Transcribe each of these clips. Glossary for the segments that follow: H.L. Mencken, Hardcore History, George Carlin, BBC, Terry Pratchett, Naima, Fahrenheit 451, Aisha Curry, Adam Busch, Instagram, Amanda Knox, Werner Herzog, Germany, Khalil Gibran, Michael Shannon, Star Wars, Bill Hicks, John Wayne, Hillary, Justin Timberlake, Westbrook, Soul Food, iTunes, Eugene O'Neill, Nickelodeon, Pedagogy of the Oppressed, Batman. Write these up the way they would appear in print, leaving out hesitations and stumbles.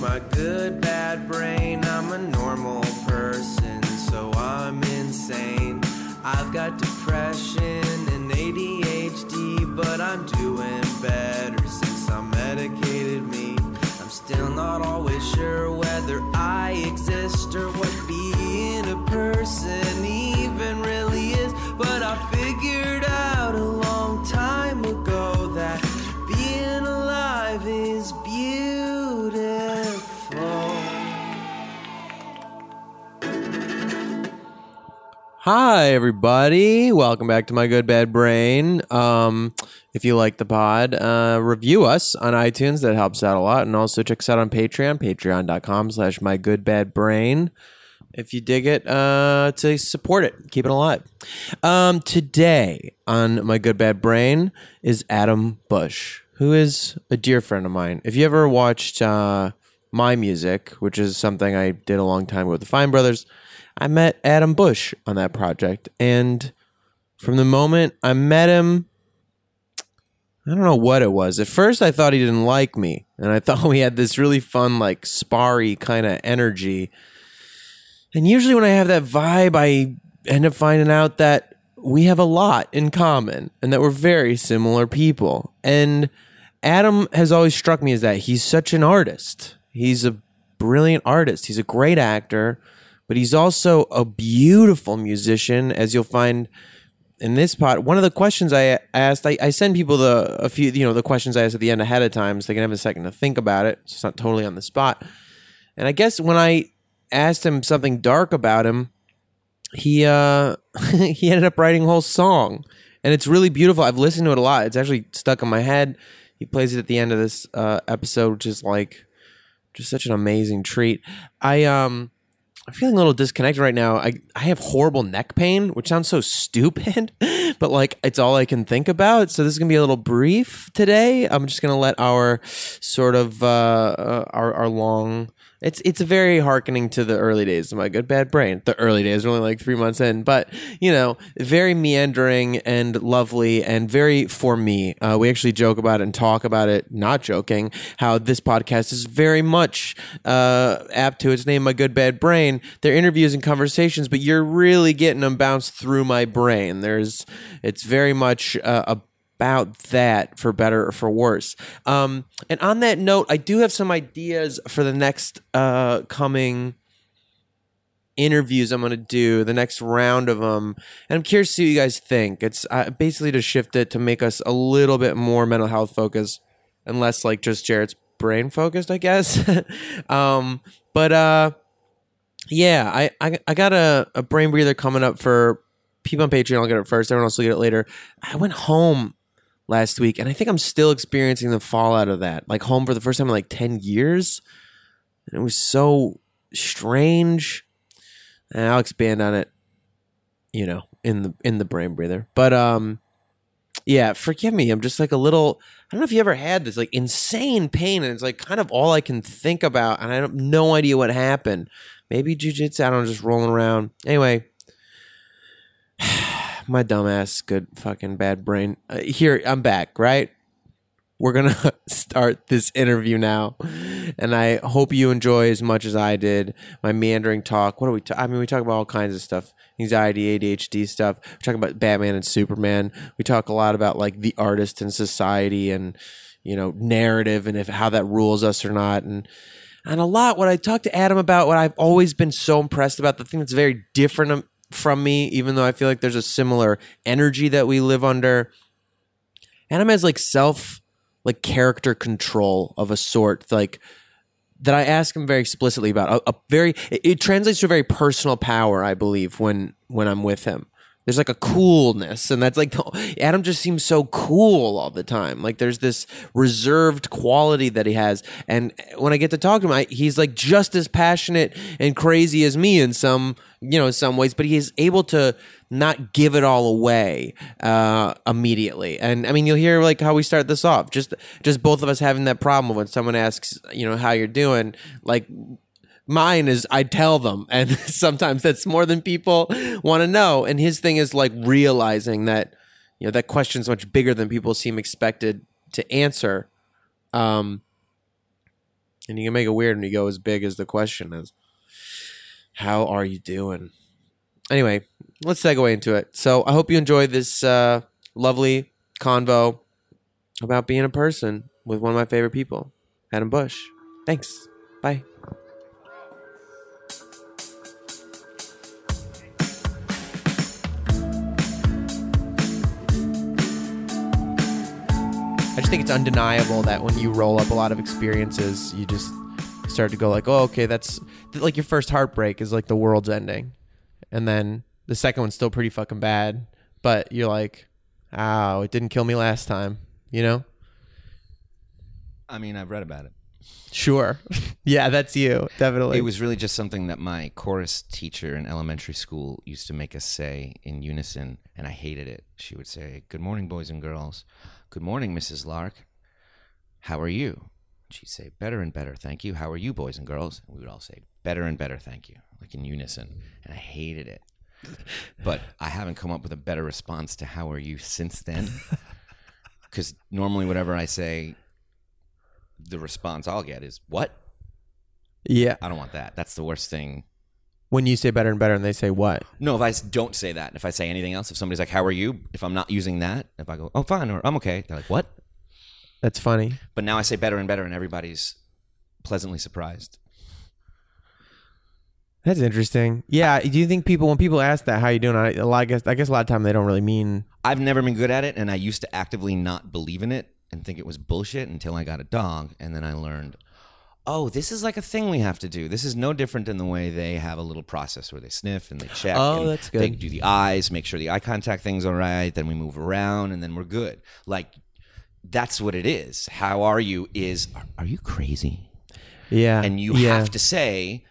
my good bad brain. I'm a normal person, so I'm insane. I've got depression and ADHD, but I'm doing better since I medicated me. I'm still not always sure whether I exist or what being a person even really is, but I figured out a long time ago that being alive is beautiful. Hi, everybody. Welcome back to My Good Bad Brain. If you like the pod, review us on iTunes. That helps out a lot. And also check us out on Patreon, patreon.com/mygoodbadbrain. If you dig it, to support it. Keep it alive. Today on My Good Bad Brain is Adam Busch, who is a dear friend of mine. If you ever watched My Music, which is something I did a long time ago with the Fine Brothers, I met Adam Busch on that project. And from the moment I met him, I don't know what it was. At first, I thought he didn't like me. And I thought we had this really fun, like, sparry kind of energy. And usually when I have that vibe, I end up finding out that we have a lot in common and that we're very similar people. And Adam has always struck me as that. He's such an artist. He's a brilliant artist. He's a great actor, but he's also a beautiful musician, as you'll find in this pod. One of the questions I asked, I send people the questions I ask at the end ahead of time so they can have a second to think about it. It's not totally on the spot. And I guess when I asked him something dark about him, he he ended up writing a whole song, and it's really beautiful. I've listened to it a lot. It's actually stuck in my head. He plays it at the end of this episode, which is like just such an amazing treat. I'm feeling a little disconnected right now. I have horrible neck pain, which sounds so stupid, but like it's all I can think about. So this is gonna be a little brief today. I'm just gonna let our sort of our long. It's very hearkening to the early days of My Good Bad Brain. The early days, we're only like 3 months in, but you know, very meandering and lovely and very for me. We actually joke about it and talk about it, not joking, how this podcast is very much apt to its name, My Good Bad Brain. They're interviews and conversations, but you're really getting them bounced through my brain. It's very much about that, for better or for worse. And on that note, I do have some ideas for the next coming interviews I'm going to do, the next round of them. And I'm curious to see what you guys think. It's basically to shift it to make us a little bit more mental health focused and less like just Jarrett's brain focused, I guess. Yeah, I got a brain breather coming up for people on Patreon. I'll get it first. Everyone else will get it later. I went home last week, and I think I'm still experiencing the fallout of that. Like, home for the first time in like 10 years. And it was so strange. And I'll expand on it, you know, in the brain breather. But yeah, forgive me. I'm just like a little, I don't know if you ever had this like insane pain, and it's like kind of all I can think about, and I have no idea what happened. Maybe jujitsu, I don't know, just rolling around. Anyway, my dumbass, good fucking bad brain. Here, I'm back, right? We're going to start this interview now. And I hope you enjoy as much as I did my meandering talk. What are we talking? I mean, we talk about all kinds of stuff. Anxiety, ADHD stuff. We talk about Batman and Superman. We talk a lot about like the artist and society and, you know, narrative and if how that rules us or not. And And a lot, what I talked to Adam about, what I've always been so impressed about, the thing that's very different from me, even though I feel like there's a similar energy that we live under. Adam has like self, like character control of a sort, like that I ask him very explicitly about. It translates to a very personal power, I believe, when I'm with him. There's like a coolness, and that's like Adam just seems so cool all the time. Like there's this reserved quality that he has, and when I get to talk to him, he's like just as passionate and crazy as me in some ways, but he is able to not give it all away immediately. And I mean, you'll hear like how we start this off, just both of us having that problem when someone asks, how you're doing, like. Mine is I tell them, and sometimes that's more than people want to know. And his thing is like realizing that, that question's much bigger than people seem expected to answer. And you can make it weird when you go as big as the question is. How are you doing? Anyway, let's segue into it. So I hope you enjoyed this lovely convo about being a person with one of my favorite people, Adam Busch. Thanks. Bye. I just think it's undeniable that when you roll up a lot of experiences, you just start to go like, oh, okay, that's like your first heartbreak is like the world's ending. And then the second one's still pretty fucking bad. But you're like, oh, it didn't kill me last time, I mean, I've read about it. Sure. Yeah, that's you. Definitely. It was really just something that my chorus teacher in elementary school used to make us say in unison, and I hated it. She would say, good morning, boys and girls. Good morning, Mrs. Lark. How are you? She'd say, better and better, thank you. How are you, boys and girls? And we would all say, better and better, thank you, like in unison. And I hated it. But I haven't come up with a better response to how are you since then. Because normally whatever I say, the response I'll get is, what? Yeah. I don't want that. That's the worst thing. When you say better and better and they say what? No, if I don't say that, if I say anything else, if somebody's like, how are you? If I'm not using that, if I go, oh, fine, or I'm okay, they're like, what? That's funny. But now I say better and better and everybody's pleasantly surprised. That's interesting. Yeah, do you think people, when people ask that, how you doing? I guess a lot of time they don't really mean. I've never been good at it, and I used to actively not believe in it and think it was bullshit until I got a dog, and then I learned, oh, this is like a thing we have to do. This is no different than the way they have a little process where they sniff and they check. Oh, and that's good. They do the eyes, make sure the eye contact thing's all right. Then we move around and then we're good. Like, that's what it is. How are you is, are you crazy? Yeah. And you have to say,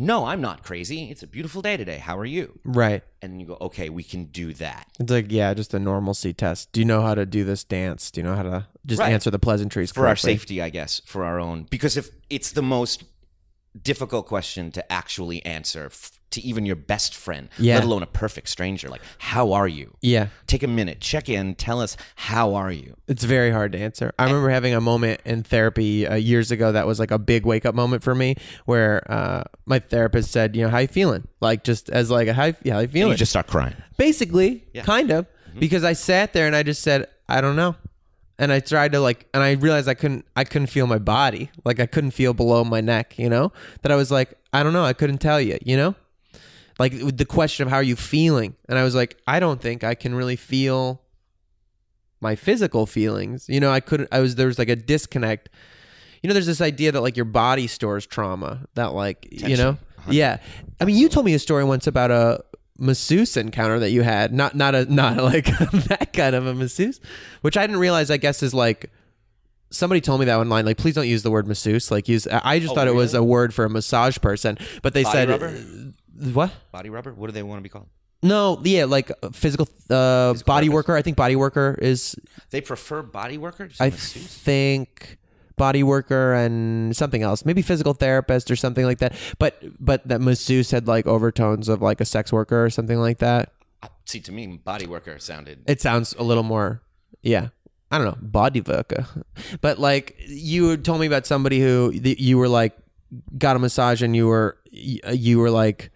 no, I'm not crazy. It's a beautiful day today. How are you? Right. And you go, okay, we can do that. It's like, yeah, just a normalcy test. Do you know how to do this dance? Do you know how to just answer the pleasantries correctly? For our safety, I guess, for our own. Because if it's the most difficult question to actually answer to even your best friend, let alone a perfect stranger, like, how are you? Yeah. Take a minute, check in, tell us, how are you? It's very hard to answer. I remember having a moment in therapy years ago that was like a big wake up moment for me where my therapist said, how you feeling? Like just as like, how you feeling? And you just start crying. Basically, kind of, because I sat there and I just said, I don't know. And I tried to and I realized I couldn't feel my body. Like I couldn't feel below my neck, that I was like, I don't know. I couldn't tell you, like the question of how are you feeling? And I was like, I don't think I can really feel my physical feelings. There was like a disconnect. There's this idea that like your body stores trauma that like, tension. Yeah. I mean, you told me a story once about a masseuse encounter that you had, not like that kind of a masseuse, which I didn't realize, I guess, is like, somebody told me that online, like, please don't use the word masseuse. Like use, I just thought really? It was a word for a massage person, but they said, what? Body rubber? What do they want to be called? No, yeah, like physical body worker. I think body worker is... They prefer body worker? I think body worker and something else. Maybe physical therapist or something like that. But that masseuse had like overtones of like a sex worker or something like that. See, to me, body worker sounded... It sounds a little more... Yeah. I don't know. Body worker. But like you told me about somebody who you were like got a massage and you were like...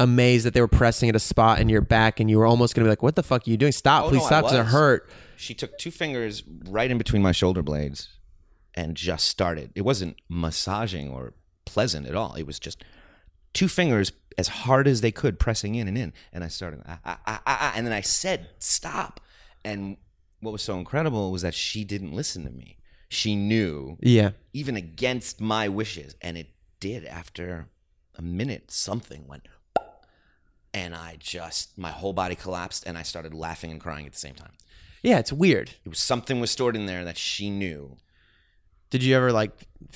amazed that they were pressing at a spot in your back and you were almost gonna be like, what the fuck are you doing? Stop, please stop, because it hurt. She took two fingers right in between my shoulder blades and just started. It wasn't massaging or pleasant at all. It was just two fingers as hard as they could pressing in and in. And I started, and then I said, stop. And what was so incredible was that she didn't listen to me. She knew, yeah, even against my wishes. And it did. After a minute, something went, and I just, my whole body collapsed, and I started laughing and crying at the same time. Yeah, it's weird. It was something was stored in there that she knew. Did you ever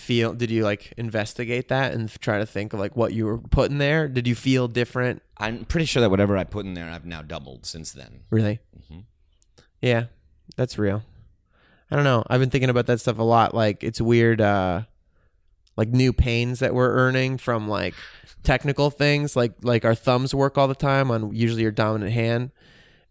did you investigate that and try to think of what you were putting there? Did you feel different? I'm pretty sure that whatever I put in there, I've now doubled since then. Really? Mm-hmm. Yeah, that's real. I don't know. I've been thinking about that stuff a lot. It's weird, new pains that we're earning from technical things, like our thumbs work all the time on usually your dominant hand.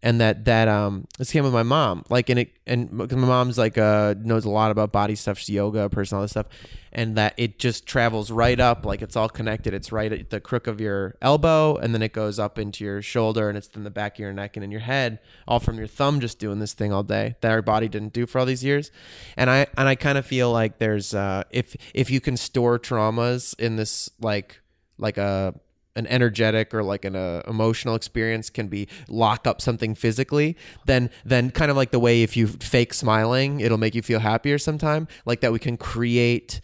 And this came with my mom, because my mom's knows a lot about body stuff. She's yoga person, all this stuff, and that it just travels right up, it's all connected. It's right at the crook of your elbow, and then it goes up into your shoulder, and it's in the back of your neck and in your head, all from your thumb just doing this thing all day that our body didn't do for all these years. And I kind of feel like there's if you can store traumas in this an energetic or an emotional experience can be lock up something physically, then kind of like the way if you fake smiling, it'll make you feel happier sometime, like that we can create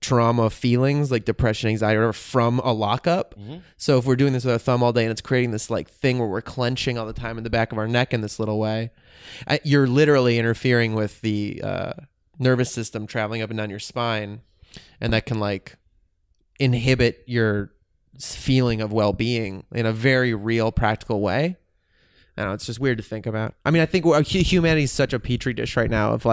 trauma feelings like depression, anxiety, or from a lockup. Mm-hmm. So if we're doing this with our thumb all day and it's creating this thing where we're clenching all the time in the back of our neck in this little way, you're literally interfering with the nervous system traveling up and down your spine, and that can inhibit your feeling of well-being in a very real, practical way. I don't know, it's just weird to think about. I mean, I think humanity is such a petri dish right now of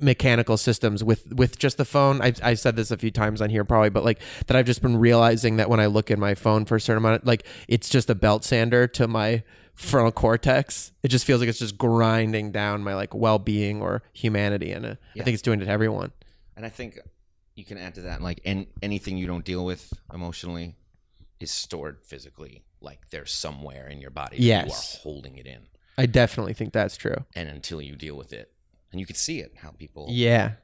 mechanical systems with just the phone. I've said this a few times on here probably, but that I've just been realizing that when I look in my phone for a certain amount of, it's just a belt sander to my frontal cortex. It just feels like it's just grinding down my well-being or humanity, and I think it's doing it to everyone. And I think you can add to that, anything you don't deal with emotionally is stored physically. There's somewhere in your body that you are holding it in. I definitely think that's true. And until you deal with it, and you can see it, how people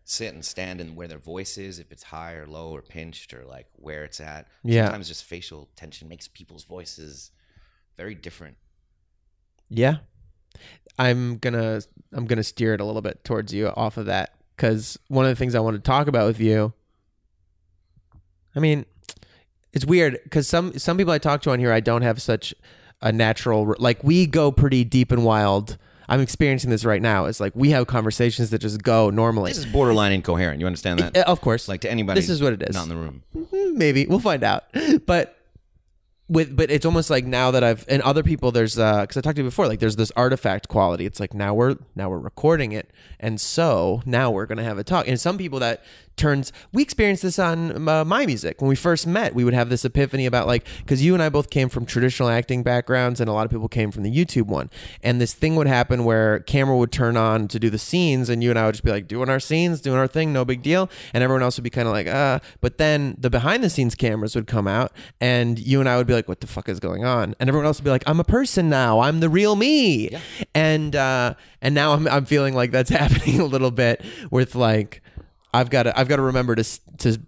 sit and stand and where their voice is, if it's high or low or pinched or where it's at. Yeah. Sometimes just facial tension makes people's voices very different. Yeah. I'm gonna steer it a little bit towards you off of that, because one of the things I want to talk about with you, I mean, it's weird because some people I talk to on here, I don't have such a natural, we go pretty deep and wild. I'm experiencing this right now. It's we have conversations that just go normally. This is borderline incoherent. You understand that? Of course. To anybody. This is what it is. Not in the room. Maybe. We'll find out. But it's almost now that I've, and other people, there's, because I talked to you before, there's this artifact quality. It's now we're recording it, and so now we're gonna have a talk. And some people that turns, we experienced this on my music when we first met. We would have this epiphany about because you and I both came from traditional acting backgrounds, and a lot of people came from the YouTube one. And this thing would happen where camera would turn on to do the scenes, and you and I would just be doing our scenes, doing our thing, no big deal. And everyone else would be kind of but then the behind the scenes cameras would come out, and you and I would be what the fuck is going on? And everyone else would be I'm a person now. I'm the real me. Yeah. And now I'm feeling like that's happening a little bit with I've got to remember to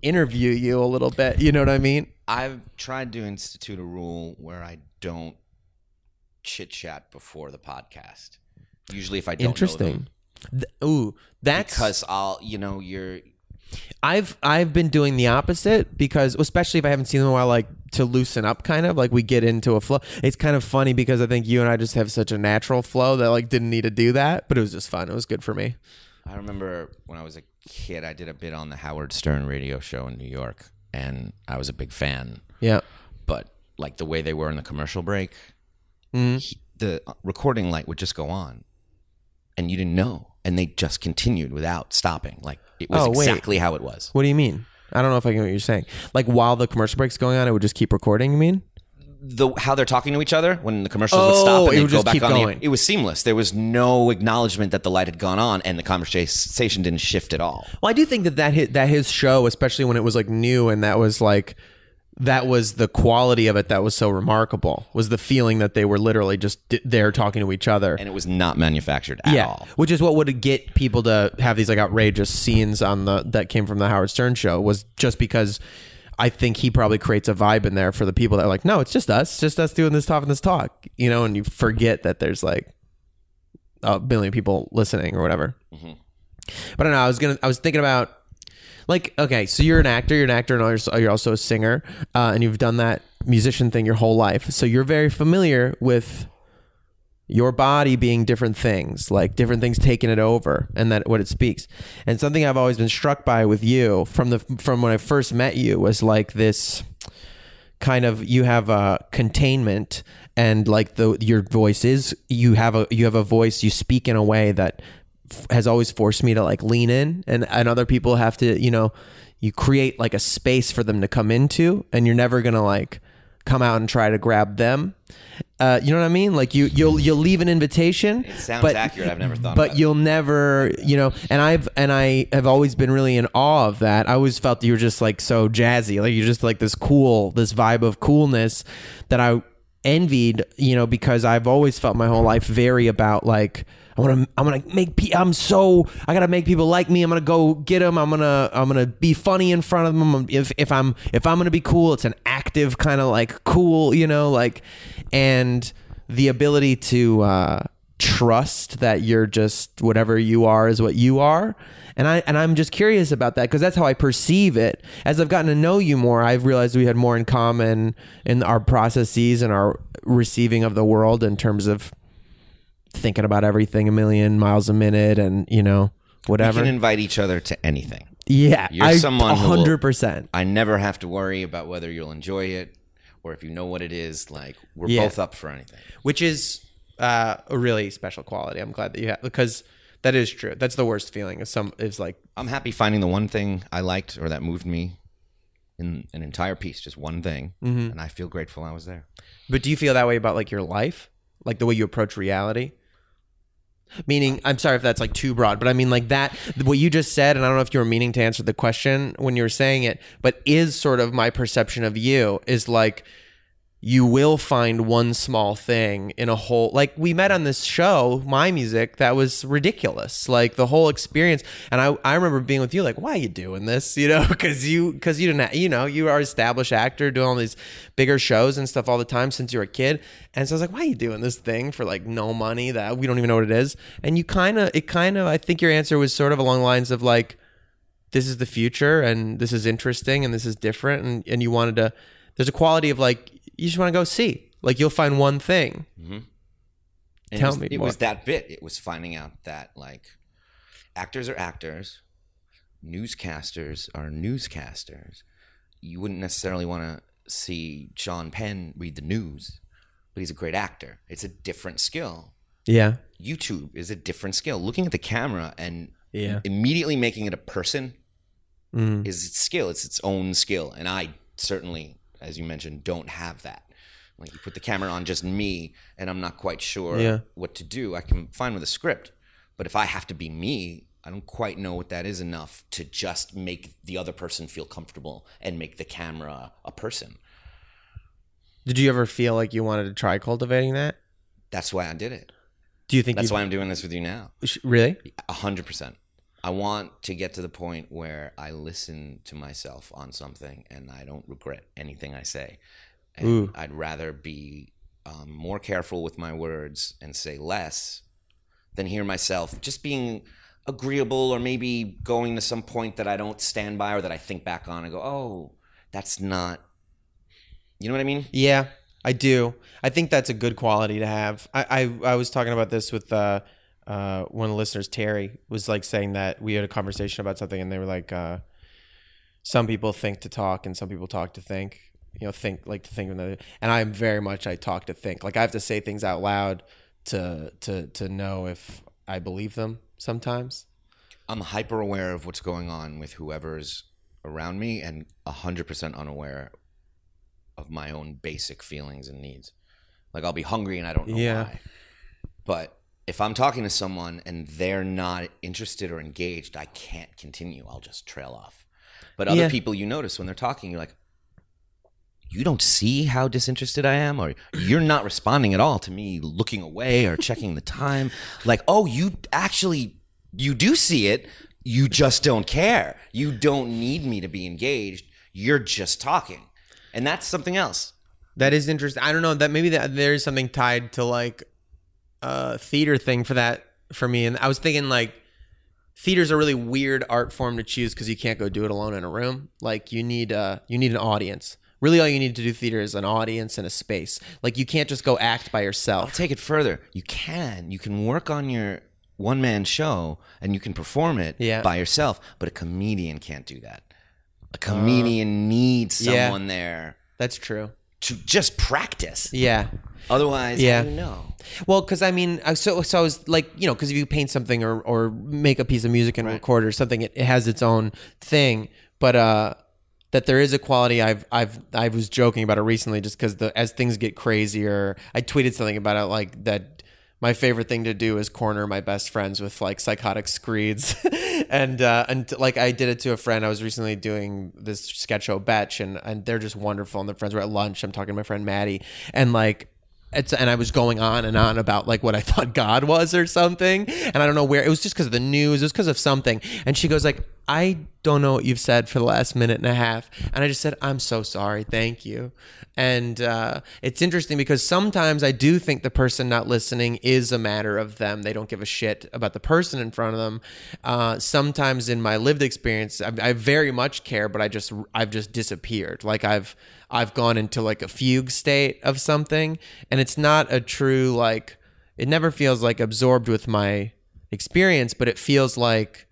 interview you a little bit. You know what I mean? I've tried to institute a rule where I don't chit chat before the podcast. Usually, if I don't know them. Ooh, that's because I've been doing the opposite, because especially if I haven't seen them in a while, to loosen up kind of we get into a flow. It's kind of funny because I think you and I just have such a natural flow that didn't need to do that, but it was just fun. It was good for me. I remember when I was a kid, I did a bit on the Howard Stern radio show in New York, and I was a big fan. Yeah. But the way they were in the commercial break, the recording light would just go on, and you didn't know. And they just continued without stopping. It was exactly how it was. What do you mean? I don't know if I get what you're saying. While the commercial break's going on, it would just keep recording, you mean? How they're talking to each other when the commercials would stop and they'd go back on. It was seamless. There was no acknowledgement that the light had gone on and the conversation didn't shift at all. Well, I do think that his show, especially when it was new and that was that was the quality of it that was so remarkable, was the feeling that they were literally just there talking to each other. And it was not manufactured at all. Which is what would get people to have these like outrageous scenes on the that came from the Howard Stern show, was just because I think he probably creates a vibe in there for the people that are like, no, it's just us doing this talk and this talk, you know, and you forget that there's like a billion people listening or whatever. Mm-hmm. But I don't know, I was thinking about, like, okay, so you're an actor, and you're also a singer, and you've done that musician thing your whole life. So you're very familiar with your body being different things, like different things taking it over, and that what it speaks. And something I've always been struck by with you from when I first met you was like this kind of, you have a containment, and like your voice is, you have a voice, you speak in a way that has always forced me to like lean in, and other people have to, you know, you create like a space for them to come into, and you're never gonna like come out and try to grab them. You know what I mean? Like you'll leave an invitation. It sounds accurate. I've never thought about it. But you'll never, you know, and I have always been really in awe of that. I always felt that you were just like so jazzy, like you're just like this vibe of coolness that I envied, you know, because I've always felt my whole life very about like, I gotta make people like me. I'm gonna go get them. I'm gonna be funny in front of them. If I'm gonna be cool, it's an active kind of like cool, you know, like, and the ability to trust that you're just whatever you are is what you are. And I'm just curious about that, because that's how I perceive it. As I've gotten to know you more, I've realized we had more in common in our processes and our receiving of the world in terms of thinking about everything a million miles a minute, and you know, whatever. We can invite each other to anything. Yeah, you're someone 100%. I never have to worry about whether you'll enjoy it or if you know what it is. Like we're both up for anything, which is a really special quality. I'm glad that you have, because that is true. That's the worst feeling. Is like I'm happy finding the one thing I liked or that moved me in an entire piece, just one thing, mm-hmm. and I feel grateful I was there. But do you feel that way about like your life, like the way you approach reality? Meaning, I'm sorry if that's like too broad, but I mean like that, what you just said, and I don't know if you were meaning to answer the question when you were saying it, but is sort of my perception of you is like, you will find one small thing in a whole, like we met on this show, My Music, that was ridiculous. Like the whole experience. And I remember being with you like, why are you doing this? You know, cause you didn't, you know, you are an established actor doing all these bigger shows and stuff all the time since you were a kid. And so I was like, why are you doing this thing for like no money that we don't even know what it is? And you kind of, I think your answer was sort of along the lines of like, this is the future and this is interesting and this is different. And you wanted to, there's a quality of like, you just want to go see. Like you'll find one thing. Mm-hmm. Tell me. It was that bit. It was finding out that like actors are actors, newscasters are newscasters. You wouldn't necessarily want to see Sean Penn read the news, but he's a great actor. It's a different skill. Yeah. YouTube is a different skill. Looking at the camera and immediately making it a person is its skill. It's its own skill. And I certainly, as you mentioned, don't have that. Like you put the camera on just me and I'm not quite sure what to do. I can fine with a script, but if I have to be me, I don't quite know what that is enough to just make the other person feel comfortable and make the camera a person. Did you ever feel like you wanted to try cultivating that? That's why I did it. Do you think that's why I'm doing this with you now? Really? 100%. I want to get to the point where I listen to myself on something and I don't regret anything I say. And I'd rather be more careful with my words and say less than hear myself just being agreeable or maybe going to some point that I don't stand by or that I think back on and go, oh, that's not, you know what I mean? Yeah, I do. I think that's a good quality to have. I was talking about this with one of the listeners, Terry, was like saying that we had a conversation about something and they were like, some people think to talk and some people talk to think, you know, think like to think. And I'm very much, I talk to think. Like I have to say things out loud to know if I believe them sometimes. I'm hyper aware of what's going on with whoever's around me and 100% unaware of my own basic feelings and needs. Like I'll be hungry and I don't know why, but if I'm talking to someone and they're not interested or engaged, I can't continue. I'll just trail off. But other people, you notice when they're talking, you're like, you don't see how disinterested I am, or you're not responding at all to me looking away or checking the time. Like, oh, you actually, you do see it. You just don't care. You don't need me to be engaged. You're just talking. And that's something else. That is interesting. I don't know, that maybe that there is something tied to like a theater thing for that for me. And I was thinking like, theater's a really weird art form to choose because you can't go do it alone in a room. Like you need an audience. Really, all you need to do theater is an audience and a space. Like you can't just go act by yourself. I'll take it further. You can work on your one-man show and you can perform it by yourself, but a comedian can't do that. A comedian needs someone there. That's true. To just practice. Yeah. Otherwise, I don't know. Well, because I mean, so I was like, you know, because if you paint something or make a piece of music and record or something, it has its own thing. But that there is a quality. I was joking about it recently, just because as things get crazier, I tweeted something about it, like that. My favorite thing to do is corner my best friends with like psychotic screeds, and like I did it to a friend. I was recently doing this sketch show Betch, and they're just wonderful. And the friends were at lunch. I'm talking to my friend Maddie, and like and I was going on and on about like what I thought God was or something, and I don't know where. It was just because of the news. It was because of something. And she goes like, I don't know what you've said for the last minute and a half. And I just said, I'm so sorry. Thank you. And it's interesting because sometimes I do think the person not listening is a matter of them. They don't give a shit about the person in front of them. Sometimes in my lived experience, I very much care, but I've just disappeared. Like I've gone into like a fugue state of something, and it's not a true, like, it never feels like absorbed with my experience, but it feels like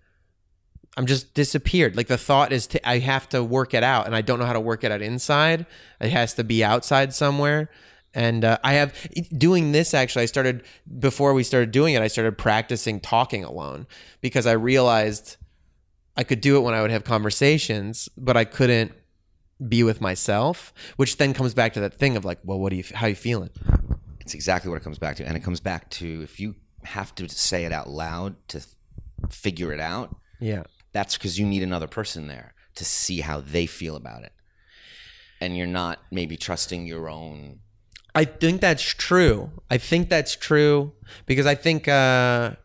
I'm just disappeared. Like the thought is I have to work it out, and I don't know how to work it out inside. It has to be outside somewhere. And I have doing this, actually, I started before we started doing it. I started practicing talking alone because I realized I could do it when I would have conversations, but I couldn't be with myself, which then comes back to that thing of like, well, how are you feeling? It's exactly what it comes back to. And it comes back to if you have to say it out loud to figure it out. Yeah. That's because you need another person there to see how they feel about it. And you're not maybe trusting your own. I think that's true. Because I think I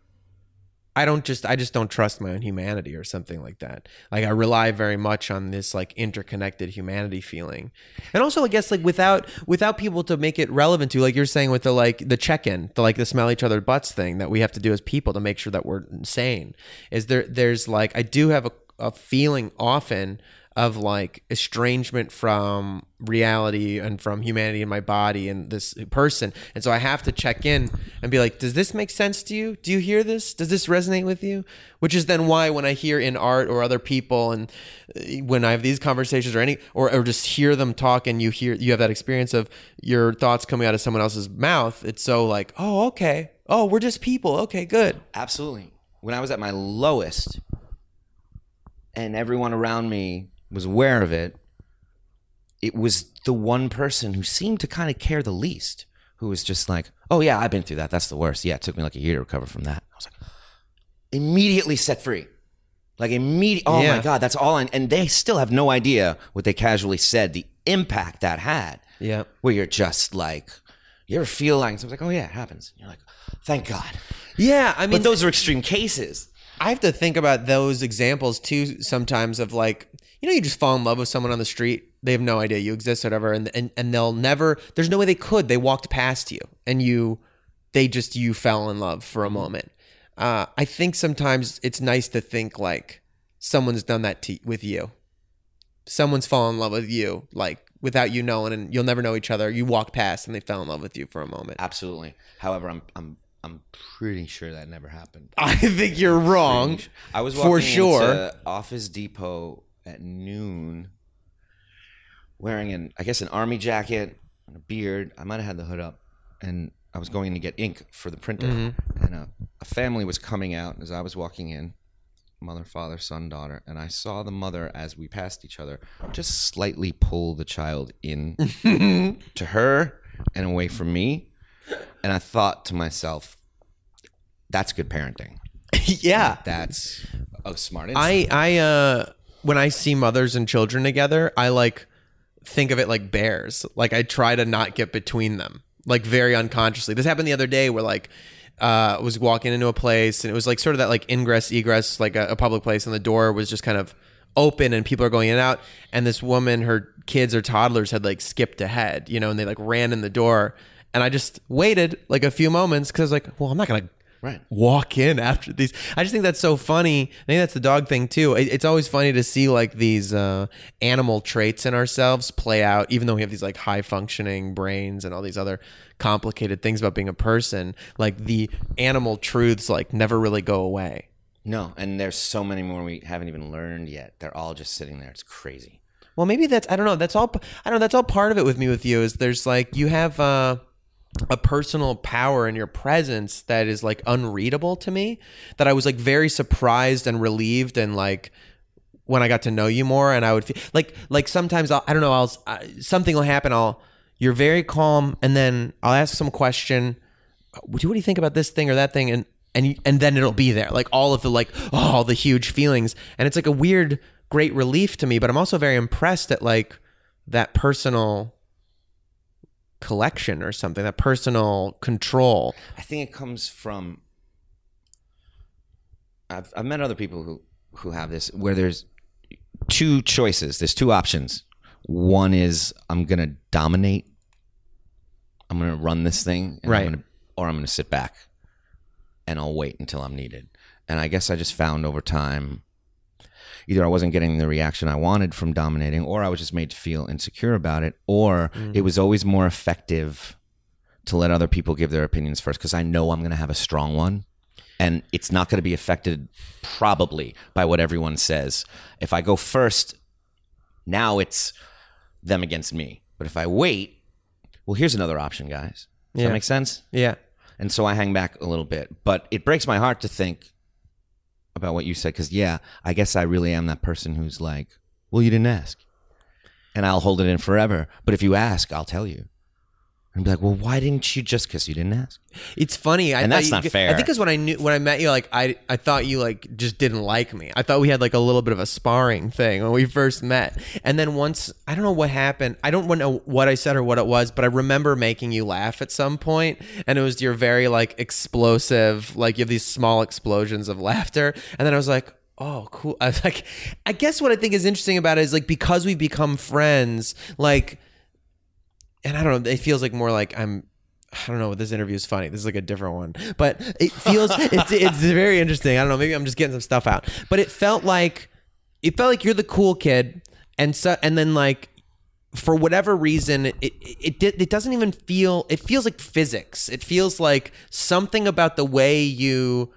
just don't trust my own humanity or something like that. Like I rely very much on this like interconnected humanity feeling. And also I guess like without people to make it relevant to, like you're saying with the like the check-in, the like the smell each other butts thing that we have to do as people to make sure that we're sane. Is there's like I do have a feeling often of like estrangement from reality and from humanity in my body and this person. And so I have to check in and be like, does this make sense to you? Do you hear this? Does this resonate with you? Which is then why when I hear in art or other people and when I have these conversations or any, or just hear them talk and you have that experience of your thoughts coming out of someone else's mouth. It's so like, oh, okay. Oh, we're just people. Okay, good. Absolutely. When I was at my lowest and everyone around me was aware of it, it was the one person who seemed to kind of care the least, who was just like, oh yeah, I've been through that. That's the worst. Yeah, it took me like a year to recover from that. I was like, immediately set free. Like immediately, oh yeah. My God, that's all. And they still have no idea what they casually said, the impact that had. Yeah. Where you're just like, you ever feel like someone's like, oh yeah, it happens. And you're like, thank God. Yeah, I mean. But those are extreme cases. I have to think about those examples too sometimes of like, you know, you just fall in love with someone on the street. They have no idea you exist or whatever. And they'll never, there's no way they could. They walked past you and you fell in love for a moment. I think sometimes it's nice to think like someone's done that with you. Someone's fallen in love with you, like without you knowing, and you'll never know each other. You walked past and they fell in love with you for a moment. Absolutely. However, I'm pretty sure that never happened. I think you're wrong. I was walking into Office Depot at noon, wearing an army jacket and a beard. I might have had the hood up, and I was going in to get ink for the printer. Mm-hmm. And a family was coming out as I was walking in, mother, father, son, daughter, and I saw the mother as we passed each other just slightly pull the child in to her and away from me. And I thought to myself, that's good parenting. Yeah. Like, that's a smart instinct. When I see mothers and children together, I like think of it like bears. Like, I try to not get between them, like, very unconsciously. This happened the other day where, like, I was walking into a place and it was like sort of that, like, ingress egress, like a public place, and the door was just kind of open and people are going in and out, and this woman, her kids or toddlers had, like, skipped ahead, you know, and they, like, ran in the door, and I just waited, like, a few moments because I was like, well, I'm not gonna walk in after these. I just think that's so funny. I think that's the dog thing too. It's always funny to see, like, these animal traits in ourselves play out, even though we have these, like, high functioning brains and all these other complicated things about being a person. Like, the animal truths, like, never really go away. No, and there's so many more we haven't even learned yet. They're all just sitting there. It's crazy. Well, maybe that's, I don't know. That's all, I don't know. That's all part of it with me with you is there's, like, you have a personal power in your presence that is, like, unreadable to me, that I was, like, very surprised and relieved, and, like, when I got to know you more, and I would feel like sometimes I don't know, something will happen, you're very calm, and then I'll ask some question, what do you think about this thing or that thing, and then it'll be there, like, all of the, like, all the huge feelings, and it's, like, a weird great relief to me, but I'm also very impressed at, like, that personal collection or something, that personal control. I think it comes from, I've met other people who have this, where there's two choices, there's two options. One is, I'm gonna dominate, I'm gonna run this thing, and or I'm gonna sit back and I'll wait until I'm needed. And I guess I just found over time, either I wasn't getting the reaction I wanted from dominating, or I was just made to feel insecure about it, or it was always more effective to let other people give their opinions first, because I know I'm going to have a strong one, and it's not going to be affected probably by what everyone says. If I go first, now it's them against me. But if I wait, well, here's another option, guys. Does that make sense? Yeah. And so I hang back a little bit. But it breaks my heart to think about what you said, because I guess I really am that person who's like, well, you didn't ask, and I'll hold it in forever, but if you ask, I'll tell you, and be like, well, why didn't you, just because you didn't ask? It's funny, and that's not fair. I think because when I met you, like, I thought you, like, just didn't like me. I thought we had, like, a little bit of a sparring thing when we first met, and then once, I don't know what happened, I don't know what I said or what it was, but I remember making you laugh at some point, and it was your very, like, explosive, like, you have these small explosions of laughter, and then I was like, oh, cool. I was like, I guess what I think is interesting about it is, like, because we've become friends, like, and I don't know, it feels like more like I don't know, this interview is funny. This is like a different one. But it feels, it's very interesting. I don't know, maybe I'm just getting some stuff out. But it felt like you're the cool kid. And then, like, for whatever reason, it doesn't even feel, it feels like physics. It feels like something about the way you,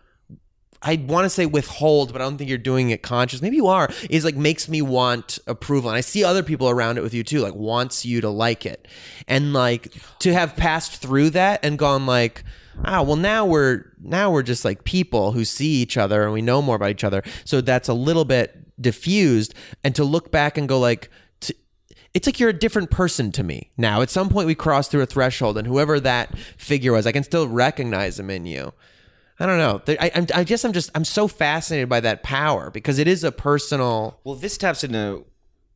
I want to say withhold, but I don't think you're doing it conscious. Maybe you are. Is, like, makes me want approval. And I see other people around it with you too, like, wants you to like it. And, like, to have passed through that and gone, like, ah, well, now we're just, like, people who see each other and we know more about each other. So that's a little bit diffused. And to look back and go, like, it's like you're a different person to me now. At some point we crossed through a threshold, and whoever that figure was, I can still recognize him in you. I don't know. I guess I'm so fascinated by that power, because it is a personal. Well, this taps into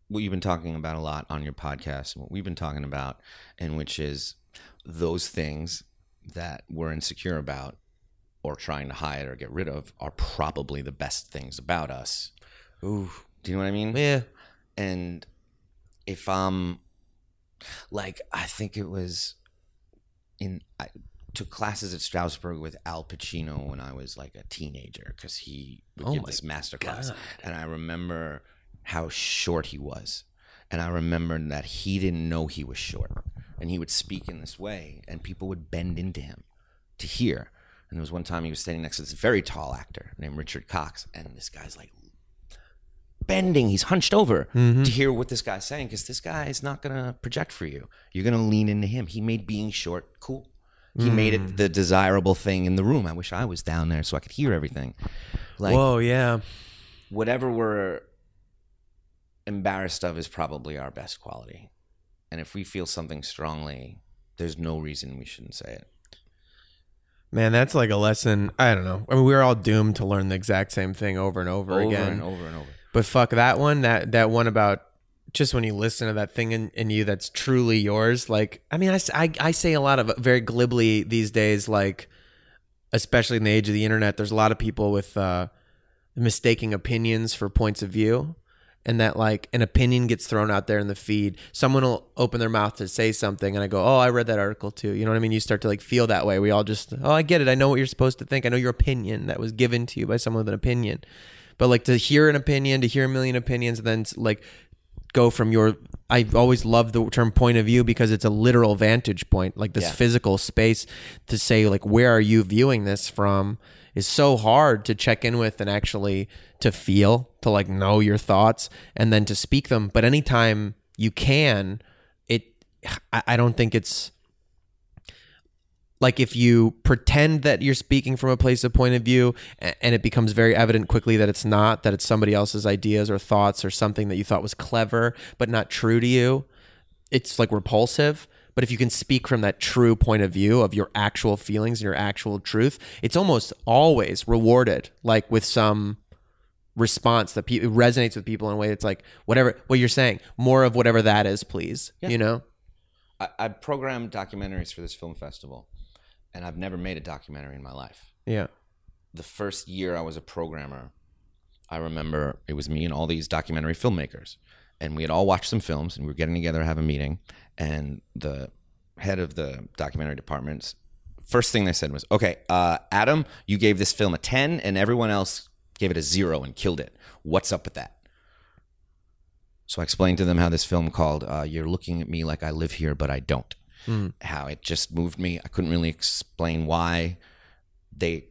what you've been talking about a lot on your podcast, and what we've been talking about, and which is those things that we're insecure about or trying to hide or get rid of are probably the best things about us. Ooh, do you know what I mean? Yeah. And if I'm like, I think it was I took classes at Strasberg with Al Pacino when I was, like, a teenager, because he would give this master class. And I remember how short he was. And I remember that he didn't know he was short. And he would speak in this way, and people would bend into him to hear. And there was one time he was standing next to this very tall actor named Richard Cox. And this guy's, like, bending. He's hunched over to hear what this guy's saying, because this guy is not going to project for you. You're going to lean into him. He made being short cool. He made it the desirable thing in the room. I wish I was down there so I could hear everything. Like, whoa, yeah. Whatever we're embarrassed of is probably our best quality. And if we feel something strongly, there's no reason we shouldn't say it. Man, that's like a lesson. I don't know. I mean, we're all doomed to learn the exact same thing over and over again. But fuck that one about just when you listen to that thing in you that's truly yours, like, I mean, I say a lot of very glibly these days, like, especially in the age of the internet, there's a lot of people with mistaking opinions for points of view, and that, like, an opinion gets thrown out there in the feed. Someone will open their mouth to say something, and I go, oh, I read that article too. You know what I mean? You start to, like, feel that way. We all just, oh, I get it. I know what you're supposed to think. I know your opinion that was given to you by someone with an opinion. But, like, to hear an opinion, to hear a million opinions, and then, like, go from your, I always love the term point of view, because it's a literal vantage point, like this physical space, to say, like, where are you viewing this from, is so hard to check in with and actually to feel, to, like, know your thoughts and then to speak them. But anytime you can, I don't think it's like, if you pretend that you're speaking from a place of point of view and it becomes very evident quickly that it's not, that it's somebody else's ideas or thoughts or something that you thought was clever but not true to you, it's, like, repulsive. But if you can speak from that true point of view of your actual feelings and your actual truth, it's almost always rewarded, like, with some response that it resonates with people in a way that's like, whatever, what you're saying, more of whatever that is, please, you know? I programmed documentaries for this film festival. And I've never made a documentary in my life. Yeah. The first year I was a programmer, I remember it was me and all these documentary filmmakers. And we had all watched some films, and we were getting together to have a meeting. And the head of the documentary department's first thing they said was, okay, Adam, you gave this film a 10, and everyone else gave it a 0 and killed it. What's up with that? So I explained to them how this film called You're Looking at Me Like I Live Here, But I Don't. Mm. How it just moved me. I couldn't really explain why. They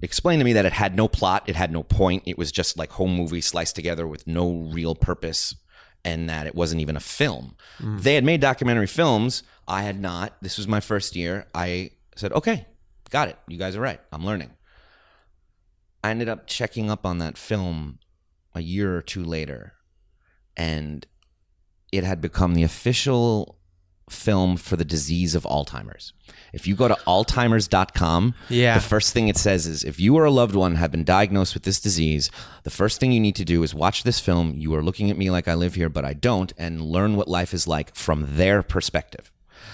explained to me that it had no plot, it had no point, it was just like home movie sliced together with no real purpose, and that it wasn't even a film. Mm. They had made documentary films, I had not. This was my first year. I said, okay, got it, you guys are right, I'm learning. I ended up checking up on that film a year or two later, and it had become the official film for the disease of Alzheimer's. If you go to alzheimers.com, the first thing it says is, if you or a loved one have been diagnosed with this disease, the first thing you need to do is watch this film, You Are Looking at Me Like I Live Here, But I Don't, and learn what life is like from their perspective,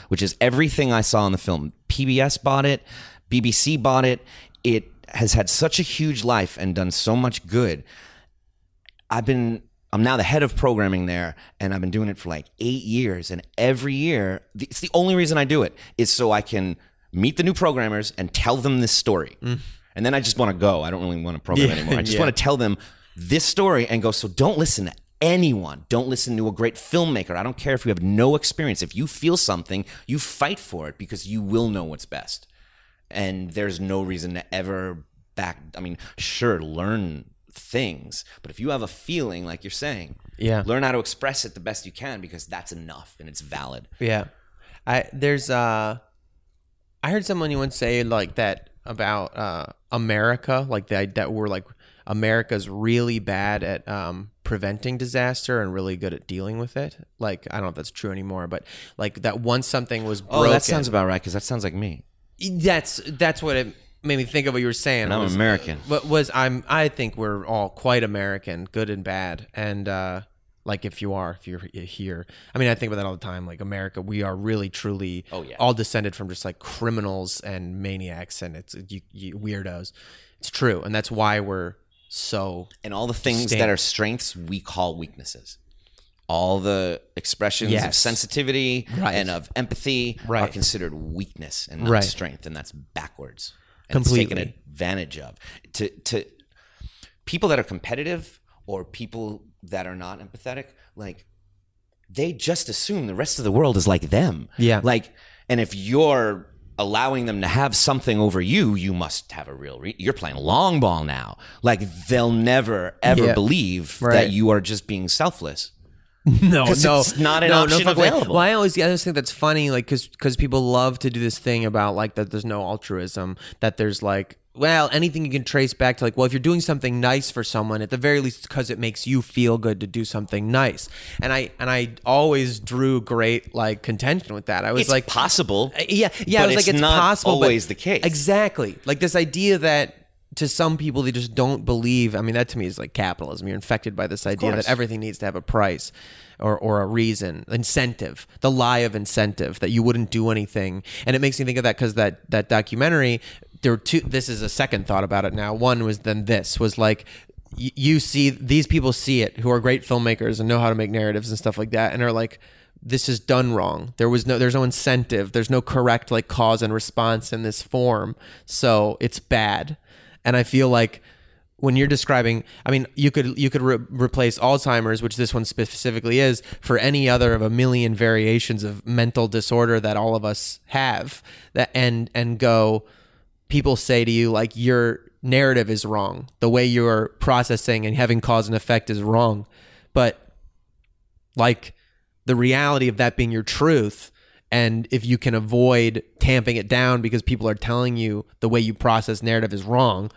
which is everything I saw in the film. PBS bought it, BBC bought it. It has had such a huge life and done so much good. I'm now the head of programming there, and I've been doing it for like 8 years. And every year, it's the only reason I do it, is so I can meet the new programmers and tell them this story. Mm. And then I just want to go. I don't really want to program anymore. I just want to tell them this story and go, so don't listen to anyone. Don't listen to a great filmmaker. I don't care if you have no experience. If you feel something, you fight for it, because you will know what's best. And there's no reason to ever back. I mean, sure, learn things, but if you have a feeling, like you're saying, learn how to express it the best you can, because that's enough and it's valid. I heard someone once say, like, that about America, like that we're like, America's really bad at preventing disaster and really good at dealing with it. Like, I don't know if that's true anymore, but like, that once something was broken. Oh, that sounds about right, because that sounds like me. That's what it made me think of what you were saying. And I'm American. I think we're all quite American, good and bad. And like, if you're here, I mean, I think about that all the time. Like, America, we are really truly all descended from just like criminals and maniacs, and it's you weirdos. It's true, and that's why we're so. And all the things that are strengths we call weaknesses. All the expressions of sensitivity and of empathy are considered weakness and not strength, and that's backwards. Completely taken advantage of to people that are competitive or people that are not empathetic. Like, they just assume the rest of the world is like them. Like, and if you're allowing them to have something over you, you must have a real you're playing long ball now. Like, they'll never ever believe that you are just being selfless. No, it's not an option available. Well, I always think that's funny, like, because people love to do this thing about, like, that there's no altruism, that there's like, well, anything you can trace back to, like, well, if you're doing something nice for someone, at the very least, because it makes you feel good to do something nice. And I always drew great, like, contention with that. I was like, it's possible. Yeah, I was like, it's not possible, always the case. Exactly, like this idea that to some people, they just don't believe. I mean, that to me is like capitalism. You're infected by this idea that everything needs to have a price or a reason, incentive, the lie of incentive, that you wouldn't do anything. And it makes me think of that because that documentary, there were two, this is a second thought about it now. One was then this was like, you see, these people see it who are great filmmakers and know how to make narratives and stuff like that. And are like, this is done wrong. There's no incentive. There's no correct like cause and response in this form. So it's bad. And I feel like when you're describing, I mean, you could replace Alzheimer's, which this one specifically is, for any other of a million variations of mental disorder that all of us have, that and go, people say to you like, your narrative is wrong. The way you're processing and having cause and effect is wrong. But like, the reality of that being your truth, and if you can avoid tamping it down because people are telling you the way you process narrative is wrong,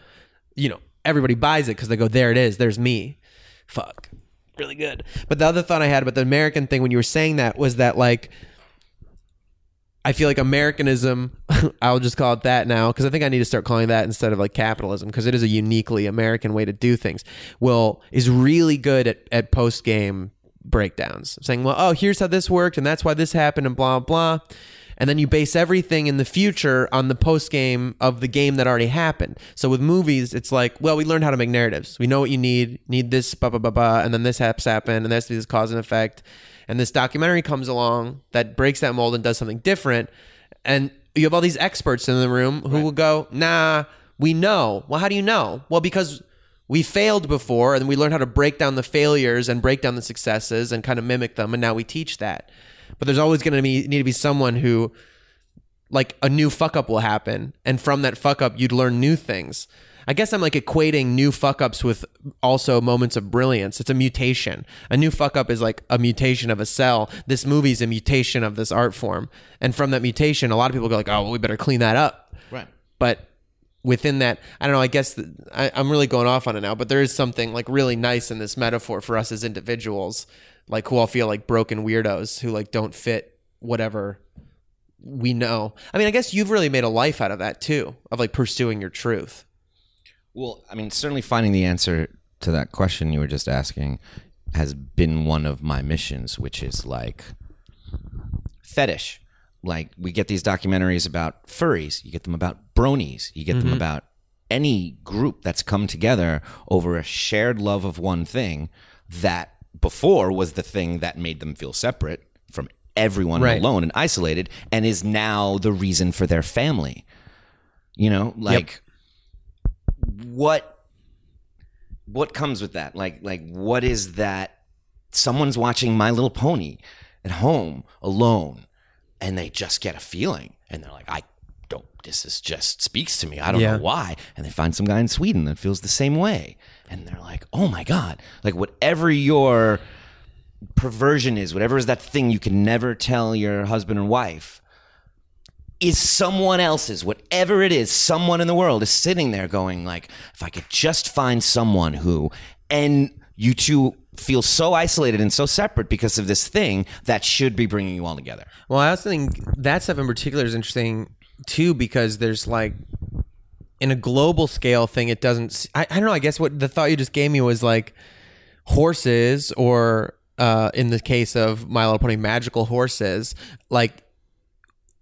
you know, everybody buys it because they go, there it is, there's me. Fuck. Really good. But the other thought I had about the American thing when you were saying that was that, like, I feel like Americanism, I'll just call it that now, because I think I need to start calling that instead of like capitalism, because it is a uniquely American way to do things, is really good at post-game breakdowns, saying, well, oh, here's how this worked, and that's why this happened, and blah blah, and then you base everything in the future on the post game of the game that already happened. So with movies, it's like, well, we learned how to make narratives, we know what you need this, blah blah blah blah, and then this happened, and that's this cause and effect, and this documentary comes along that breaks that mold and does something different, and you have all these experts in the room who will go, nah, we know. Well, how do you know? Well, because we failed before, and we learned how to break down the failures and break down the successes and kind of mimic them, and now we teach that. But there's always going to need to be someone who, like, a new fuck-up will happen, and from that fuck-up, you'd learn new things. I guess I'm, like, equating new fuck-ups with also moments of brilliance. It's a mutation. A new fuck-up is, like, a mutation of a cell. This movie's a mutation of this art form. And from that mutation, a lot of people go, like, oh, well, we better clean that up. Right. But within that, I don't know, I guess I'm really going off on it now, but there is something like really nice in this metaphor for us as individuals, like who all feel like broken weirdos who like don't fit whatever we know. I mean, I guess you've really made a life out of that too, of like pursuing your truth. Well, I mean, certainly finding the answer to that question you were just asking has been one of my missions, which is like fetish. Like, we get these documentaries about furries, you get them about bronies, you get them about any group that's come together over a shared love of one thing that before was the thing that made them feel separate from everyone, alone and isolated, and is now the reason for their family. You know, like what comes with that? Like what is that? Someone's watching My Little Pony at home alone, and they just get a feeling, and they're like, this just speaks to me. I don't know why. And they find some guy in Sweden that feels the same way, and they're like, oh my God. Like, whatever your perversion is, whatever is that thing you can never tell your husband or wife, is someone else's. Whatever it is, someone in the world is sitting there going like, if I could just find someone who, and you two feel so isolated and so separate because of this thing that should be bringing you all together. Well, I also think that stuff in particular is interesting too, because there's like, in a global scale thing, it doesn't, I don't know, I guess what the thought you just gave me was like horses, or in the case of My Little Pony, magical horses, like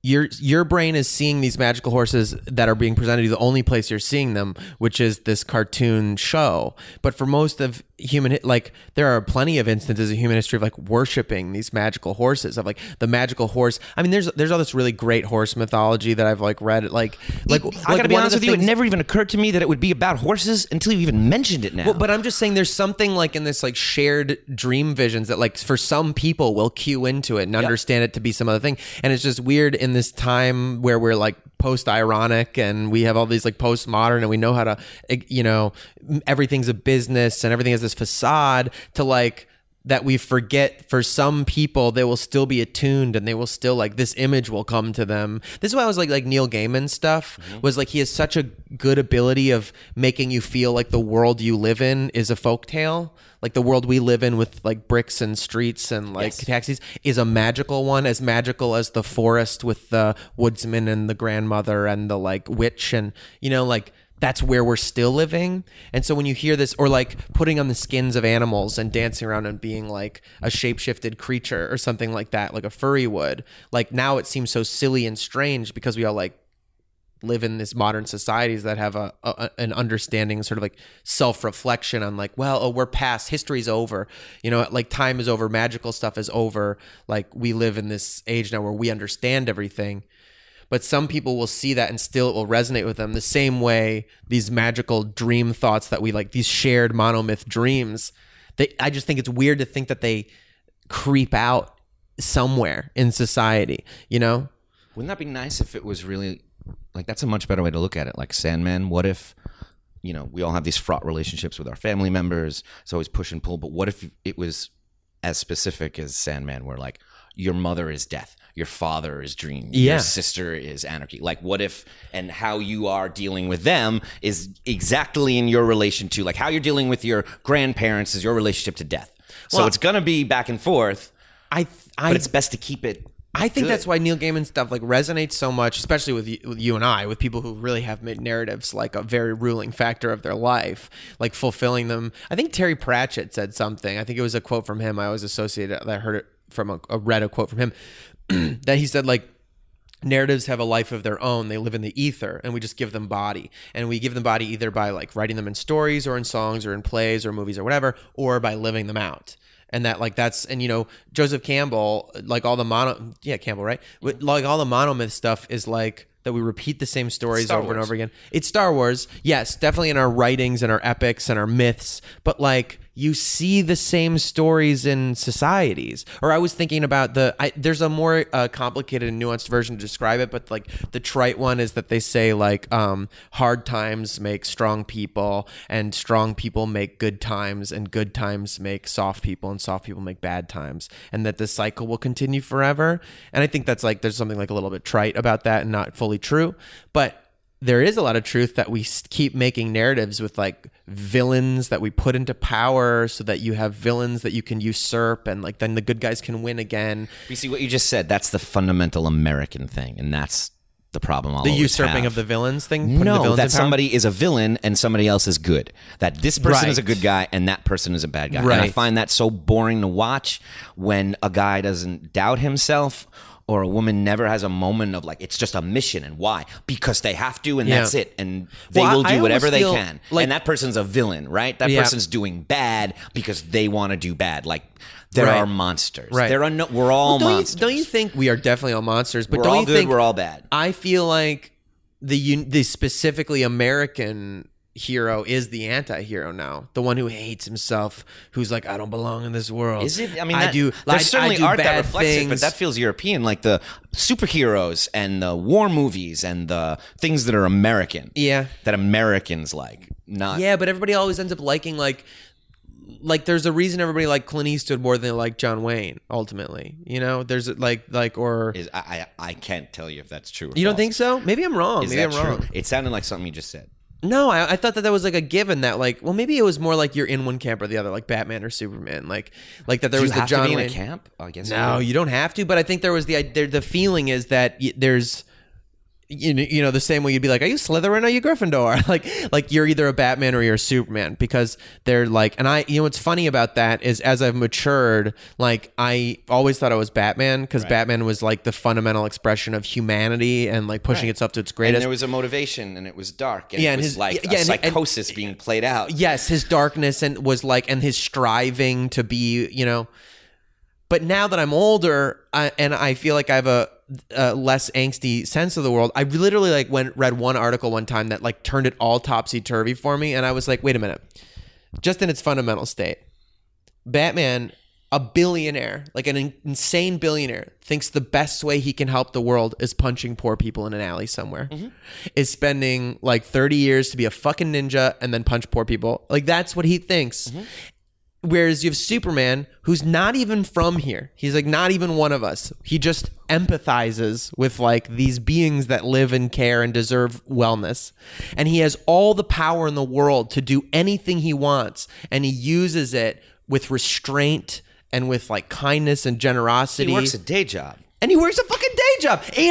your brain is seeing these magical horses that are being presented to you, the only place you're seeing them, which is this cartoon show. But for most of human, like, there are plenty of instances in human history of like worshiping these magical horses, of like the magical horse. I mean, there's all this really great horse mythology that I've like read. I gotta be honest with you, it never even occurred to me that it would be about horses until you even mentioned it now. Well, but I'm just saying there's something like in this like shared dream visions that like for some people will cue into it and understand it to be some other thing. And it's just weird in this time where we're like post-ironic and we have all these like post-modern, and we know how to, you know, everything's a business and everything has this facade, to like that we forget for some people they will still be attuned and they will still like, this image will come to them. This is why I was like Neil Gaiman's stuff was like, he has such a good ability of making you feel like the world you live in is a folktale. Like the world we live in with like bricks and streets and like taxis is a magical one, as magical as the forest with the woodsman and the grandmother and the like witch, and you know, like that's where we're still living. And so when you hear this, or like putting on the skins of animals and dancing around and being like a shape-shifted creature or something like that, like a furry would, like now it seems so silly and strange because we all like live in this modern societies that have an understanding, sort of like self-reflection on like, well, oh, we're past, history's over, you know, like time is over, magical stuff is over. Like we live in this age now where we understand everything. But some people will see that and still it will resonate with them the same way these magical dream thoughts that we like, these shared monomyth dreams. I just think it's weird to think that they creep out somewhere in society, you know? Wouldn't that be nice if it was really, like, that's a much better way to look at it. Like Sandman, what if, you know, we all have these fraught relationships with our family members. It's always push and pull. But what if it was as specific as Sandman, where like, your mother is death, your father is dream, your sister is anarchy. Like what if, and how you are dealing with them is exactly in your relation to, like how you're dealing with your grandparents is your relationship to death. So well, it's going to be back and forth, but it's best to keep it. I think that's why Neil Gaiman stuff like resonates so much, especially with you and I, with people who really have made narratives like a very ruling factor of their life, like fulfilling them. I think Terry Pratchett said something. I think it was a quote from him. I always associated it. I heard it from a quote from him that he said, like, narratives have a life of their own. They live in the ether, and we just give them body. And we give them body either by like writing them in stories or in songs or in plays or movies or whatever, or by living them out. And that, like, that's, and you know, Joseph Campbell, like all the Campbell, right? Like all the monomyth stuff is like that we repeat the same stories over and over again. It's Star Wars. Yes, definitely in our writings and our epics and our myths, but like you see the same stories in societies. Or I was thinking about there's a more complicated and nuanced version to describe it, but like the trite one is that they say like hard times make strong people, and strong people make good times, and good times make soft people, and soft people make bad times, and that this cycle will continue forever. And I think that's like, there's something like a little bit trite about that and not fully true, but there is a lot of truth that we keep making narratives with like villains that we put into power so that you have villains that you can usurp, and like then the good guys can win again. You see what you just said, that's the fundamental American thing, and that's the problem. The usurping of the villains thing? No, that somebody is a villain and somebody else is good. That this person is a good guy and that person is a bad guy. Right. And I find that so boring to watch when a guy doesn't doubt himself, or a woman never has a moment of like, it's just a mission, and why? Because they have to, and that's it. And they will do whatever they can. Like, and that person's a villain, right? That person's doing bad because they want to do bad. Like, there are monsters. Right. We're all monsters. Don't you think we are definitely all monsters? But we're all good, we're all bad. I feel like the specifically American hero is the anti-hero now, the one who hates himself, who's like, I don't belong in this world. Is it? I mean, there's certainly art that reflects it, but that feels European, like the superheroes and the war movies and the things that are American, that Americans like. Not but everybody always ends up liking like there's a reason everybody liked Clint Eastwood more than they liked John Wayne. Ultimately, you know, there's I can't tell you if that's true. Or you don't think so? Maybe I'm wrong. Maybe I'm wrong. It sounded like something you just said. No, I thought that was like a given that like, well, maybe it was more like you're in one camp or the other, like Batman or Superman, like that there was the John Wayne camp. I guess no, you don't have to, but I think there was the feeling is that there's, you know, the same way you'd be like, are you Slytherin or are you Gryffindor? like you're either a Batman or you're a Superman, because they're like, and I, you know, what's funny about that is as I've matured, like I always thought I was Batman because Batman was like the fundamental expression of humanity and like pushing itself to its greatest. And there was a motivation, and it was dark, and it was psychosis being played out. Yes, his darkness and was like, and his striving to be, you know. But now that I'm older, I feel like I have a less angsty sense of the world. I literally like read one article one time that like turned it all topsy-turvy for me, and I was like, wait a minute. Just in its fundamental state, Batman, a billionaire, like an insane billionaire, thinks the best way he can help the world is punching poor people in an alley somewhere, is spending like 30 years to be a fucking ninja and then punch poor people. Like that's what he thinks. Whereas you have Superman, who's not even from here. He's like not even one of us. He just empathizes with like these beings that live and care and deserve wellness. And he has all the power in the world to do anything he wants. And he uses it with restraint and with like kindness and generosity. He works a day job. And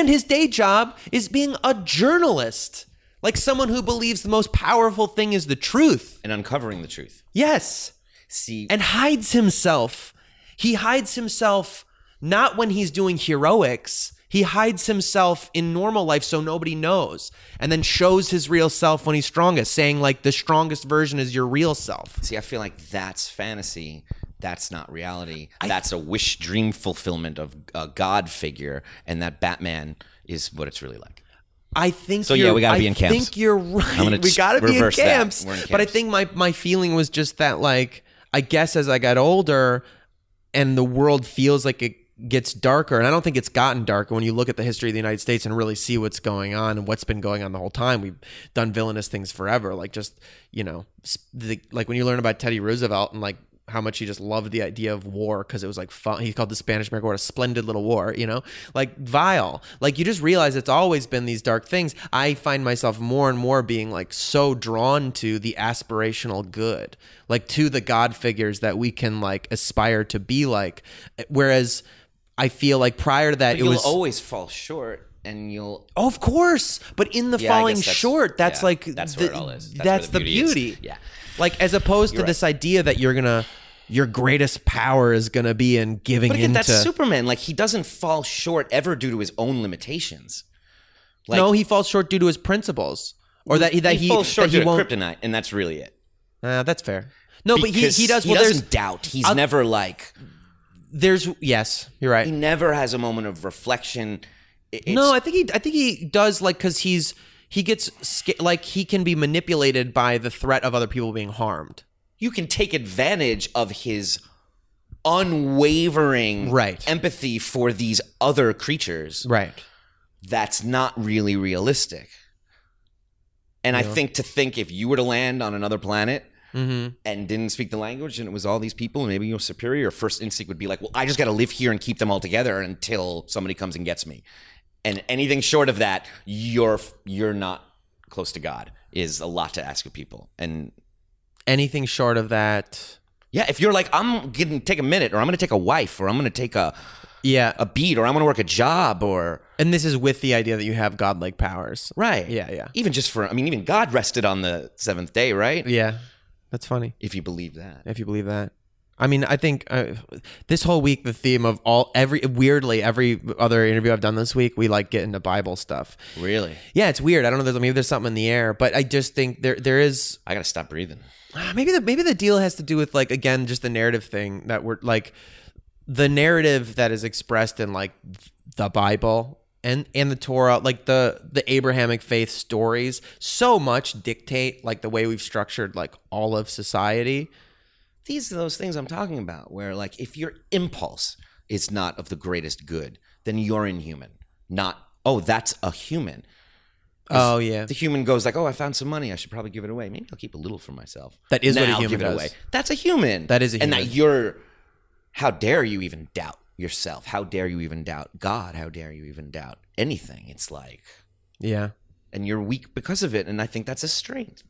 his day job is being a journalist. Like someone who believes the most powerful thing is the truth. And uncovering the truth. Yes. See. And hides himself. He hides himself not when he's doing heroics. He hides himself in normal life so nobody knows, and then shows his real self when he's strongest, saying like the strongest version is your real self. See, I feel like that's fantasy. That's not reality. That's a wish dream fulfillment of a God figure, and that Batman is what it's really like. I think so. Yeah, we gotta be in camps. I think you're right. We gotta be in camps. But I think my feeling was just that, like, I guess as I got older, and the world feels like it gets darker, and I don't think it's gotten darker when you look at the history of the United States and really see what's going on and what's been going on the whole time. We've done villainous things forever, like, just, you know, like when you learn about Teddy Roosevelt and like how much he just loved the idea of war because it was like fun. He called the Spanish-American War a splendid little war, you know, like vile. Like, you just realize it's always been these dark things. I find myself more and more being like so drawn to the aspirational good, like to the God figures that we can like aspire to be like, whereas I feel like prior to that, but it was always fall short, and you'll of course. But in the falling short, that's like that's where it all is. That's the beauty. Yeah, like as opposed to this idea that you're gonna your greatest power is gonna be in giving in. But again, that's Superman. Like, he doesn't fall short ever due to his own limitations. Like, no, he falls short due to his principles, or that he falls short due to kryptonite, and that's really it. That's fair. No, but he does. He doesn't doubt. He's never like. There's yes, you're right. He never has a moment of reflection. No, I think he does, like, because he gets like he can be manipulated by the threat of other people being harmed. You can take advantage of his unwavering empathy for these other creatures. Right. That's not really realistic. And yeah. I think if you were to land on another planet. Mm-hmm. And didn't speak the language, and it was all these people, and maybe your superior first instinct would be like, well, I just got to live here and keep them all together until somebody comes and gets me. And anything short of that, you're not close to God, is a lot to ask of people. And anything short of that, yeah, if you're like, I'm going to take a minute, or I'm going to take a wife, or I'm going to take a beat, or I'm going to work a job, or and this is with the idea that you have godlike powers, right? Yeah, yeah. Even just for, I mean, even God rested on the seventh day, right? Yeah. That's funny. If you believe that. If you believe that. I mean, I think this whole week, the theme of every other interview I've done this week, we like get into Bible stuff. Really? Yeah, it's weird. I don't know. Maybe there's something in the air, but I just think there is. I gotta stop breathing. Maybe the deal has to do with, like, again, just the narrative thing that we're like, the narrative that is expressed in like the Bible and the Torah, like the Abrahamic faith stories, so much dictate like the way we've structured like all of society. These are those things I'm talking about where, like, if your impulse is not of the greatest good, then you're inhuman, not, oh, that's a human. Oh, yeah. The human goes like, oh, I found some money. I should probably give it away. Maybe I'll keep a little for myself. That is what a human does. That's a human. That is a human. And that you're, how dare you even doubt yourself? How dare you even doubt God? How dare you even doubt anything? It's like, yeah, and you're weak because of it, and I think that's a strength.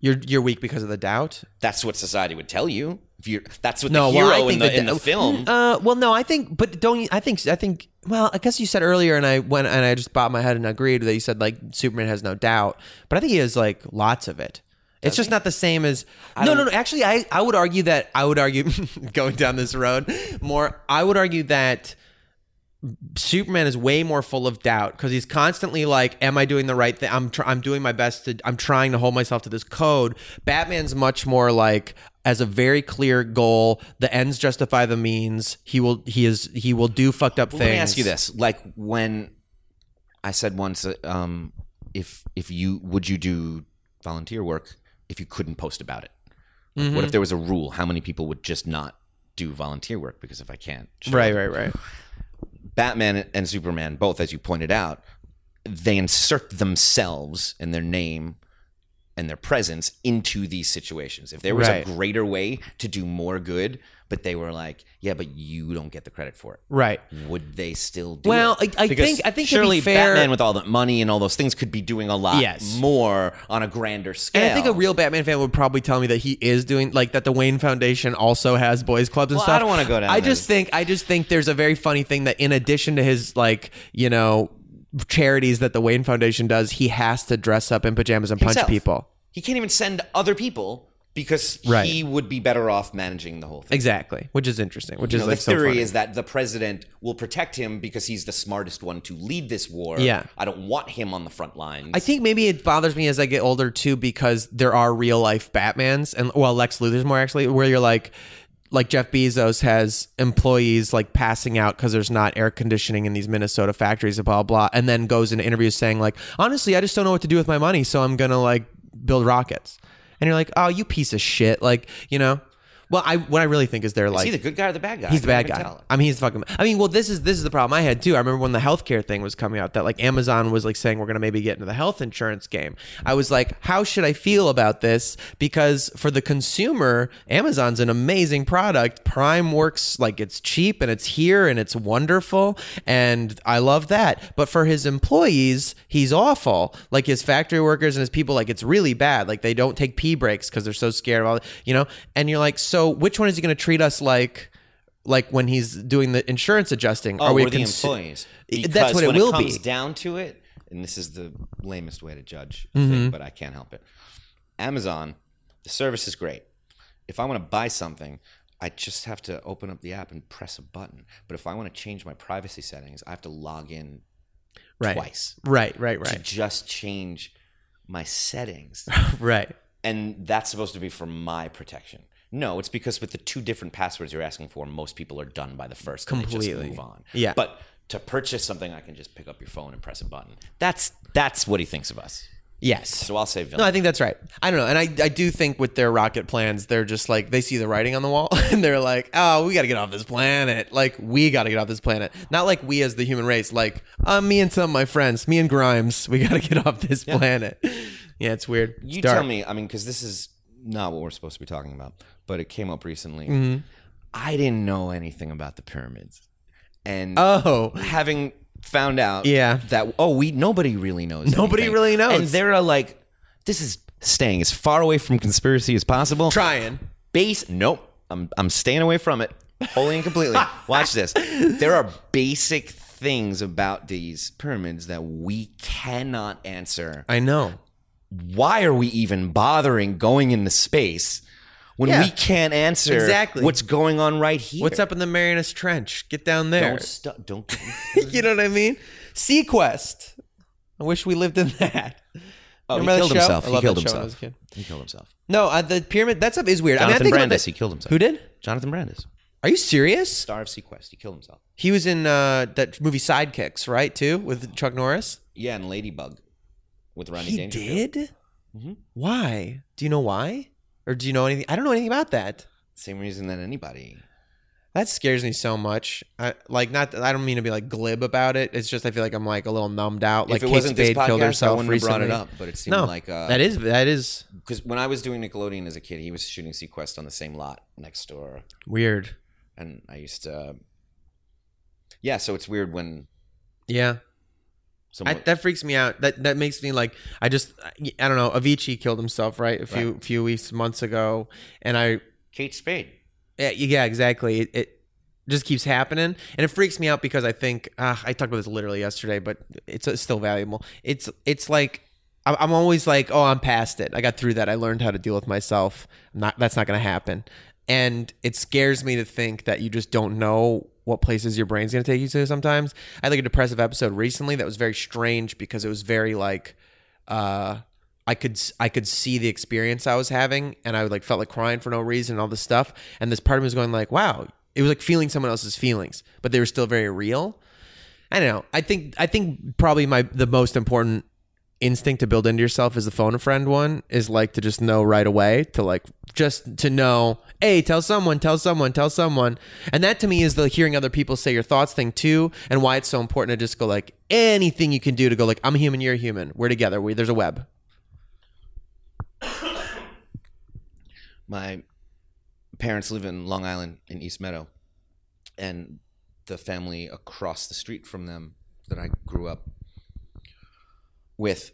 You're weak because of the doubt. That's what society would tell you. If you're, that's what the hero in the film. Well, no, I think, but don't you? I think. Well, I guess you said earlier, and I went and I just bobbed my head and agreed that you said like Superman has no doubt, but I think he has like lots of it. It's just not the same as no. Actually, I would argue that going down this road more, I would argue that Superman is way more full of doubt because he's constantly like, am I doing the right thing? I'm doing my best to, I'm trying to hold myself to this code. Batman's much more like, as a very clear goal, the ends justify the means. He will do fucked up things. Let me ask you this: like, when I said once, would you do volunteer work if you couldn't post about it? Mm-hmm. What if there was a rule? How many people would just not do volunteer work because if I can't? Right. Batman and Superman both, as you pointed out, they insert themselves and their name and their presence into these situations. If there was a greater way to do more good, but they were like, yeah, but you don't get the credit for it. Right. Would they still do it? Well, I think surely, to be fair, Batman with all the money and all those things could be doing a lot more on a grander scale. And I think a real Batman fan would probably tell me that he is doing, like, that the Wayne Foundation also has boys clubs and stuff. I don't want to go down. I just think there's a very funny thing that in addition to his, like, you know, charities that the Wayne Foundation does, he has to dress up in pajamas and punch people. He can't even send other people because he would be better off managing the whole thing. Exactly, which is interesting. Which is like so funny. The theory is that the president will protect him because he's the smartest one to lead this war. Yeah, I don't want him on the front lines. I think maybe it bothers me as I get older too, because there are real life Batmans and well, Lex Luthor's more actually, where you're like. Like Jeff Bezos has employees like passing out because there's not air conditioning in these Minnesota factories and blah, blah, and then goes into interviews saying like, honestly, I just don't know what to do with my money. So I'm going to like build rockets. And you're like, oh, you piece of shit. Like, you know, well, what I really think is they're like. Is he the good guy or the bad guy? He's the bad guy. I mean, he's fucking. I mean, well, this is the problem I had too. I remember when the healthcare thing was coming out that like Amazon was like saying, we're going to maybe get into the health insurance game. I was like, how should I feel about this? Because for the consumer, Amazon's an amazing product. Prime works like it's cheap and it's here and it's wonderful. And I love that. But for his employees, he's awful. Like his factory workers and his people, like it's really bad. Like they don't take pee breaks because they're so scared of all that, you know? And you're like, so which one is he going to treat us like when he's doing the insurance adjusting? Oh, we're the employees. That's what it will be. When it comes down to it, and this is the lamest way to judge, I think, but I can't help it. Amazon, the service is great. If I want to buy something, I just have to open up the app and press a button. But if I want to change my privacy settings, I have to log in twice. Right. To just change my settings. Right. And that's supposed to be for my protection. No, it's because with the two different passwords you're asking for, most people are done by the first. Completely. They just move on. Yeah. But to purchase something, I can just pick up your phone and press a button. That's what he thinks of us. Yes. So I'll say villain. No, I think that's right. I don't know. And I do think with their rocket plans, they're just like, they see the writing on the wall and they're like, oh, we got to get off this planet. Like, we got to get off this planet. Not like we as the human race, like me and some of my friends, me and Grimes, we got to get off this planet. Yeah, it's weird. You tell me, I mean, because this is not what we're supposed to be talking about, but it came up recently. I didn't know anything about the pyramids, and having found out that nobody really knows. And they're like, this is staying as far away from conspiracy as possible. I'm staying away from it wholly and completely. Watch this. There are basic things about these pyramids that we cannot answer. I know. Why are we even bothering going into space when we can't answer what's going on right here? What's up in the Marianas Trench? Get down there. Don't. You know what I mean? Sequest. I wish we lived in that. Oh, he killed himself. No, the pyramid, that stuff is weird. Jonathan Brandis, he killed himself. Who did? Jonathan Brandis. Are you serious? Star of Sequest. He killed himself. He was in that movie Sidekicks, right, too, with Chuck Norris? Yeah, and Ladybug. With Rodney Dangerfield. He did? Mm-hmm. Why? Do you know why? Or do you know anything? I don't know anything about that. Same reason that anybody. That scares me so much. I don't mean to be like glib about it. It's just I feel like I'm like a little numbed out. Like if it wasn't Kate Spade this podcast, killed herself I wouldn't have brought it up. But it seemed like that is because when I was doing Nickelodeon as a kid, he was shooting Sequest on the same lot next door. Weird. And I used to. Yeah, so it's weird when. Yeah. That freaks me out. That makes me like I don't know. Avicii killed himself a few months ago, and Kate Spade. Yeah, exactly. It just keeps happening, and it freaks me out because I think I talked about this literally yesterday, but it's still valuable. It's like I'm always like, oh, I'm past it. I got through that. I learned how to deal with myself. That's not going to happen, and it scares me to think that you just don't know what places your brain's going to take you to sometimes. I had like a depressive episode recently that was very strange because it was very like I could see the experience I was having, and I like felt like crying for no reason and all this stuff, and this part of me was going like, wow, it was like feeling someone else's feelings, but they were still very real. I don't know. I think probably the most important instinct to build into yourself is the phone a friend one, is like to just know right away, to like just to know, hey, tell someone. And that to me is the hearing other people say your thoughts thing too, and why it's so important to just go like anything you can do to go like, I'm a human, you're a human, we're together, there's a web. My parents live in Long Island in East Meadow, and the family across the street from them that I grew up with,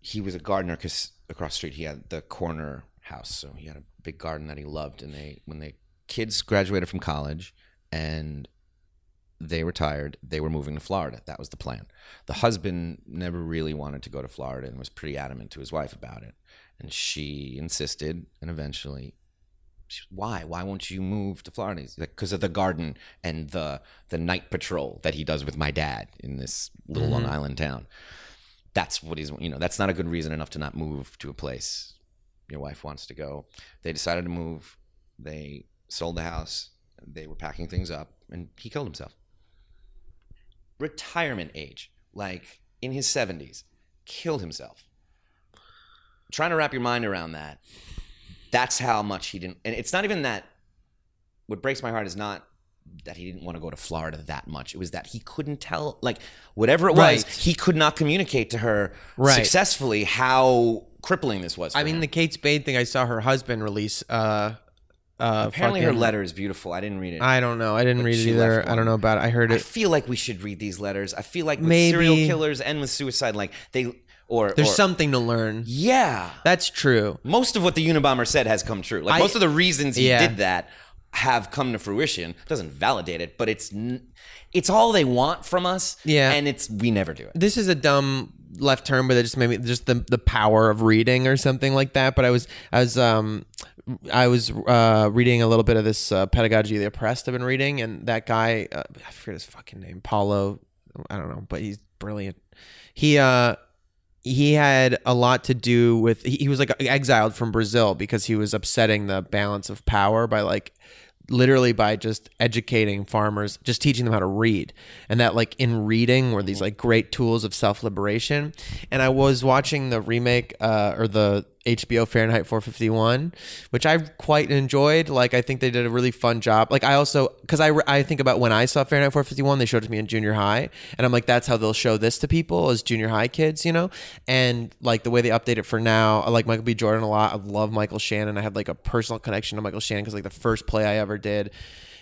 he was a gardener because across the street he had the corner house, so he had a big garden that he loved. And when the kids graduated from college and They were tired. They were moving to Florida. That was the plan. The husband never really wanted to go to Florida and was pretty adamant to his wife about it. And she insisted, and eventually, she said, why? Why won't you move to Florida? He's like, because of the garden and the night patrol that he does with my dad in this little Long Island town. That's what he's, you know, that's not a good reason enough to not move to a place your wife wants to go. They decided to move. They sold the house. They were packing things up, and he killed himself. Retirement age, like in his 70s, killed himself. Trying to wrap your mind around that. That's how much he didn't. And it's not even that. What breaks my heart is not that he didn't want to go to Florida that much. It was that he couldn't tell, like, whatever it was, he could not communicate to her successfully how crippling this was for him. The Kate Spade thing, I saw her husband release. Apparently her letter is beautiful. I didn't read it. I don't know. I didn't read it either. I don't know about it. I heard it. I feel like we should read these letters. I feel like with serial killers and with suicide, like there's something to learn. Yeah. That's true. Most of what the Unabomber said has come true. Like most of the reasons he did that have come to fruition. It doesn't validate it, but it's all they want from us. Yeah. And we never do it. This is a dumb left term, but it just made me the power of reading or something like that. But I was reading a little bit of this Pedagogy of the Oppressed I've been reading, and that guy, I forget his fucking name, Paulo, I don't know, but he's brilliant. He had a lot to do with, he was like exiled from Brazil because he was upsetting the balance of power by literally by just educating farmers, just teaching them how to read. And that in reading were these great tools of self-liberation. And I was watching the remake or the HBO Fahrenheit 451, which I quite enjoyed. I think they did a really fun job. I also, because I think about when I saw Fahrenheit 451, they showed it to me in junior high. And I'm like, that's how they'll show this to people as junior high kids, you know? And the way they update it for now, I like Michael B. Jordan a lot. I love Michael Shannon. I had a personal connection to Michael Shannon because the first play I ever did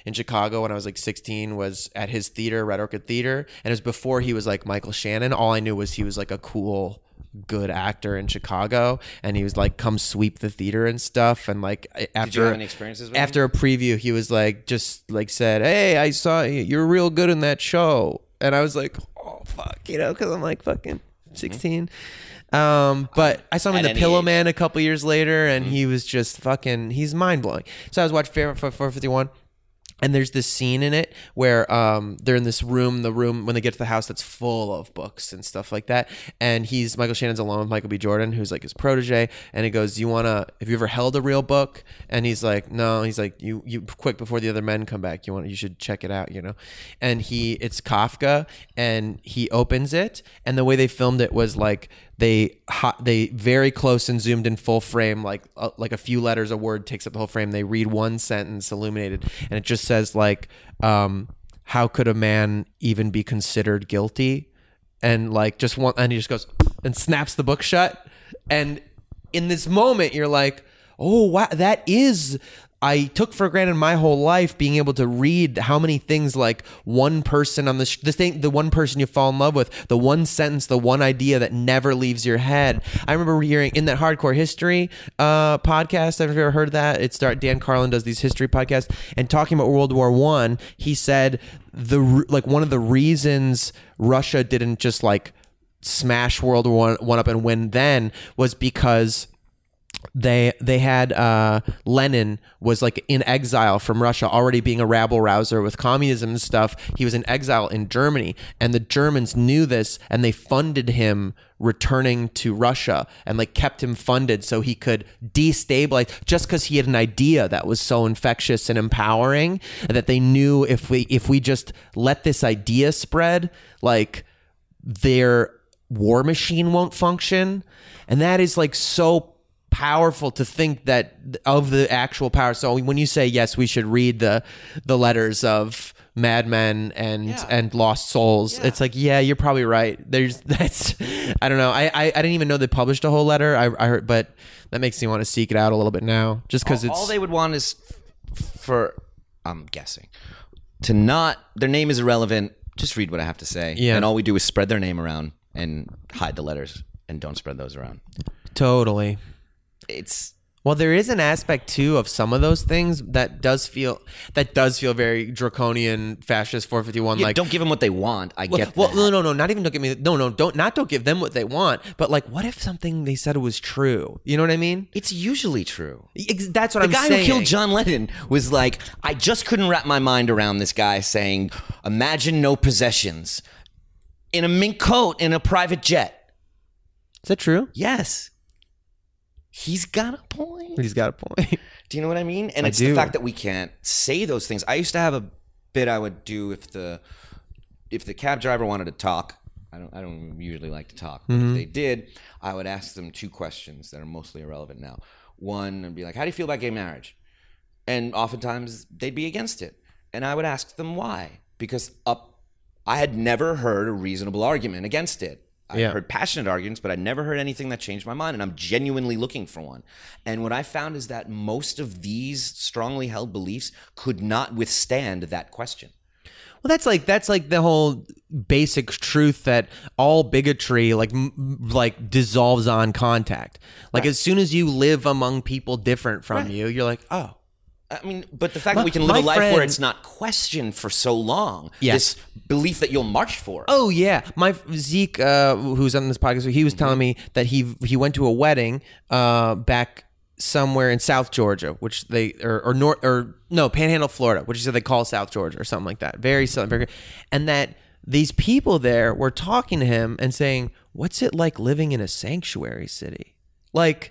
in Chicago when I was 16 was at his theater, Red Orchid Theater. And it was before he was Michael Shannon. All I knew was he was a cool, good actor in Chicago, and he was come sweep the theater and stuff. And after, did you have any experiences with him? A preview, he was said, hey, I saw you. You're real good in that show. And I was like, oh fuck, you know, because I'm fucking 16. But I saw him in The Pillow Man a couple years later, and he was just fucking, he's mind blowing. So I was watching Fahrenheit 451. And there's this scene in it where they're in this room, when they get to the house that's full of books and stuff like that. And Michael Shannon's alone with Michael B. Jordan, who's his protege. And he goes, have you ever held a real book? And he's like, no. He's like, you quick before the other men come back. You should check it out, you know? And it's Kafka, and he opens it. And the way they filmed it was they very close and zoomed in full frame, a few letters, a word takes up the whole frame. They read one sentence illuminated, and it just says how could a man even be considered guilty? And and he just goes and snaps the book shut. And in this moment, you're like, oh wow, that is. I took for granted my whole life being able to read how many things one person on this thing, the one person you fall in love with, the one sentence, the one idea that never leaves your head. I remember hearing in that Hardcore History podcast. Have you ever heard of that? Dan Carlin does these history podcasts, and talking about World War One, he said one of the reasons Russia didn't just smash World War One up and win then was because they had Lenin was in exile from Russia, already being a rabble rouser with communism and stuff. He was in exile in Germany, and the Germans knew this, and they funded him returning to Russia, and kept him funded so he could destabilize, just because he had an idea that was so infectious and empowering, and that they knew if we just let this idea spread, their war machine won't function. And that is so powerful to think that of the actual power. So when you say, yes, we should read the letters of madmen and lost souls, it's you're probably right. I don't know. I didn't even know they published a whole letter. I heard, but that makes me want to seek it out a little bit now, just because all they would want is for, I'm guessing, to not, their name is irrelevant. Just read what I have to say. Yeah. And all we do is spread their name around and hide the letters and don't spread those around. Totally. It's Well, there is an aspect too of some of those things that does feel very draconian, fascist 451. Yeah, like, don't give them what they want. Don't give them what they want. But like, what if something they said was true? You know what I mean? It's usually true. That's what I'm saying. The guy who killed John Lennon was like, I just couldn't wrap my mind around this guy saying, "Imagine no possessions," in a mink coat in a private jet. Is that true? Yes. He's got a point. He's got a point. Do you know what I mean? And it's the fact that we can't say those things. I used to have a bit I would do if the cab driver wanted to talk. I don't usually like to talk, but if they did, I would ask them two questions that are mostly irrelevant now. One, I'd be like, "How do you feel about gay marriage?" And oftentimes they'd be against it, and I would ask them why, because I had never heard a reasonable argument against it. I heard passionate arguments, but I never heard anything that changed my mind, and I'm genuinely looking for one. And what I found is that most of these strongly held beliefs could not withstand that question. Well, that's like the whole basic truth that all bigotry like dissolves on contact. Like, as soon as you live among people different from you, you're like, oh. I mean, but the fact that we can live a life where it's not questioned for so long, this belief that you'll march for. Oh, yeah. My Zeke, who's on this podcast, he was telling me that he went to a wedding back somewhere in South Georgia, which they Panhandle, Florida, which he said they call South Georgia or something like that. Very southern, very, and that these people there were talking to him and saying, "What's it like living in a sanctuary city?" Like,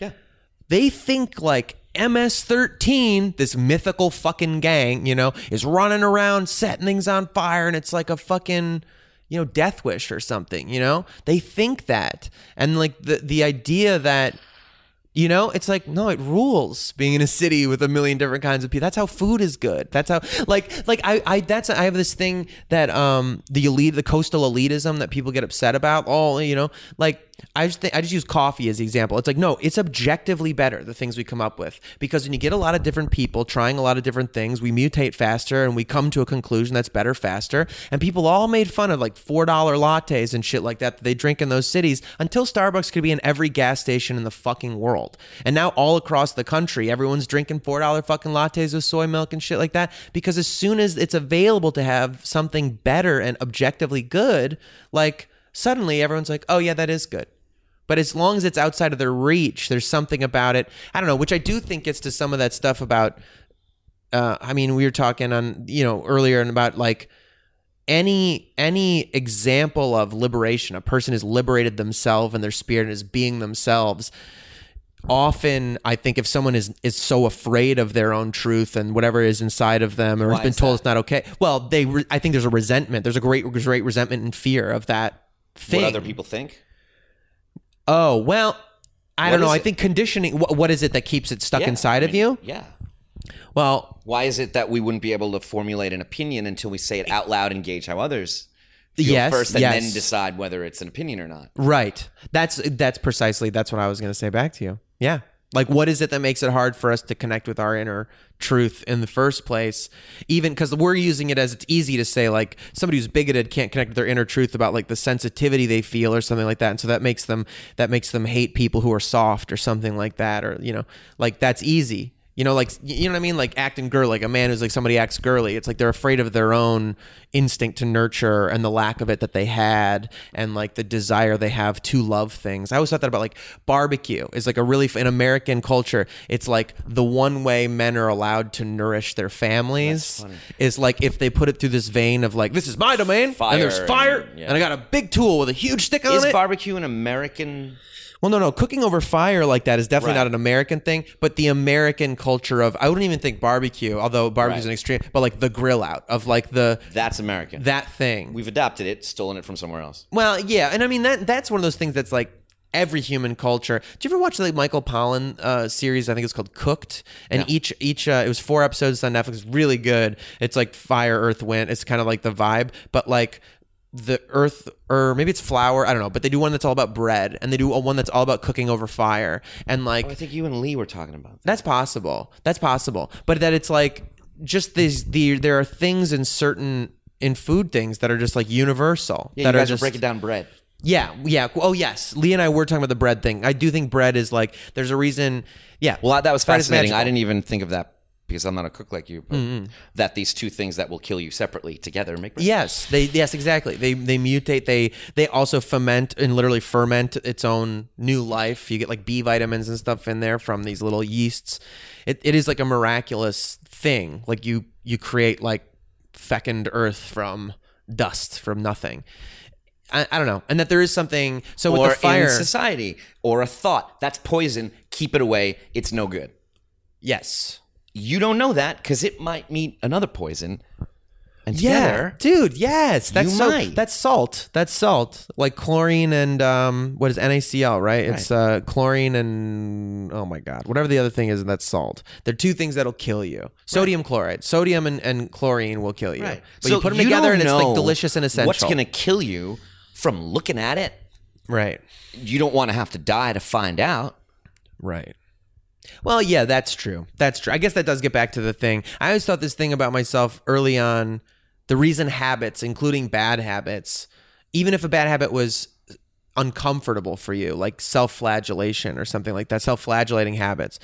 they think like MS-13, this mythical fucking gang, you know, is running around setting things on fire, and it's like a fucking, you know, death wish or something, you know? They think that. And like the idea that, you know, it's like, no, it rules being in a city with a million different kinds of people. That's how food is good. That's how I have this thing that the coastal elitism that people get upset about. All, you know, like I just use coffee as the example. It's like, no, it's objectively better, the things we come up with, because when you get a lot of different people trying a lot of different things, we mutate faster and we come to a conclusion that's better faster. And people all made fun of like $4 lattes and shit like that they drink in those cities until Starbucks could be in every gas station in the fucking world. And now all across the country, everyone's drinking $4 fucking lattes with soy milk and shit like that, because as soon as it's available to have something better and objectively good, like suddenly everyone's like, oh yeah, that is good. But as long as it's outside of their reach, there's something about it. I don't know, which I do think gets to some of that stuff about, I mean, we were talking on, you know, earlier and about like, any example of liberation, a person has liberated themselves and their spirit is being themselves. Often, I think if someone is so afraid of their own truth and whatever is inside of them, or has been told it's not okay, well, I think there's a resentment. There's a great resentment and fear of that thing. What other people think? Oh, well, I don't know. I think conditioning. What is it that keeps it stuck inside of you? Yeah. Well, why is it that we wouldn't be able to formulate an opinion until we say it out loud and gauge how others? Then decide whether it's an opinion or not. Right. That's precisely, that's what I was going to say back to you. Yeah. Like, what is it that makes it hard for us to connect with our inner truth in the first place? Even because we're using it as, it's easy to say, like, somebody who's bigoted can't connect with their inner truth about like the sensitivity they feel or something like that. And so that makes them hate people who are soft or something like that. Or, you know, like, that's easy. You know, like, you know what I mean? Like, acting girly, like a man who's like, somebody acts girly. It's like they're afraid of their own instinct to nurture and the lack of it that they had, and like the desire they have to love things. I always thought that about like barbecue is like a really, in American culture, it's like the one way men are allowed to nourish their families is like if they put it through this vein of like, this is my domain, fire, and there's fire, and I got a big tool with a huge stick on it. Is barbecue an American? Well, no. Cooking over fire like that is definitely not an American thing, but the American culture of, I wouldn't even think barbecue, although barbecue is an extreme, but like the grill out of like the... That's American. That thing. We've adopted it, stolen it from somewhere else. Well, yeah. And I mean, that's one of those things that's like every human culture. Did you ever watch the Michael Pollan series? I think it's called Cooked. And each it was 4 episodes on Netflix. Really good. It's like fire, earth, wind. It's kind of like the vibe, but like... the earth, or maybe it's flour, I don't know, but they do one that's all about bread, and they do one that's all about cooking over fire, and like I think you and Lee were talking about that. That's possible, but that it's like just there are things in food things that are just like universal. Yeah, that you guys are breaking down bread. Yeah. Oh, yes. Lee and I were talking about the bread thing. I do think bread is like, there's a reason. Yeah. Well, that was fascinating. I didn't even think of that because I'm not a cook like you, but that these two things that will kill you separately together make bread. Yes. Yes, exactly. They mutate. They also ferment and literally ferment its own new life. You get like B vitamins and stuff in there from these little yeasts. It is like a miraculous thing. Like you create like fecund earth from dust, from nothing. I don't know. And that there is something. So with the fire, or in society, or a thought that's poison, keep it away, it's no good. Yes. You don't know that because it might meet another poison. And together, dude. Yes, that's salt. That's salt, like chlorine and what is NaCl, right? It's chlorine and oh my god, whatever the other thing is, and that's salt. They're two things that'll kill you. Sodium chloride, sodium and chlorine will kill you. Right. But so you put them together, and it's like delicious and essential. What's gonna kill you from looking at it? Right. You don't want to have to die to find out. Right. Well, yeah, that's true. That's true. I guess that does get back to the thing. I always thought this thing about myself early on, the reason habits, including bad habits, even if a bad habit was uncomfortable for you, like self-flagellation or something like that, self-flagellating habits,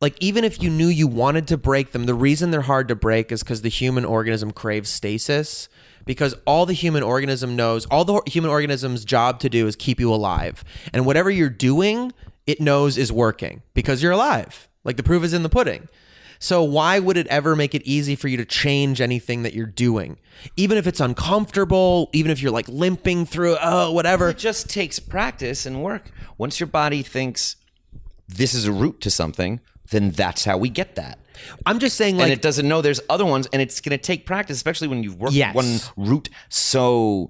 like even if you knew you wanted to break them, the reason they're hard to break is because the human organism craves stasis. Because all the human organism knows, all the human organism's job to do is keep you alive. And whatever you're doing, it knows is working because you're alive. Like the proof is in the pudding. So why would it ever make it easy for you to change anything that you're doing? Even if it's uncomfortable, even if you're like limping through, oh, whatever. It just takes practice and work. Once your body thinks this is a route to something, then that's how we get that. I'm just saying, like, and it doesn't know there's other ones, and it's going to take practice, especially when you've worked one route so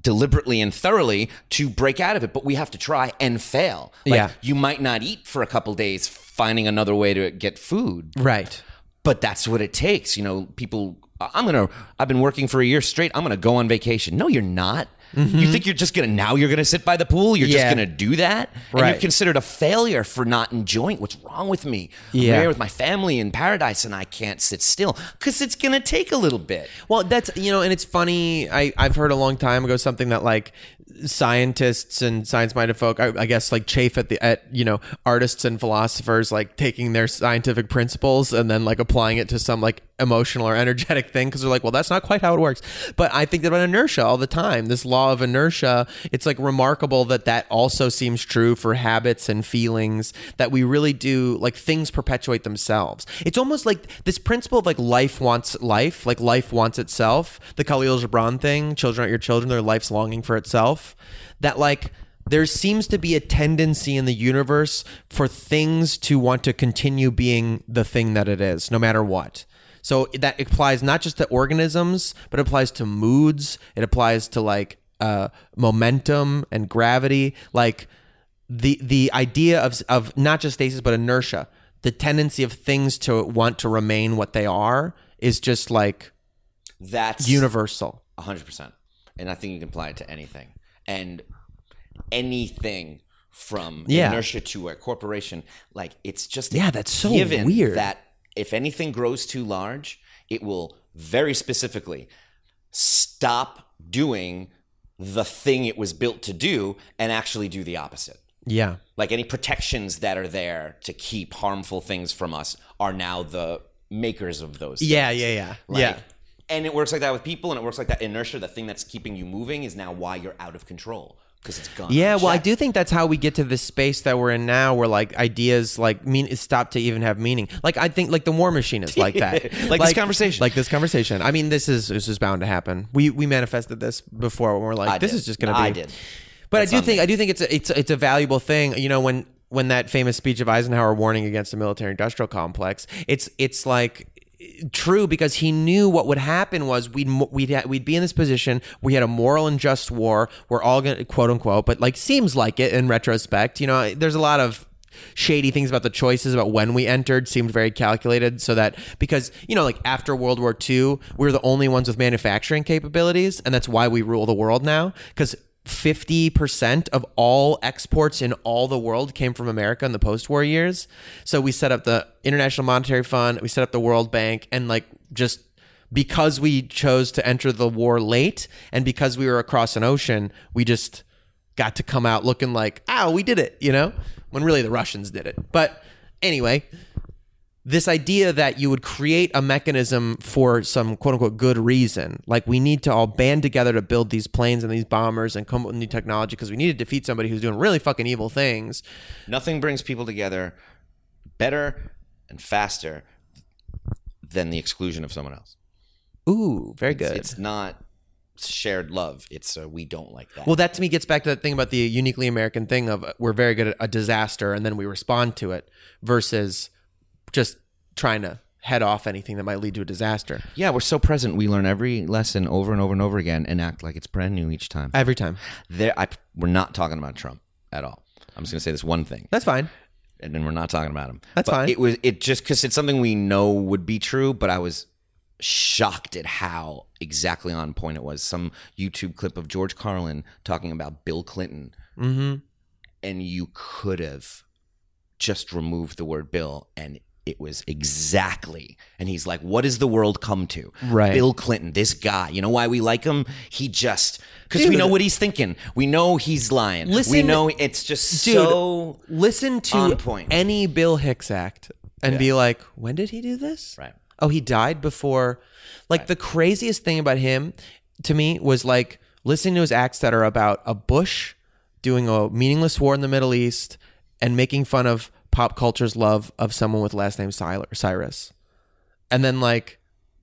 deliberately and thoroughly to break out of it. But we have to try and fail. Like, you might not eat for a couple days, finding another way to get food. Right. But that's what it takes. You know, people, I've been working for a year straight. I'm going to go on vacation. No, you're not. Mm-hmm. You think now you're going to sit by the pool? You're just going to do that? Right. And you're considered a failure for not enjoying. What's wrong with me? I'm here with my family in paradise and I can't sit still because it's going to take a little bit. Well, that's, and it's funny. I've heard a long time ago something that like scientists and science-minded folk, I guess, like chafe at artists and philosophers like taking their scientific principles and then like applying it to some like emotional or energetic thing because they're like, well, that's not quite how it works. But I think about inertia all the time. This law of inertia, it's like remarkable that also seems true for habits and feelings, that we really do, like things perpetuate themselves. It's almost like this principle of like life wants life, like life wants itself. The Khalil Gibran thing, children aren't your children, their life's longing for itself. That like there seems to be a tendency in the universe for things to want to continue being the thing that it is, no matter what. So that applies not just to organisms, but it applies to moods. It applies to like momentum and gravity. Like the idea of not just stasis, but inertia, the tendency of things to want to remain what they are is just like that's universal. 100%. And I think you can apply it to anything. And anything from inertia to a corporation, like it's just that's so weird. That if anything grows too large, it will very specifically stop doing the thing it was built to do and actually do the opposite. Yeah. Like any protections that are there to keep harmful things from us are now the makers of those things. Yeah. Like, and it works like that with people, and it works like that inertia, the thing that's keeping you moving is now why you're out of control. Because it's gone. Yeah, well, I do think that's how we get to this space that we're in now where like ideas like stop to even have meaning. Like I think like the War Machine is like that. Like this conversation. I mean, this is bound to happen. We manifested this before when we're like, this is just going to be. I did. But that's I do think it's a valuable thing. You know, when that famous speech of Eisenhower warning against the military-industrial complex, it's like true, because he knew what would happen was we'd be in this position. We had a moral and just war. We're all going to, quote unquote, but like seems like it in retrospect. You know, there's a lot of shady things about the choices about when we entered seemed very calculated, so that because, you know, like after World War II, we were the only ones with manufacturing capabilities. And that's why we rule the world now, because 50% of all exports in all the world came from America in the post-war years. So we set up the International Monetary Fund, we set up the World Bank, and like just because we chose to enter the war late and because we were across an ocean, we just got to come out looking like, "Ah, we did it," you know, when really the Russians did it. But anyway, this idea that you would create a mechanism for some quote unquote good reason, like we need to all band together to build these planes and these bombers and come up with new technology because we need to defeat somebody who's doing really fucking evil things. Nothing brings people together better and faster than the exclusion of someone else. Ooh, very good. It's not shared love. It's we don't like that. Well, that to me gets back to that thing about the uniquely American thing of we're very good at a disaster and then we respond to it versus just trying to head off anything that might lead to a disaster. Yeah, we're so present. We learn every lesson over and over and over again and act like it's brand new each time. Every time. We're not talking about Trump at all. I'm just going to say this one thing. That's fine. And then we're not talking about him. That's fine. It just because it's something we know would be true, but I was shocked at how exactly on point it was. Some YouTube clip of George Carlin talking about Bill Clinton. Mm-hmm. And you could have just removed the word Bill and it was exactly, and he's like, what does the world come to? Right. Bill Clinton, this guy, you know why we like him? He just, because we know what he's thinking. We know he's lying. Listen, we know it's just so listen to on point. Any Bill Hicks act and be like, when did he do this? Right. Oh, he died before. Like the craziest thing about him to me was like listening to his acts that are about a Bush doing a meaningless war in the Middle East and making fun of pop culture's love of someone with last name Cyrus. And then like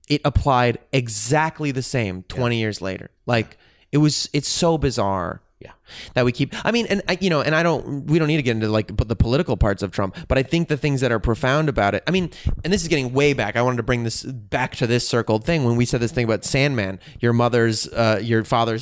it applied exactly the same 20 years later. Like it's so bizarre. Yeah. That we keep, I mean, and I, you know, and we don't need to get into like the political parts of Trump, but I think the things that are profound about it, I mean, and this is getting way back. I wanted to bring this back to this circled thing when we said this thing about Sandman, your father's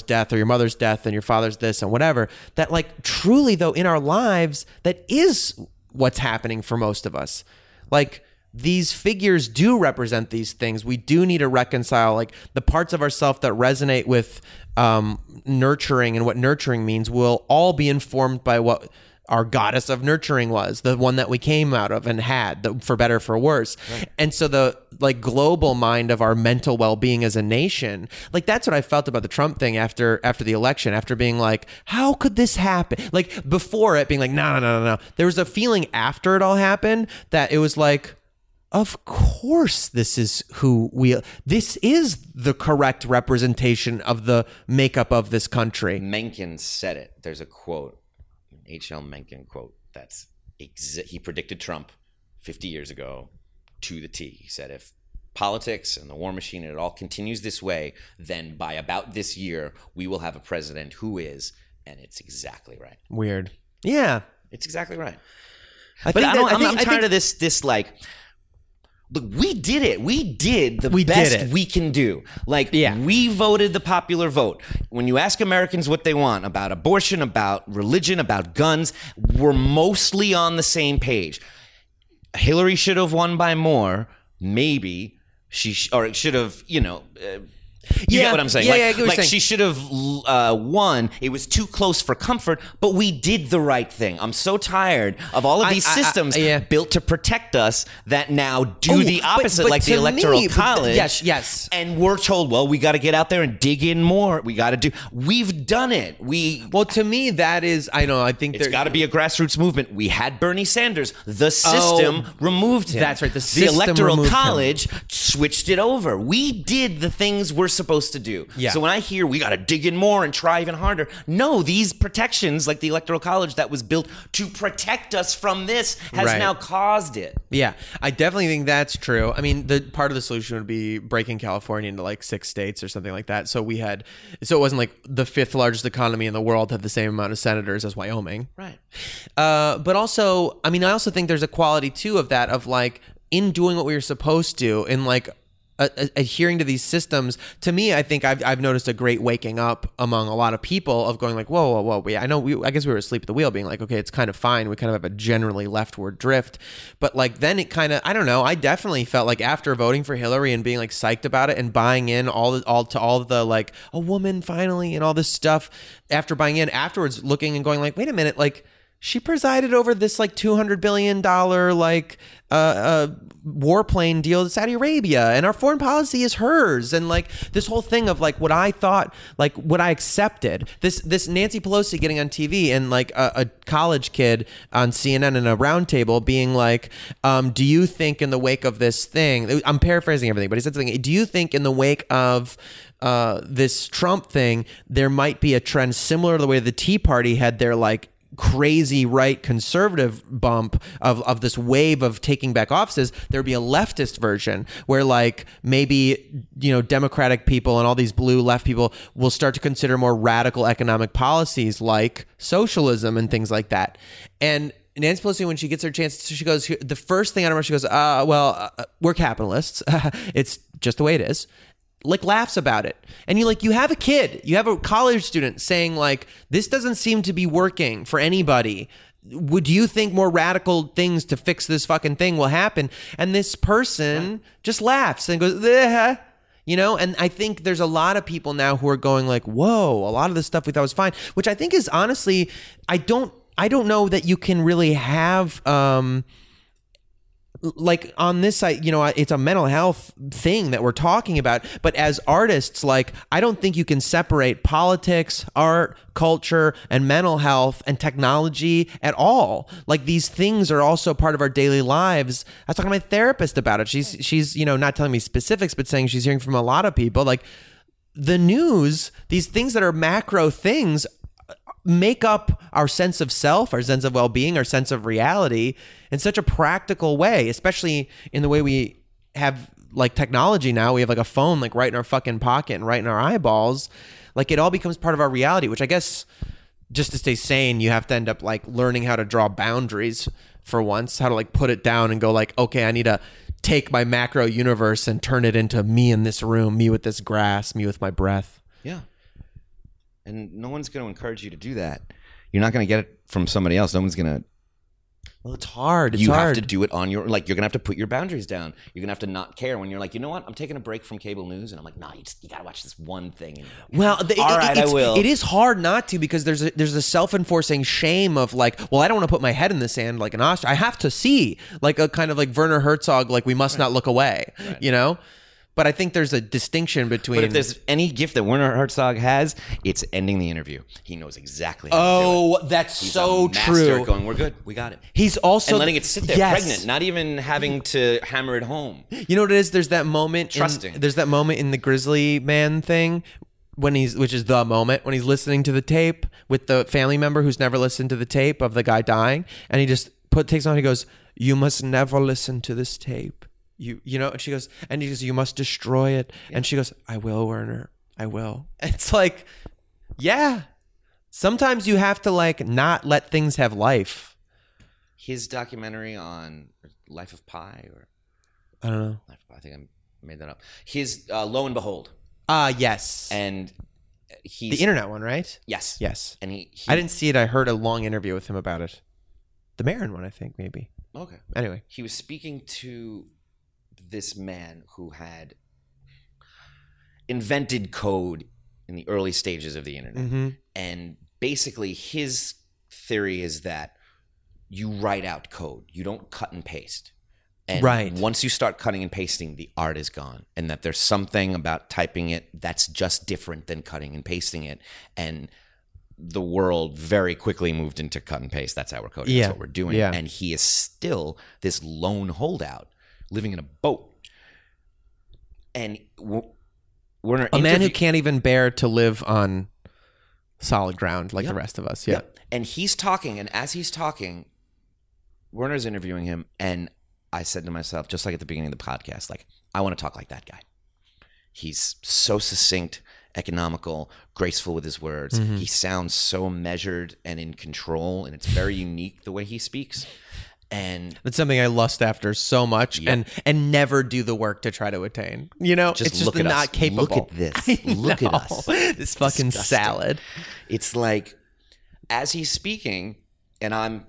death or your mother's death and your father's this and whatever, that like truly though in our lives, that is what's happening for most of us. Like these figures do represent these things. We do need to reconcile like the parts of ourselves that resonate with nurturing and what nurturing means will all be informed by what our goddess of nurturing was, the one that we came out of and had, for better or for worse. Right. And so the like global mind of our mental well-being as a nation, like that's what I felt about the Trump thing after the election, after being like, how could this happen? Like before it being like, no. There was a feeling after it all happened that it was like, of course this is the correct representation of the makeup of this country. Mencken said it. There's a quote. H.L. Mencken quote he predicted Trump 50 years ago to the T. He said, if politics and the war machine and it all continues this way, then by about this year, we will have a president who is, and it's exactly right. Weird. Yeah. It's exactly right. I'm tired of this like, look, we did it. We did the best we can do. Like, we voted the popular vote. When you ask Americans what they want about abortion, about religion, about guns, we're mostly on the same page. Hillary should have won by more. Maybe she should have, you know. You get what I'm saying? Yeah, I get what you're saying. She should have won. It was too close for comfort, but we did the right thing. I'm so tired of all of these systems built to protect us that now do the opposite, but like the Electoral College. Yes. And we're told, well, we got to get out there and dig in more. We've done it. Well, to me, that is, I know, I think it's got to be a grassroots movement. We had Bernie Sanders. The system removed him. That's right. The Electoral College switched it over. We did the things we're supposed to do. Yeah. So when I hear we got to dig in more and try even harder, no, these protections like the Electoral College that was built to protect us from this has now caused it. Yeah, I definitely think that's true. I mean, the part of the solution would be breaking California into like 6 states or something like that. So it wasn't like the 5th largest economy in the world had the same amount of senators as Wyoming. Right. But also, I mean, I also think there's a quality too of that, of like in doing what we were supposed to in like adhering to these systems. To me, I think I've noticed a great waking up among a lot of people of going like, whoa. I guess we were asleep at the wheel being like, okay, it's kind of fine. We kind of have a generally leftward drift. But like then it kind of, I don't know. I definitely felt like after voting for Hillary and being like psyched about it and buying in all the like a woman finally and all this stuff, after buying in afterwards, looking and going like, wait a minute, like She presided over this like $200 billion like warplane deal to Saudi Arabia, and our foreign policy is hers. And like this whole thing of like what I thought, like what I accepted, this Nancy Pelosi getting on TV and like a college kid on CNN in a roundtable being like, do you think in the wake of this thing, I'm paraphrasing everything, but he said something, do you think in the wake of this Trump thing, there might be a trend similar to the way the Tea Party had their like crazy right conservative bump of this wave of taking back offices, there'd be a leftist version where like maybe, you know, Democratic people and all these blue left people will start to consider more radical economic policies like socialism and things like that. And Nancy Pelosi, when she gets her chance, she goes, the first thing I remember, she goes, we're capitalists. It's just the way it is. Like laughs about it. And you have a kid, you have a college student saying like, this doesn't seem to be working for anybody. Would you think more radical things to fix this fucking thing will happen? And this person just laughs and goes, "Ugh." You know, and I think there's a lot of people now who are going like, whoa, a lot of the stuff we thought was fine, which I think is honestly, I don't know that you can really have, like on this side, you know, it's a mental health thing that we're talking about. But as artists, like, I don't think you can separate politics, art, culture, and mental health and technology at all. Like these things are also part of our daily lives. I was talking to my therapist about it. She's, you know, not telling me specifics, but saying she's hearing from a lot of people. Like the news, these things that are macro things make up our sense of self, our sense of well-being, our sense of reality in such a practical way, especially in the way we have like technology now. We have like a phone like right in our fucking pocket and right in our eyeballs. Like it all becomes part of our reality, which I guess just to stay sane, you have to end up like learning how to draw boundaries for once, how to like put it down and go like, okay, I need to take my macro universe and turn it into me in this room, me with this grass, me with my breath. Yeah. And no one's going to encourage you to do that. You're not going to get it from somebody else. No one's going to. Well, it's hard. It's hard. You have to do it on your, like, you're going to have to put your boundaries down. You're going to have to not care when you're like, you know what? I'm taking a break from cable news. And I'm like, no, you got to watch this one thing. Well, I will. It is hard not to, because there's a self-enforcing shame of like, well, I don't want to put my head in the sand like an ostrich. I have to see, like a kind of like Werner Herzog, like we must not look away, right. You know? But I think there's a distinction between... But if there's any gift that Werner Herzog has, it's ending the interview. He knows exactly how to do it. That's He's so a master true. Going, we're good. We got it. He's also... And letting it sit there pregnant, not even having to hammer it home. You know what it is? There's that moment... Trusting. There's that moment in the Grizzly Man thing... When he's listening to the tape with the family member who's never listened to the tape of the guy dying, and he just takes on, he goes, "You must never listen to this tape. You know," and she goes, and he goes, "You must destroy it." Yeah. And she goes, "I will, Werner, I will." It's like, yeah, sometimes you have to like not let things have life. His documentary on Life of Pi, or I don't know. Life of Pi, I think I made that up. His Lo and Behold. Yes. And he's the internet one, right? Yes. Yes. And he I didn't see it. I heard a long interview with him about it. The Marin one, I think, maybe. Okay. Anyway, he was speaking to this man who had invented code in the early stages of the internet. Mm-hmm. And basically his theory is that you write out code. You don't cut and paste. And right. Once you start cutting and pasting, the art is gone. And that there's something about typing it that's just different than cutting and pasting it. And the world very quickly moved into cut and paste. That's how we're coding. Yeah. That's what we're doing. Yeah. And he is still this lone holdout living in a boat, and a man who can't even bear to live on solid ground like the rest of us. Yeah. Yep. And he's talking, and as he's talking, Werner's interviewing him, and I said to myself, just like at the beginning of the podcast, like, I want to talk like that guy. He's so succinct, economical, graceful with his words. Mm-hmm. He sounds so measured and in control, and it's very unique the way he speaks. And that's something I lust after so much, and never do the work to try to attain. You know, it's just not capable. Look at this. Look at us. This fucking salad. It's like, as he's speaking, and I'm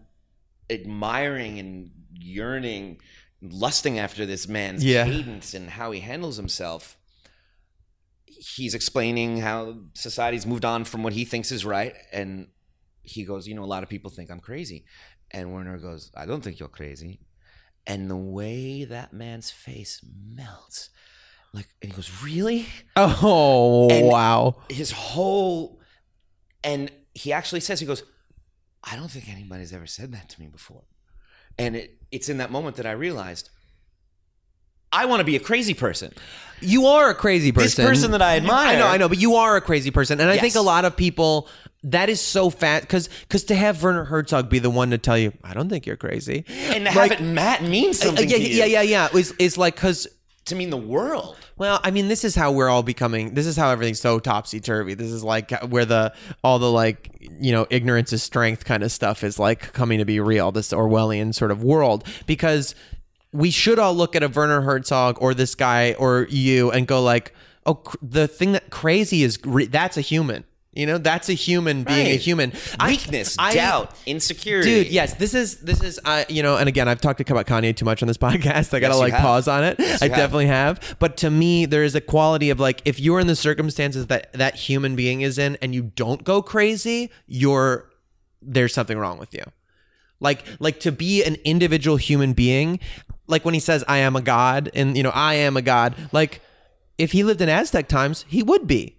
admiring and yearning, lusting after this man's cadence and how he handles himself. He's explaining how society's moved on from what he thinks is right, and he goes, you know, a lot of people think I'm crazy. And Werner goes, I don't think you're crazy. And the way that man's face melts, like, and he goes, really? Oh, and wow. His whole, and he actually says, he goes, I don't think anybody's ever said that to me before. And it's in that moment that I realized, I want to be a crazy person. You are a crazy person. This person that I admire. I know, but you are a crazy person. And I think a lot of people, that is so fat, because to have Werner Herzog be the one to tell you, I don't think you're crazy. And to have it mean something to you. Yeah. It's like, because... to mean the world. Well, I mean, this is how we're all becoming, this is how everything's so topsy-turvy. This is like where all the like, you know, ignorance is strength kind of stuff is like coming to be real, this Orwellian sort of world, because we should all look at a Werner Herzog or this guy or you and go like, oh, the thing that crazy is, that's a human. You know, that's a human being a human. Weakness, doubt, insecurity. Dude, yes, this is, you know, and again, I've talked about Kanye too much on this podcast. I got to pause on it. Yes, I definitely have. But to me, there is a quality of like, if you're in the circumstances that human being is in and you don't go crazy, there's something wrong with you. Like to be an individual human being, like when he says, I am a god and, you know, I am a god. Like if he lived in Aztec times, he would be.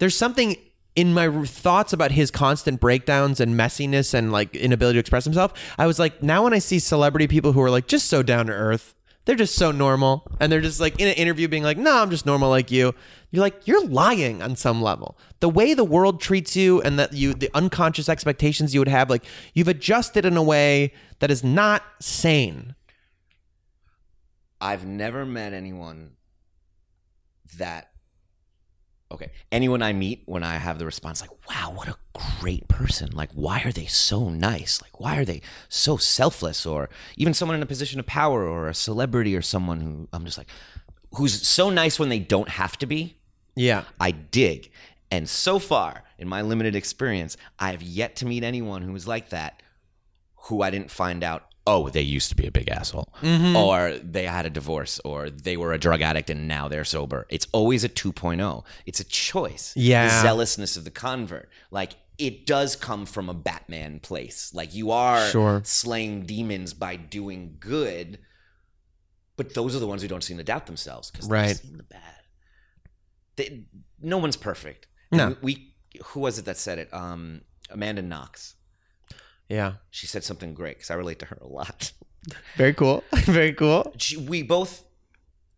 There's something in my thoughts about his constant breakdowns and messiness and like inability to express himself. I was like, now when I see celebrity people who are like just so down to earth, they're just so normal. And they're just like in an interview being like, no, I'm just normal like you. You're like, you're lying on some level. The way the world treats you and the unconscious expectations you would have, like you've adjusted in a way that is not sane. I've never met anyone that... Okay. Anyone I meet, when I have the response, like, wow, what a great person. Like, why are they so nice? Like, why are they so selfless? Or even someone in a position of power or a celebrity or someone who I'm just like, who's so nice when they don't have to be. Yeah. I dig. And so far in my limited experience, I have yet to meet anyone who is like that, who I didn't find out, oh, they used to be a big asshole, or they had a divorce, or they were a drug addict and now they're sober. It's always a 2.0. It's a choice. Yeah. The zealousness of the convert. Like, it does come from a Batman place. Like, you are slaying demons by doing good, but those are the ones who don't seem to doubt themselves because they've seen the bad. No one's perfect. No. Who was it that said it? Amanda Knox. Yeah. She said something great because I relate to her a lot. Very cool. Very cool. We both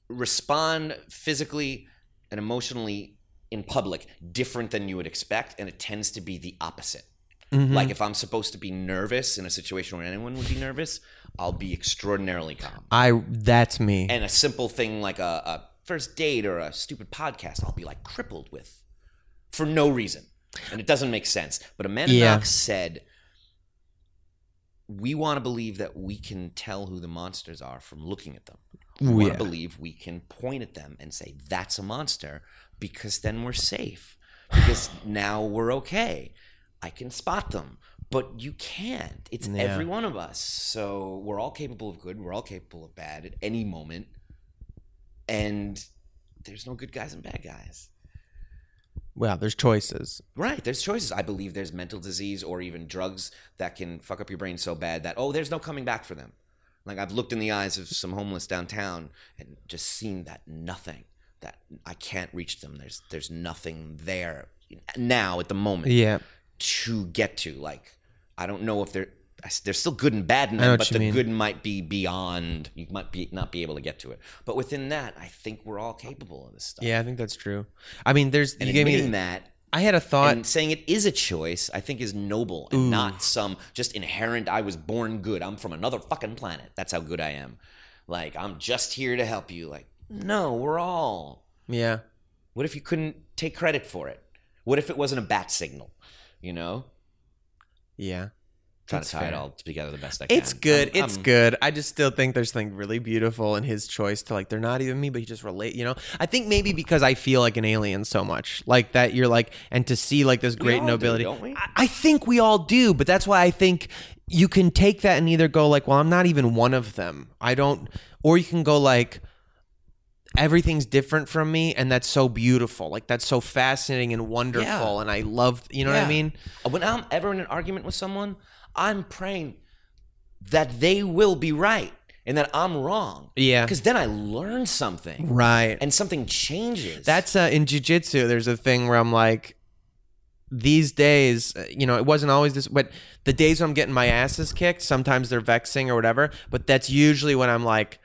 respond physically and emotionally in public different than you would expect, and it tends to be the opposite. Like if I'm supposed to be nervous in a situation where anyone would be nervous, I'll be extraordinarily calm. That's me. And a simple thing like a first date or a stupid podcast, I'll be like crippled with for no reason. And it doesn't make sense. But Amanda Knox said... we want to believe that we can tell who the monsters are from looking at them. We want to believe we can point at them and say, that's a monster, because then we're safe. Because now we're okay. I can spot them. But you can't. It's every one of us. So we're all capable of good. We're all capable of bad at any moment. And there's no good guys and bad guys. Wow, there's choices. Right, there's choices. I believe there's mental disease or even drugs that can fuck up your brain so bad that, oh, there's no coming back for them. Like I've looked in the eyes of some homeless downtown and just seen that nothing, that I can't reach them. There's nothing there now at the moment to get to. Like I don't know if they're still good and bad in them, but the good might be beyond, you might be not be able to get to it. But within that, I think we're all capable of this stuff. Yeah, I think that's true. I mean, you gave me that. I had a thought. And saying it is a choice, I think is noble and not some just inherent, I was born good. I'm from another fucking planet. That's how good I am. Like, I'm just here to help you. Like, no, we're all. Yeah. What if you couldn't take credit for it? What if it wasn't a bat signal, you know? Yeah. Trying to tie it all together the best I can. It's good. It's good. I just still think there's something really beautiful in his choice to like, they're not even me, but he just relate, you know? I think maybe because I feel like an alien so much, like that you're like, and to see like this great nobility. Don't we? I think we all do, but that's why I think you can take that and either go like, well, I'm not even one of them. I don't, or you can go like, everything's different from me, and that's so beautiful. Like, that's so fascinating and wonderful, and I love, you know what I mean? When I'm ever in an argument with someone, I'm praying that they will be right and that I'm wrong. Yeah. Because then I learn something. Right. And something changes. That's, in jiu-jitsu, there's a thing where I'm like, these days, you know, it wasn't always this, but the days when I'm getting my asses kicked, sometimes they're vexing or whatever, but that's usually when I'm like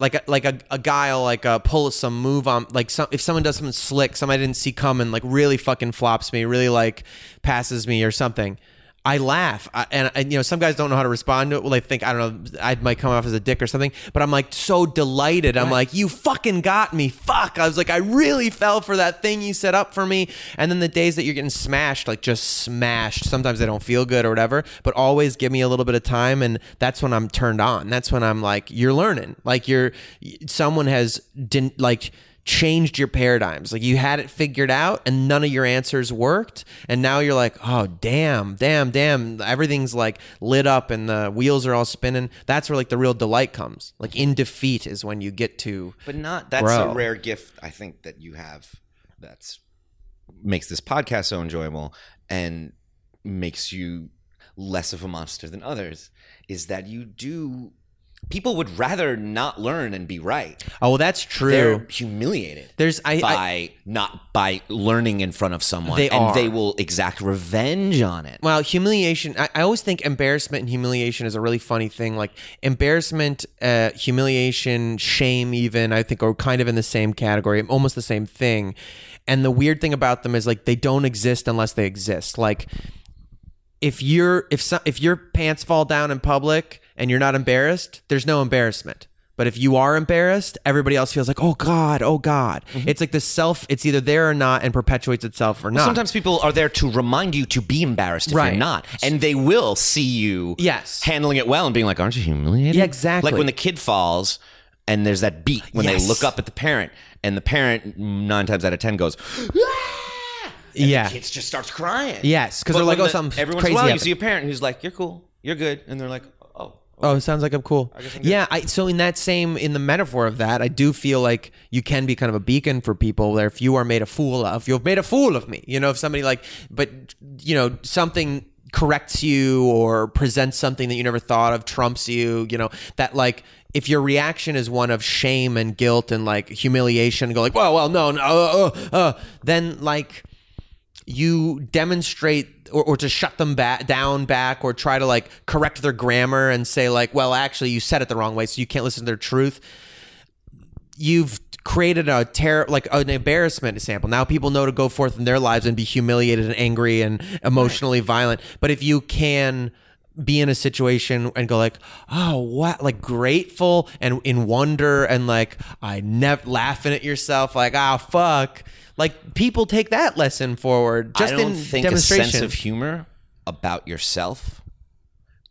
a guile, like a pull some move on, like some, if someone does something slick, somebody I didn't see coming, like really fucking flops me, really like passes me or something. I laugh, and you know, some guys don't know how to respond to it. Well, they think, I don't know, I might come off as a dick or something, but I'm like so delighted. I'm like, you fucking got me. Fuck. I was like, I really fell for that thing you set up for me. And then the days that you're getting smashed, like just smashed, sometimes they don't feel good or whatever, but always give me a little bit of time. And that's when I'm turned on. That's when I'm like, you're learning. Like someone has changed your paradigms. Like, you had it figured out and none of your answers worked, and now you're like, oh, damn, everything's like lit up and the wheels are all spinning. That's where like the real delight comes. Like, in defeat is when you get to grow. A rare gift, I think, that you have, that's makes this podcast so enjoyable and makes you less of a monster than others, is that you do. People would rather not learn and be right. Oh, well, that's true. They're humiliated by learning in front of someone. They will exact revenge on it. Well, humiliation, I always think embarrassment and humiliation is a really funny thing. Like, embarrassment, humiliation, shame even, I think, are kind of in the same category, almost the same thing. And the weird thing about them is, like, they don't exist unless they exist. Like, if your pants fall down in public and you're not embarrassed, there's no embarrassment. But if you are embarrassed, everybody else feels like, oh God. Mm-hmm. It's like it's either there or not, and perpetuates itself or not. Sometimes people are there to remind you to be embarrassed if you're not. And they will see you handling it well and being like, aren't you humiliated? Yeah, exactly. Like when the kid falls and there's that beat when they look up at the parent, and the parent 9 times out of 10 goes, ah! And the kids just starts crying. Yes, because they're like, something every once crazy in a while, you see a parent who's like, you're cool, you're good. And they're like, oh, it sounds like I'm cool. So in that same, in the metaphor of that, I do feel like you can be kind of a beacon for people there. If you are made a fool of, you've made a fool of me. You know, if somebody something corrects you or presents something that you never thought of, trumps you, you know, that like, if your reaction is one of shame and guilt and like humiliation, go like, well, no, then like you demonstrate, or to shut them down, or try to like correct their grammar and say like, well, actually you said it the wrong way, so you can't listen to their truth. You've created a an embarrassment sample. Now people know to go forth in their lives and be humiliated and angry and emotionally violent. But if you can be in a situation and go like, oh, what, like grateful and in wonder and like, I never laughing at yourself like, oh, fuck. Like, people take that lesson forward. Just in demonstration. I don't think a sense of humor about yourself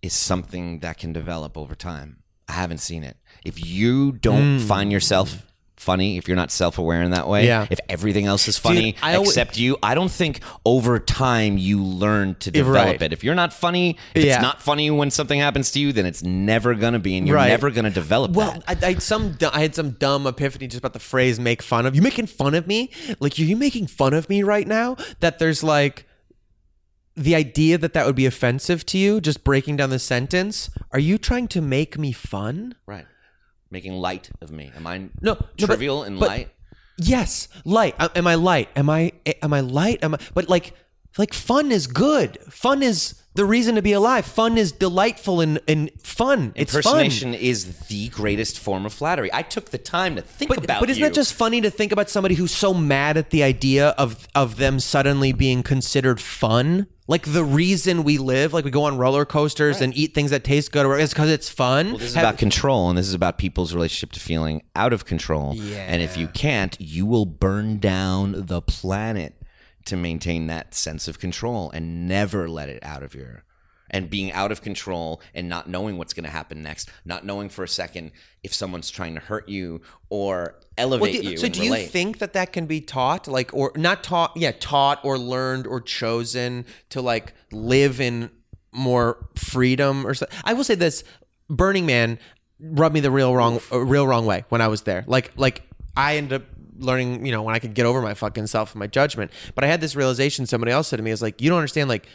is something that can develop over time. I haven't seen it. If you don't find yourself funny, if you're not self-aware in that way, if everything else is funny except you, I don't think over time you learn to develop it. If you're not funny, if it's not funny when something happens to you, then it's never going to be, and you're never going to develop that. I had some dumb epiphany just about the phrase make fun of. You making fun of me? Like, are you making fun of me right now? That there's like the idea that would be offensive to you, just breaking down the sentence. Are you trying to make me fun? Right. Making light of me. Am I trivial and light? Yes, light. Am I light? Am I light? But like fun is good. Fun is the reason to be alive. Fun is delightful and fun. It's impersonation fun. Is the greatest form of flattery. I took the time to think about it. But isn't that just funny to think about somebody who's so mad at the idea of them suddenly being considered fun? Like, the reason we live, like we go on roller coasters and eat things that taste good, is because it's fun. Well, this is about control, and this is about people's relationship to feeling out of control. Yeah. And if you can't, you will burn down the planet to maintain that sense of control and never let it out of your... And being out of control and not knowing what's going to happen next, not knowing for a second if someone's trying to hurt you or elevate you. So do you think that can be taught, like, or not taught? Yeah, taught or learned or chosen to like live in more freedom or something. I will say this: Burning Man rubbed me the real wrong way when I was there. Like I ended up learning, you know, when I could get over my fucking self and my judgment. But I had this realization somebody else said to me, is like, you don't understand, like,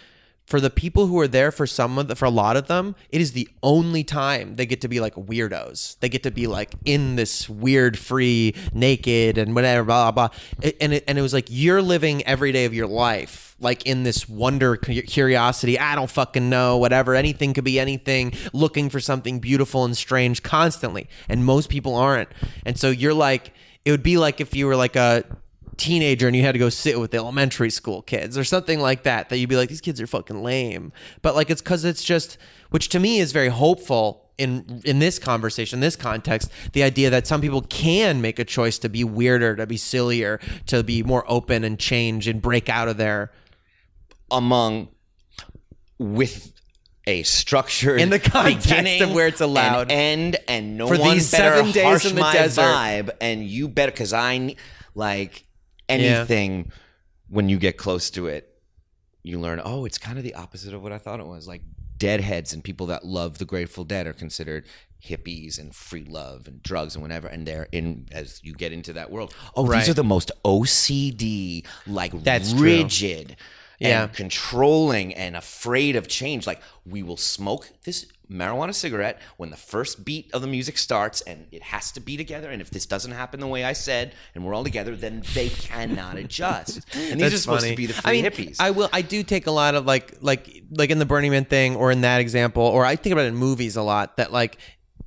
for the people who are there, for some of the, for a lot of them, it is the only time they get to be like weirdos. They get to be like in this weird, free, naked, and whatever, blah, blah, blah. And it was like, you're living every day of your life like in this wonder, curiosity, I don't fucking know, whatever, anything could be anything, looking for something beautiful and strange constantly. And most people aren't. And so you're like, it would be like if you were like a teenager and you had to go sit with the elementary school kids or something like that, that you'd be like, these kids are fucking lame. But like, it's because it's just, which to me is very hopeful in this conversation, this context, the idea that some people can make a choice to be weirder, to be sillier, to be more open and change and break out of their... with a structured in the context of where it's allowed, and end, and no for one these better 7 days harsh in the my desert. Vibe, and you better, because I like anything. Yeah. When you get close to it, you learn, oh, it's kind of the opposite of what I thought it was. Like deadheads and people that love the Grateful Dead are considered hippies and free love and drugs and whatever, and they're in, as you get into that world, oh, right, these are the most OCD, like that's rigid. True. Yeah. And controlling and afraid of change. Like, we will smoke this marijuana cigarette when the first beat of the music starts, and it has to be together. And if this doesn't happen the way I said, and we're all together, then they cannot adjust. And these are supposed to be the free hippies. I do take a lot of like in the Burning Man thing, or in that example, or I think about it in movies a lot, that like,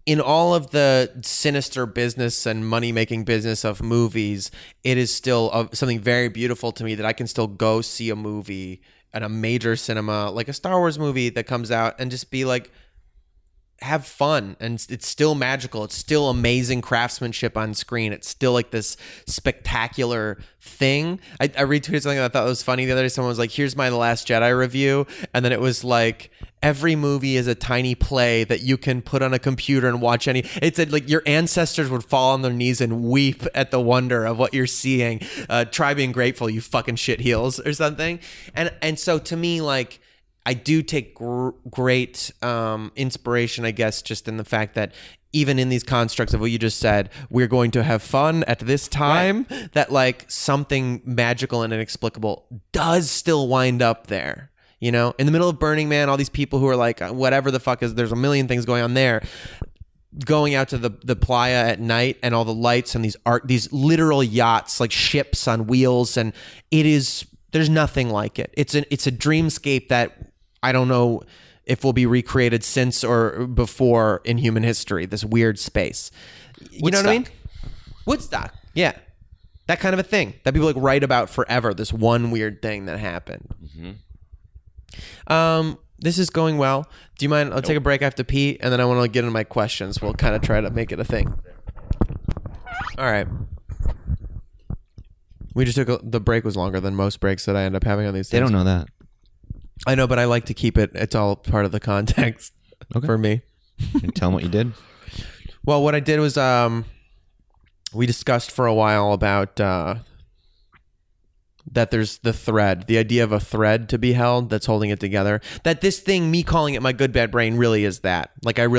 in all of the sinister business and money-making business of movies, it is still something very beautiful to me that I can still go see a movie at a major cinema, like a Star Wars movie that comes out, and just be like, have fun. And it's still magical. It's still amazing craftsmanship on screen. It's still like this spectacular thing. I retweeted something that I thought was funny the other day. Someone was like, here's my The Last Jedi review. And then it was like... every movie is a tiny play that you can put on a computer and watch any... It said, like, your ancestors would fall on their knees and weep at the wonder of what you're seeing. Try being grateful, you fucking shit heels, or something. And so, to me, like, I do take great inspiration, I guess, just in the fact that even in these constructs of what you just said, we're going to have fun at this time, right, that, like, something magical and inexplicable does still wind up there. You know, in the middle of Burning Man, all these people who are like, whatever the fuck is, there's a million things going on there. Going out to the playa at night and all the lights and these art, these literal yachts, like ships on wheels. And it is, there's nothing like it. It's a dreamscape that I don't know if will be recreated since or before in human history, this weird space. You Woodstock. Know what I mean? Woodstock. Yeah. That kind of a thing that people like write about forever. This one weird thing that happened. Mm-hmm. This is going well. Do you mind? I'll take a break. I have to pee, and then I want to get into my questions. We'll kind of try to make it a thing. All right. We just took the break was longer than most breaks that I end up having on these things. They don't know that. I know, but I like to keep it. It's all part of the context for me. Tell them what you did. Well, what I did was we discussed for a while about... that there's the thread, the idea of a thread to be held that's holding it together. That this thing, me calling it my good, bad brain, really is that. Like, I am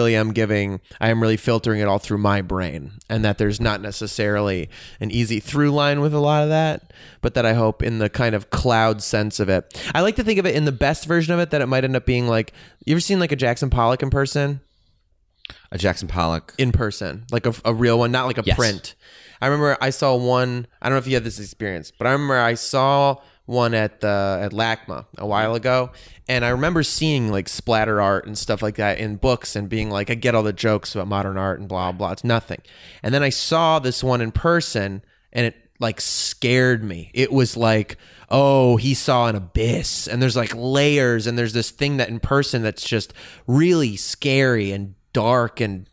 really filtering it all through my brain. And that there's not necessarily an easy through line with a lot of that, but that I hope in the kind of cloud sense of it. I like to think of it in the best version of it, that it might end up being like, you ever seen like a Jackson Pollock in person? A Jackson Pollock. In person. Like a real one, not like a print. I remember I saw one, I don't know if you had this experience, but I remember I saw one at LACMA a while ago, and I remember seeing like splatter art and stuff like that in books and being like, I get all the jokes about modern art and blah, blah, it's nothing. And then I saw this one in person, and it like scared me. It was like, oh, he saw an abyss, and there's like layers, and there's this thing that in person that's just really scary and dark and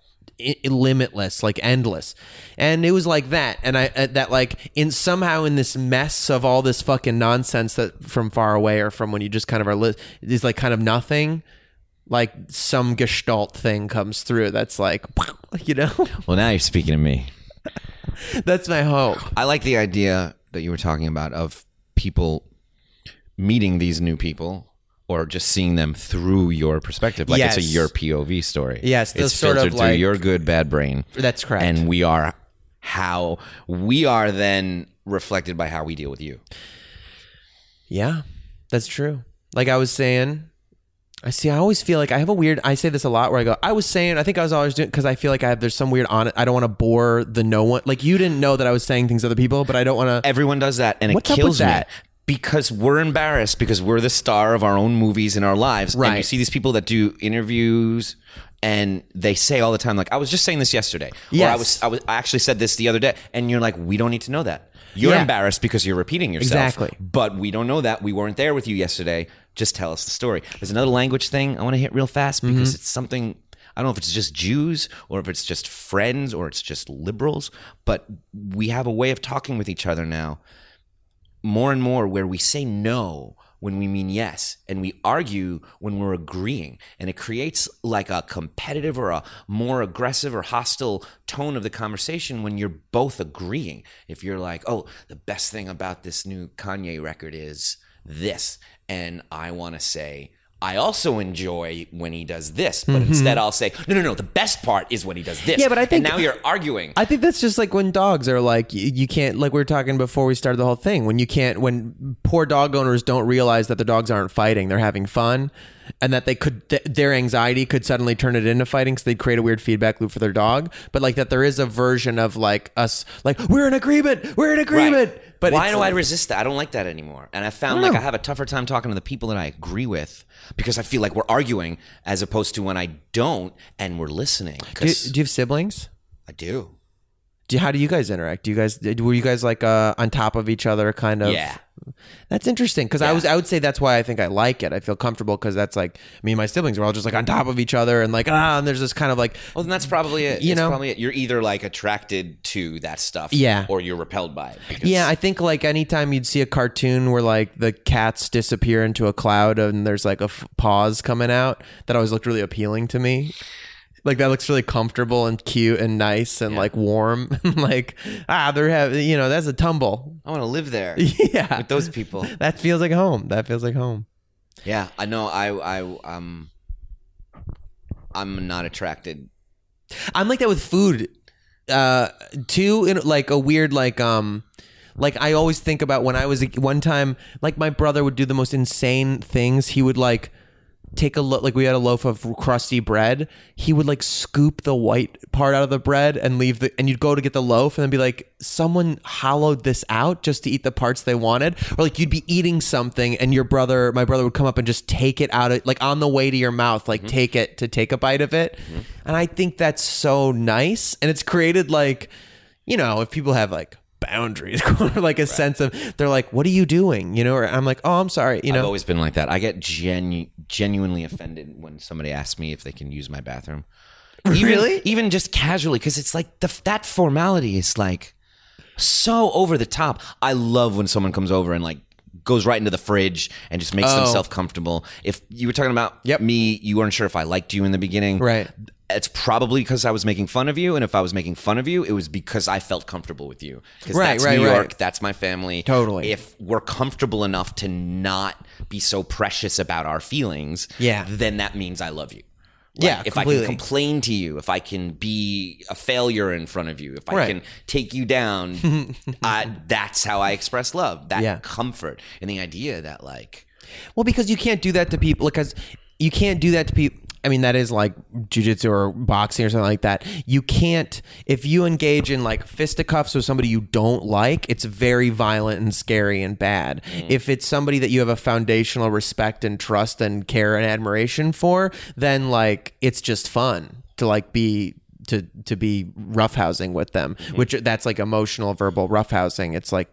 limitless, like endless. And it was like that, and I that like in somehow in this mess of all this fucking nonsense that from far away or from when you just kind of are is like kind of nothing, like some gestalt thing comes through that's like, you know. Well, now you're speaking to me. That's my hope. I like the idea that you were talking about of people meeting these new people, or just seeing them through your perspective. Like, yes, it's your POV story. Yes, it's filtered sort of through like, your good, bad brain. That's correct. And we are how we are then reflected by how we deal with you. Yeah, that's true. Like I was saying, I always feel like I have a weird, I say this a lot where I go, I think I was always doing, because I feel like I have, there's some weird on it. I don't want to bore the no one. Like you didn't know that I was saying things to other people, but I don't want to. Everyone does that, and it kills me. Because we're embarrassed because we're the star of our own movies and our lives. Right. And you see these people that do interviews and they say all the time, like, I was just saying this yesterday. Yes. Or I actually said this the other day. And you're like, we don't need to know that. You're embarrassed because you're repeating yourself. Exactly. But we don't know that. We weren't there with you yesterday. Just tell us the story. There's another language thing I want to hit real fast because it's something, I don't know if it's just Jews or if it's just Friends or it's just liberals, but we have a way of talking with each other now more and more where we say no when we mean yes, and we argue when we're agreeing, and it creates like a competitive or a more aggressive or hostile tone of the conversation when you're both agreeing. If you're like, oh, the best thing about this new Kanye record is this, and I want to say, I also enjoy when he does this, but instead I'll say, no, the best part is when he does this. Yeah, but I think, and now you're arguing. I think that's just like when dogs are like, you can't, like we were talking before we started the whole thing, when poor dog owners don't realize that the dogs aren't fighting, they're having fun, and that they could, their anxiety could suddenly turn it into fighting, so they'd create a weird feedback loop for their dog. But like that there is a version of like us, like we're in agreement. Right. But why do I resist that? I don't like that anymore. And I found I have a tougher time talking to the people that I agree with because I feel like we're arguing as opposed to when I don't and we're listening. Do you have siblings? I do. How do you guys interact? Were you guys like on top of each other kind of? Yeah. That's interesting because I would say that's why I think I like it. I feel comfortable because that's like me and my siblings were all just like on top of each other and like and there's this kind of like. Well, then that's probably it. You know, probably it. You're either like attracted to that stuff, or you're repelled by it. Yeah, I think like anytime you'd see a cartoon where like the cats disappear into a cloud and there's like a paws coming out, that always looked really appealing to me. Like that looks really comfortable and cute and nice and like warm. Like they're having, you know, that's a tumble. I want to live there. Yeah, with those people. That feels like home. Yeah, I know. I'm not attracted. I'm like that with food, too. In like a weird like I always think about when I was one time. Like my brother would do the most insane things. He would like. Take a look, like we had a loaf of crusty bread. He would like scoop the white part out of the bread and leave the, and you'd go to get the loaf and then be like, someone hollowed this out just to eat the parts they wanted. Or like you'd be eating something and my brother would come up and just take it out of, like on the way to your mouth, like take a bite of it. Mm-hmm. And I think that's so nice. And it's created like, you know, if people have like boundaries or like a sense of, they're like, what are you doing, you know? Or I'm like, oh, I'm sorry, you know. I've always been like that. I get genuinely offended when somebody asks me if they can use my bathroom, even just casually, because it's like that formality is like so over the top. I love when someone comes over and like goes right into the fridge and just makes themselves comfortable. If you were talking about me, you weren't sure if I liked you in the beginning, right? It's probably because I was making fun of you, and if I was making fun of you, it was because I felt comfortable with you. Because that's New York, that's my family. Totally. If we're comfortable enough to not be so precious about our feelings, then that means I love you. Like, if completely. I can complain to you, if I can be a failure in front of you, if I can take you down, that's how I express love. That comfort and the idea that like, well, because you can't do that to people. Because you can't do that to people. I mean, that is like jiu-jitsu or boxing or something like that. You can't, if you engage in like fisticuffs with somebody you don't like, it's very violent and scary and bad. Mm-hmm. If it's somebody that you have a foundational respect and trust and care and admiration for, then like it's just fun to like be roughhousing with them, which that's like emotional verbal roughhousing. It's like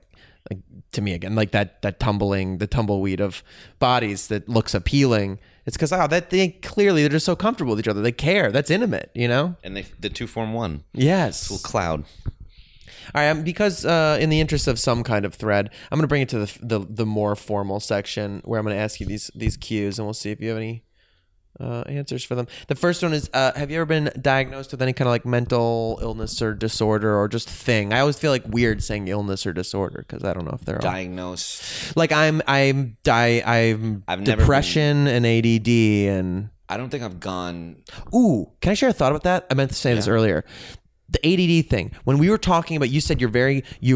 to me again, like that tumbling, the tumbleweed of bodies that looks appealing. It's because that thing, clearly they're just so comfortable with each other. They care. That's intimate, you know. And the two form one. Yes. It's a little cloud. All right, because in the interest of some kind of thread, I'm going to bring it to the more formal section where I'm going to ask you these cues, and we'll see if you have any answers for them. The first one is: have you ever been diagnosed with any kind of like mental illness or disorder or just thing? I always feel like weird saying illness or disorder because I don't know if they're diagnosed. Like I've depression and ADD, and I don't think I've gone. Ooh, can I share a thought about that? I meant to say this earlier. The ADD thing, when we were talking about, you said you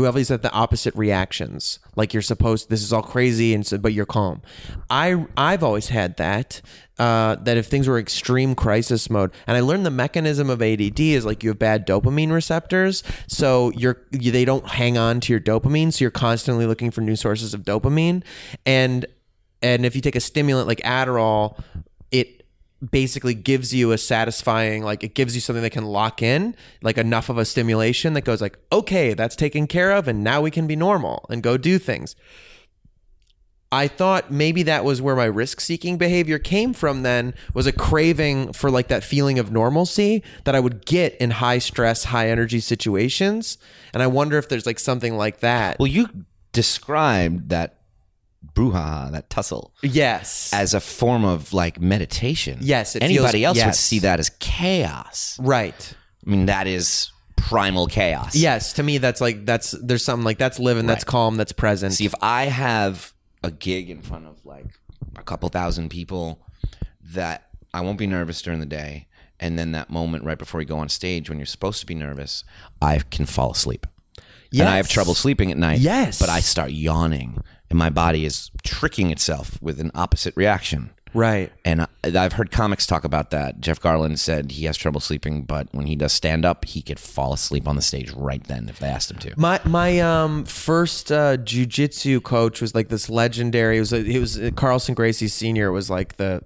always have the opposite reactions. Like you're supposed, this is all crazy, and so, but you're calm. I've always had that, that if things were extreme crisis mode, and I learned the mechanism of ADD is like you have bad dopamine receptors. So they don't hang on to your dopamine. So you're constantly looking for new sources of dopamine. And if you take a stimulant like Adderall, it basically gives you a satisfying, like it gives you something that can lock in, like enough of a stimulation that goes like, okay, that's taken care of, and now we can be normal and go do things. I thought maybe that was where my risk-seeking behavior came from then, was a craving for like that feeling of normalcy that I would get in high-stress, high-energy situations. And I wonder if there's like something like that. Well, you described that brouhaha, that tussle, yes, as a form of like meditation. Yes, anybody else would see that as chaos, right? I mean, that is primal chaos. Yes, to me, that's like there's something like that's living, right. That's calm, that's present. See, if I have a gig in front of like a couple thousand people, that I won't be nervous during the day, and then that moment right before you go on stage when you're supposed to be nervous, I can fall asleep. Yes. And I have trouble sleeping at night. Yes, but I start yawning. And my body is tricking itself with an opposite reaction. Right. And I've heard comics talk about that. Jeff Garland said he has trouble sleeping, but when he does stand up, he could fall asleep on the stage right then if they asked him to. My first jiu-jitsu coach was like this legendary. It was Carlson Gracie Sr. was like the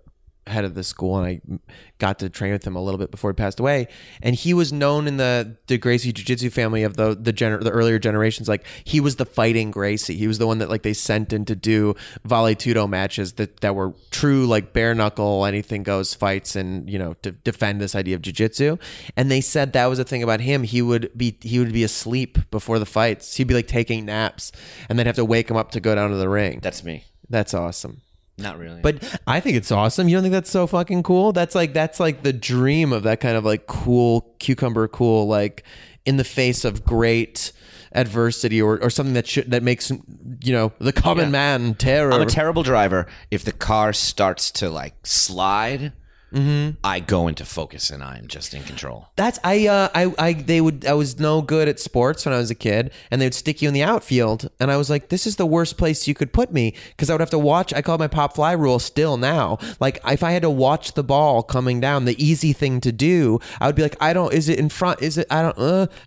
head of the school, and I got to train with him a little bit before he passed away. And he was known in the Gracie jiu-jitsu family of the earlier generations. Like he was the fighting Gracie. He was the one that like they sent in to do vale tudo matches that were true, like bare knuckle, anything goes fights, and you know, to defend this idea of jiu-jitsu. And they said that was a thing about him. He would be asleep before the fights. He'd be like taking naps, and they'd have to wake him up to go down to the ring. That's me. That's awesome. Not really. But I think it's awesome. You don't think that's so fucking cool? That's like the dream of that kind of like cool, cucumber cool, like in the face of great adversity or something that makes, you know, the common man terror. I'm a terrible driver. If the car starts to like slide, I go into focus and I am just in control. I was no good at sports when I was a kid, and they would stick you in the outfield, and I was like, this is the worst place you could put me, because I would have to watch. I call it my pop fly rule still now. Like if I had to watch the ball coming down, the easy thing to do, I would be like, is it in front? Is it? And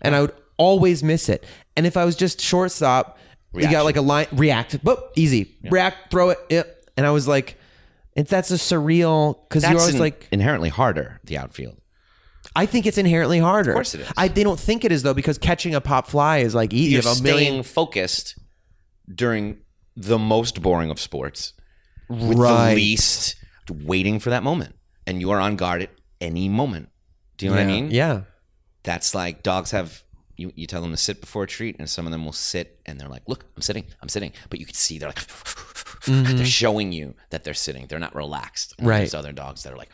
I would always miss it. And if I was just shortstop, you got like a line, react, boop, easy, react, throw it, and I was like. That's a surreal, because you're always like inherently harder, the outfield. I think it's inherently harder. Of course it is. They don't think it is though, because catching a pop fly is like easy. You're staying focused during the most boring of sports, with the least waiting for that moment, and you are on guard at any moment. Do you know what I mean? Yeah. That's like dogs have. You tell them to sit before a treat, and some of them will sit, and they're like, look, I'm sitting. But you can see they're like, they're showing you that they're sitting. They're not relaxed. And there's other dogs that are like,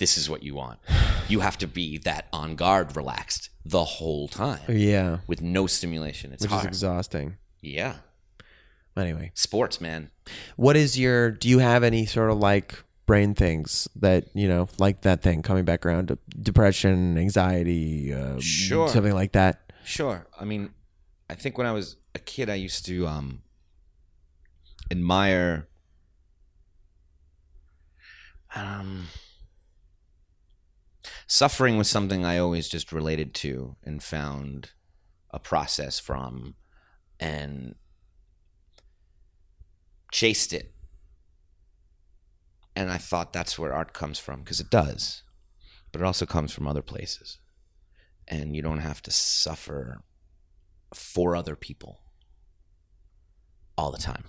this is what you want. You have to be that on guard, relaxed the whole time. Yeah. With no stimulation. It's hard. Which is exhausting. Yeah. Anyway. Sports, man. What is your, do you have any sort of like brain things that, you know, like that thing coming back around to depression, anxiety, something like that? Sure. I mean, I think when I was a kid, I used to admire suffering was something I always just related to and found a process from and chased it. And I thought that's where art comes from, because it does. But it also comes from other places. And you don't have to suffer for other people all the time.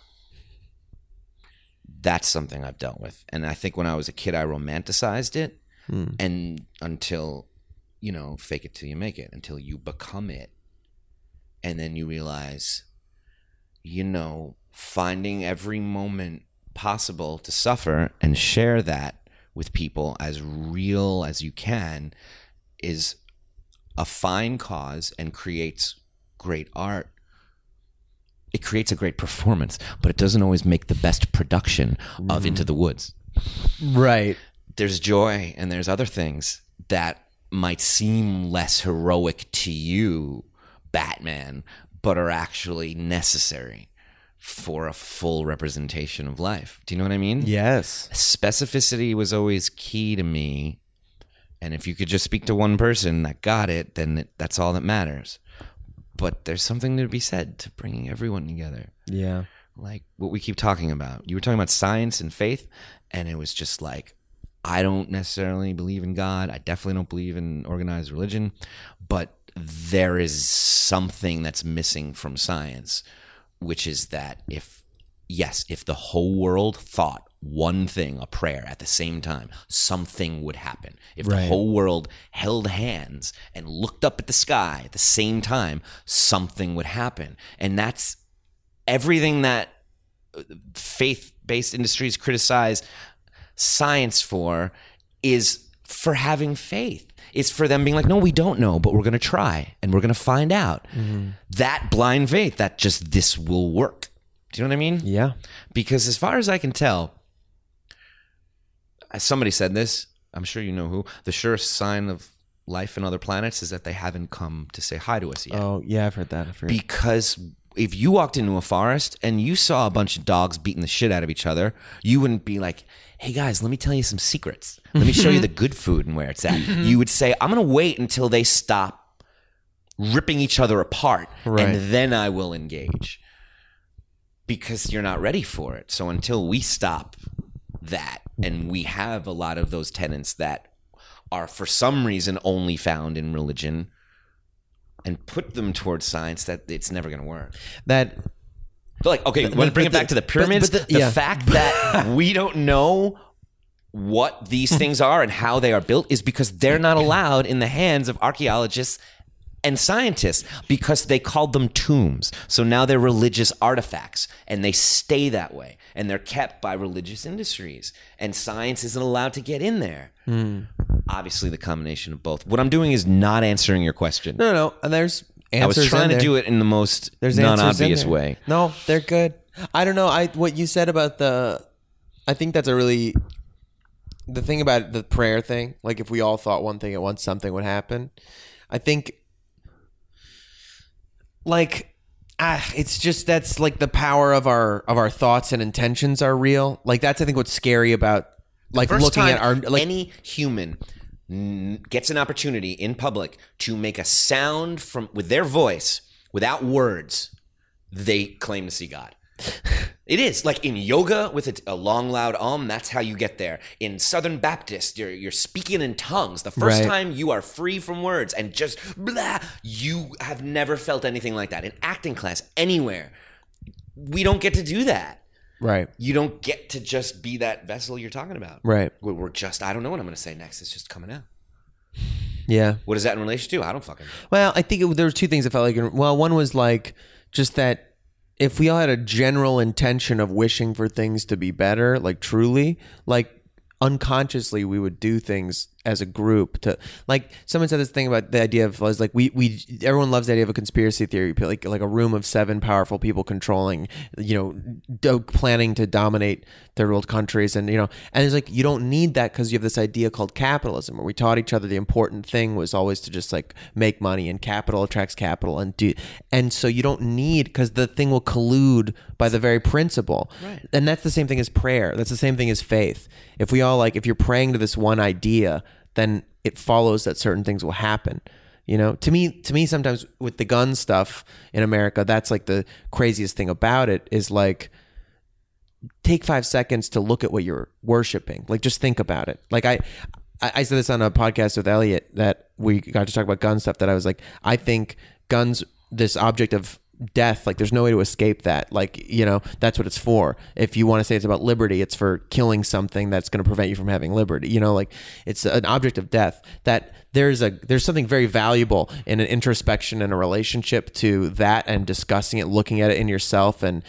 That's something I've dealt with. And I think when I was a kid, I romanticized it. And until, you know, fake it till you make it, until you become it. And then you realize, you know, finding every moment possible to suffer and share that with people as real as you can is a fine cause and creates great art. It creates a great performance, but it doesn't always make the best production of Into the Woods. Right. There's joy and there's other things that might seem less heroic to you, Batman, but are actually necessary for a full representation of life. Do you know what I mean? Yes. Specificity was always key to me. And if you could just speak to one person that got it, then that's all that matters. But there's something to be said to bringing everyone together. Yeah. Like what we keep talking about. You were talking about science and faith, and it was just like, I don't necessarily believe in God. I definitely don't believe in organized religion, but there is something that's missing from science, which is that if the whole world thought one thing, a prayer at the same time, something would happen. If the whole world held hands and looked up at the sky at the same time, something would happen. And that's everything that faith-based industries criticize science for, is for having faith. It's for them being like, no, we don't know, but we're going to try and we're going to find out. Mm-hmm. That blind faith, that just this will work. Do you know what I mean? Yeah. Because as far as I can tell, somebody said this, I'm sure you know who, the surest sign of life in other planets is that they haven't come to say hi to us yet. Oh, yeah, I've heard that. Because if you walked into a forest and you saw a bunch of dogs beating the shit out of each other, you wouldn't be like, hey guys, let me tell you some secrets. Let me show you the good food and where it's at. You would say, I'm going to wait until they stop ripping each other apart, and then I will engage. Because you're not ready for it. So until we stop that, and we have a lot of those tenets that are for some reason only found in religion, and put them towards science, that it's never going to work. That, like, okay, but bring it back to the pyramids. The fact that we don't know what these things are and how they are built is because they're not allowed in the hands of archaeologists and scientists, because they called them tombs. So now they're religious artifacts, and they stay that way, and they're kept by religious industries, and science isn't allowed to get in there. Obviously the combination of both. What I'm doing is not answering your question. No, there's answers. I was trying to do it in the most non-obvious way. No, they're good. I don't know. What you said about I think that's the thing about the prayer thing, like if we all thought one thing at once, something would happen. I think it's just, that's like the power of our thoughts and intentions are real. Like that's, I think, what's scary about looking at our, like, any human gets an opportunity in public to make a sound with their voice without words, they claim to see God. It is like in yoga with a long, loud om. That's how you get there. In Southern Baptist, you're speaking in tongues. The first time you are free from words and just blah, you have never felt anything like that. In acting class, anywhere, we don't get to do that. Right. You don't get to just be that vessel you're talking about. Right. We're just, I don't know what I'm going to say next. It's just coming out. Yeah. What is that in relation to? I don't fucking know. Well, I think there were two things I felt like. Well, one was like just that, if we all had a general intention of wishing for things to be better, like truly, like unconsciously we would do things as a group to, like, someone said this thing about the idea of, was like, we everyone loves the idea of a conspiracy theory, like a room of 7 powerful people controlling, planning to dominate third world countries, and it's like, you don't need that, because you have this idea called capitalism, where we taught each other the important thing was always to just like make money, and capital attracts capital, and so you don't need, because the thing will collude by the very principle, and that's the same thing as prayer, that's the same thing as faith. If we all, like, if you're praying to this one idea, then it follows that certain things will happen. To me sometimes with the gun stuff in America, that's like the craziest thing about it, is like, take 5 seconds to look at what you're worshiping. Like, just think about it. Like I said this on a podcast with Elliot that we got to talk about gun stuff, that I was like, I think guns, this object of death, like there's no way to escape that. Like, that's what it's for. If you want to say it's about liberty, it's for killing something that's going to prevent you from having liberty. Like it's an object of death, that there's something very valuable in an introspection and a relationship to that, and discussing it, looking at it in yourself, and,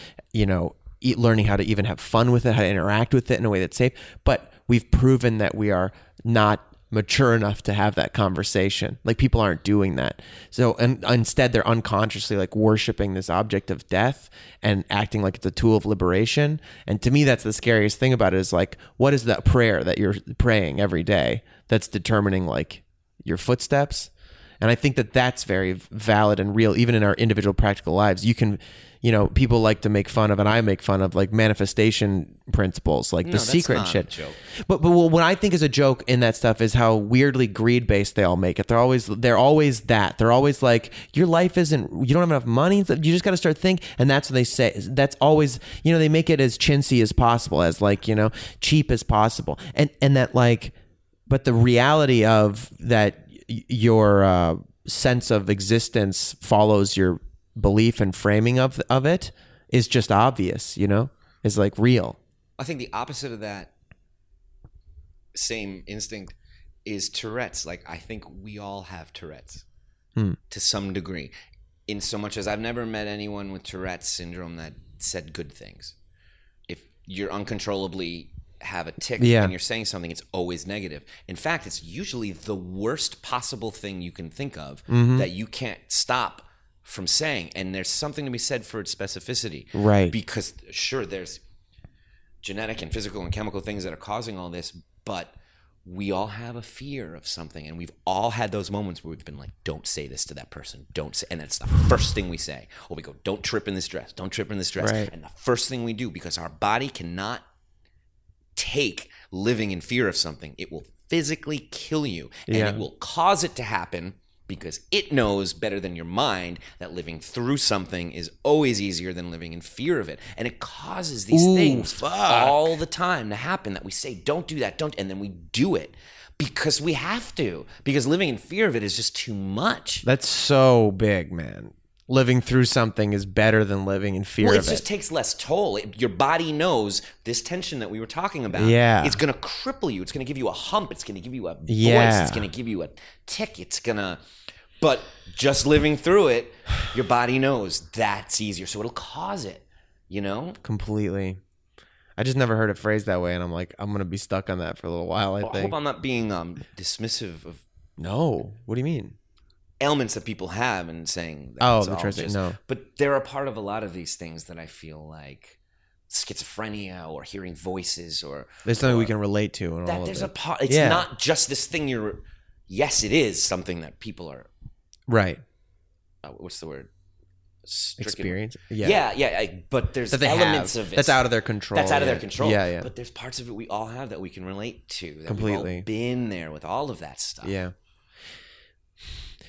learning how to even have fun with it, how to interact with it in a way that's safe. But we've proven that we are not mature enough to have that conversation. Like, people aren't doing that. So, and instead they're unconsciously like worshiping this object of death and acting like it's a tool of liberation. And to me, that's the scariest thing about it, is like, what is that prayer that you're praying every day that's determining like your footsteps. And I think that that's very valid and real, even in our individual practical lives. You can, you know, people like to make fun of, and I make fun of, like, manifestation principles, like The Secret and shit. But what I think is a joke in that stuff is how weirdly greed based they all make it. They're always that. They're always like, your life isn't, you don't have enough money. You just got to start thinking. And that's what they say. That's always, you know, they make it as chintzy as possible, as, like, you know, cheap as possible. And that, like, but the reality of that, your sense of existence follows your belief and framing of it is just obvious, you know, is, like, real. I think the opposite of that same instinct is Tourette's. Like, I think we all have Tourette's to some degree, in so much as I've never met anyone with Tourette's syndrome that said good things. If you're uncontrollably have a tick and you're saying something, it's always negative. In fact, it's usually the worst possible thing you can think of that you can't stop from saying. And there's something to be said for its specificity. Right. Because sure, there's genetic and physical and chemical things that are causing all this, but we all have a fear of something. And we've all had those moments where we've been like, don't say this to that person. Don't say, and that's the first thing we say. Or we go, don't trip in this dress. Don't trip in this dress. Right. And the first thing we do, because our body cannot take living in fear of something. It will physically kill you, and it will cause it to happen, because it knows better than your mind that living through something is always easier than living in fear of it. And it causes these things all the time to happen, that we say, don't do that, don't, and then we do it because we have to, because living in fear of it is just too much. That's so big, man. Living through something is better than living in fear of it. Well, it just takes less toll. Your body knows this tension that we were talking about. Yeah. It's going to cripple you. It's going to give you a hump. It's going to give you a voice. It's going to give you a tick. It's going to... But just living through it, your body knows that's easier. So it'll cause it, you know? Completely. I just never heard it phrased that way, and I'm like, I'm going to be stuck on that for a little while, I think. I hope I'm not being dismissive of... No. What do you mean? Ailments that people have, and saying that but they're a part of a lot of these things that I feel like schizophrenia or hearing voices, or there's something we can relate to, and all there's a part. It's not just this thing you're. Yes, it is something that people are. Right. What's the word? Stricken. Experience. But there's elements of it that's out of their control. Yeah. But there's parts of it we all have that we can relate to. That completely. We've all been there with all of that stuff. Yeah.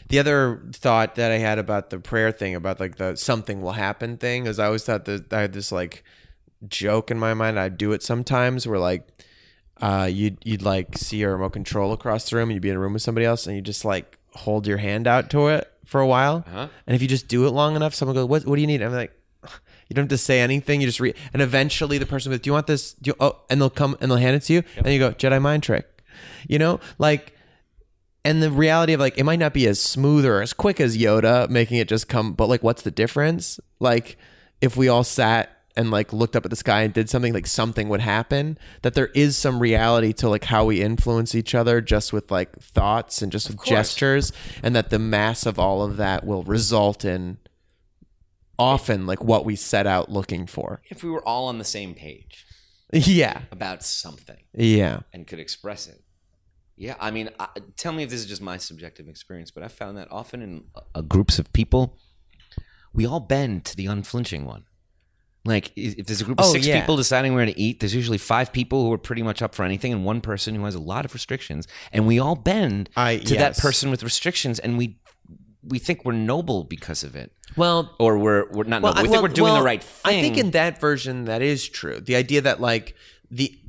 The other thought that I had about the prayer thing, about like the something will happen thing, is I always thought that I had this like joke in my mind. I'd do it sometimes where like you'd like see a remote control across the room, and you'd be in a room with somebody else, and you just like hold your hand out to it for a while. Uh-huh. And if you just do it long enough, someone goes, what do you need? I'm like, you don't have to say anything. You just read. And eventually the person goes, do you want this? And they'll come and they'll hand it to you. Yep. And you go, Jedi mind trick. You know, like... And the reality of like, it might not be as smooth or as quick as Yoda making it just come, but like, what's the difference? Like, if we all sat and like looked up at the sky and did something, like something would happen. That there is some reality to like how we influence each other just with like thoughts and just with gestures, and that the mass of all of that will result in often like what we set out looking for. If we were all on the same page. Yeah. About something. Yeah. And could express it. Yeah, I mean, tell me if this is just my subjective experience, but I found that often in groups of people, we all bend to the unflinching one. Like, if there's a group of six people deciding where to eat, there's usually five people who are pretty much up for anything, and one person who has a lot of restrictions, and we all bend to that person with restrictions, and we think we're noble because of it. Well, or we're not noble. We think we're doing the right thing. I think in that version, that is true. The idea that like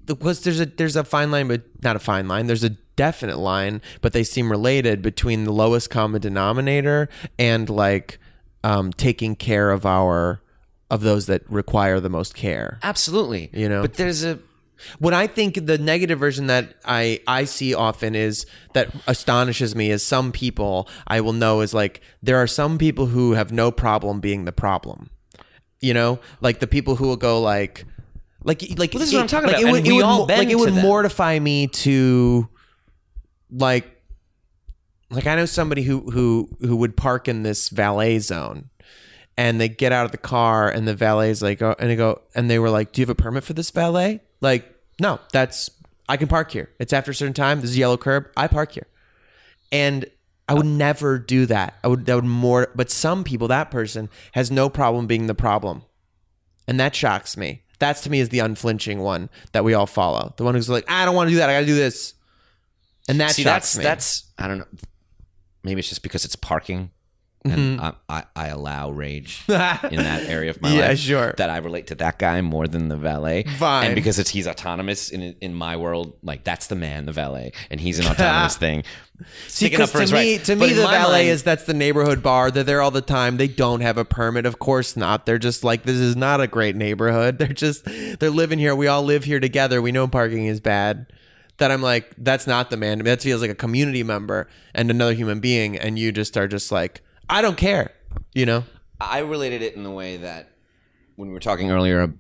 because there's a fine line, but not a fine line. There's a definite line, but they seem related, between the lowest common denominator and like taking care of those that require the most care. Absolutely. You know, but there's what I think the negative version that I see often is, that astonishes me, is some people I will know is like, there are some people who have no problem being the problem, you know, like the people who will go like this is what I'm talking about. It would mortify me to Like I know somebody who would park in this valet zone, and they get out of the car, and the valet's like, and they were like, do you have a permit for this valet? Like, no, I can park here. It's after a certain time. This is a yellow curb. I park here. And I would never do that. But some people, that person has no problem being the problem. And that shocks me. That's to me is the unflinching one that we all follow. The one who's like, I don't want to do that. I got to do this. And that shocks me. That's, I don't know. Maybe it's just because it's parking. And I allow rage in that area of my life. Sure. That I relate to that guy more than the valet. Fine. And because he's autonomous in my world, like that's the man, the valet, and he's an autonomous thing. See, because to me, the valet is that's the neighborhood bar. They're there all the time. They don't have a permit. Of course not. They're just like, this is not a great neighborhood. They're living here. We all live here together. We know parking is bad. That I'm like, that's not the man. I mean, that feels like a community member and another human being, and you just are just like, I don't care, you know? I related it in the way that when we were talking earlier,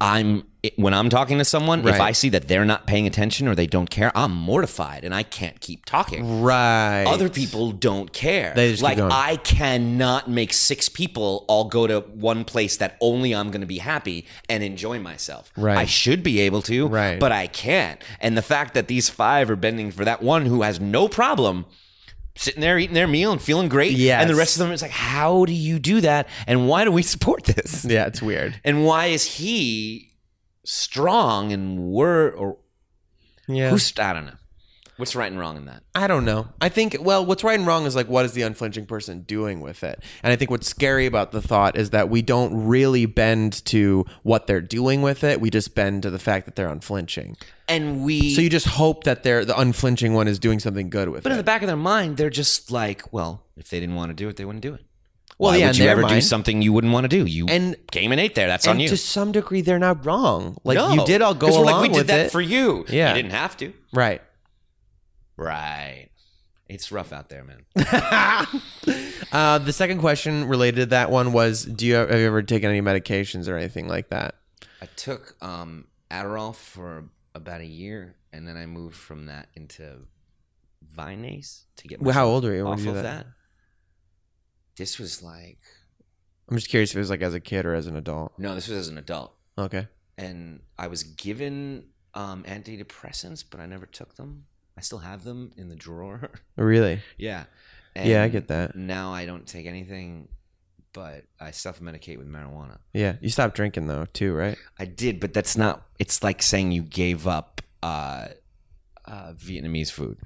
when I'm talking to someone, right. If I see that they're not paying attention or they don't care, I'm mortified and I can't keep talking. Right. Other people don't care. They just keep going. I cannot make 6 people all go to one place that only I'm going to be happy and enjoy myself. Right. I should be able to, right. But I can't. And the fact that these 5 are bending for that one who has no problem sitting there eating their meal and feeling great. Yes. And the rest of them is like, how do you do that? And why do we support this? Yeah, it's weird. And why is he strong and we're... I don't know. What's right and wrong in that? I don't know. I think, well, what's right and wrong is like, what is the unflinching person doing with it? And I think what's scary about the thought is that we don't really bend to what they're doing with it. We just bend to the fact that they're unflinching. So you just hope that the unflinching one is doing something good with it. But in the back of their mind, they're just like, well, if they didn't want to do it, they wouldn't do it. Well, why would you ever do something you wouldn't want to do? You came and ate there. That's on you. And to some degree, they're not wrong. Like you did all go along with it. We did that for you. Yeah. You didn't have to. Right. Right. It's rough out there, man. The second question related to that one was, have you ever taken any medications or anything like that? I took Adderall for about a year, and then I moved from that into Vinase to get myself how old are you off of that? This was like... I'm just curious if it was like as a kid or as an adult. No, this was as an adult. Okay. And I was given antidepressants, but I never took them. I still have them in the drawer. Really? Yeah. And I get that. Now I don't take anything, but I self-medicate with marijuana. Yeah. You stopped drinking though too, right? I did, but that's not... It's like saying you gave up Vietnamese food.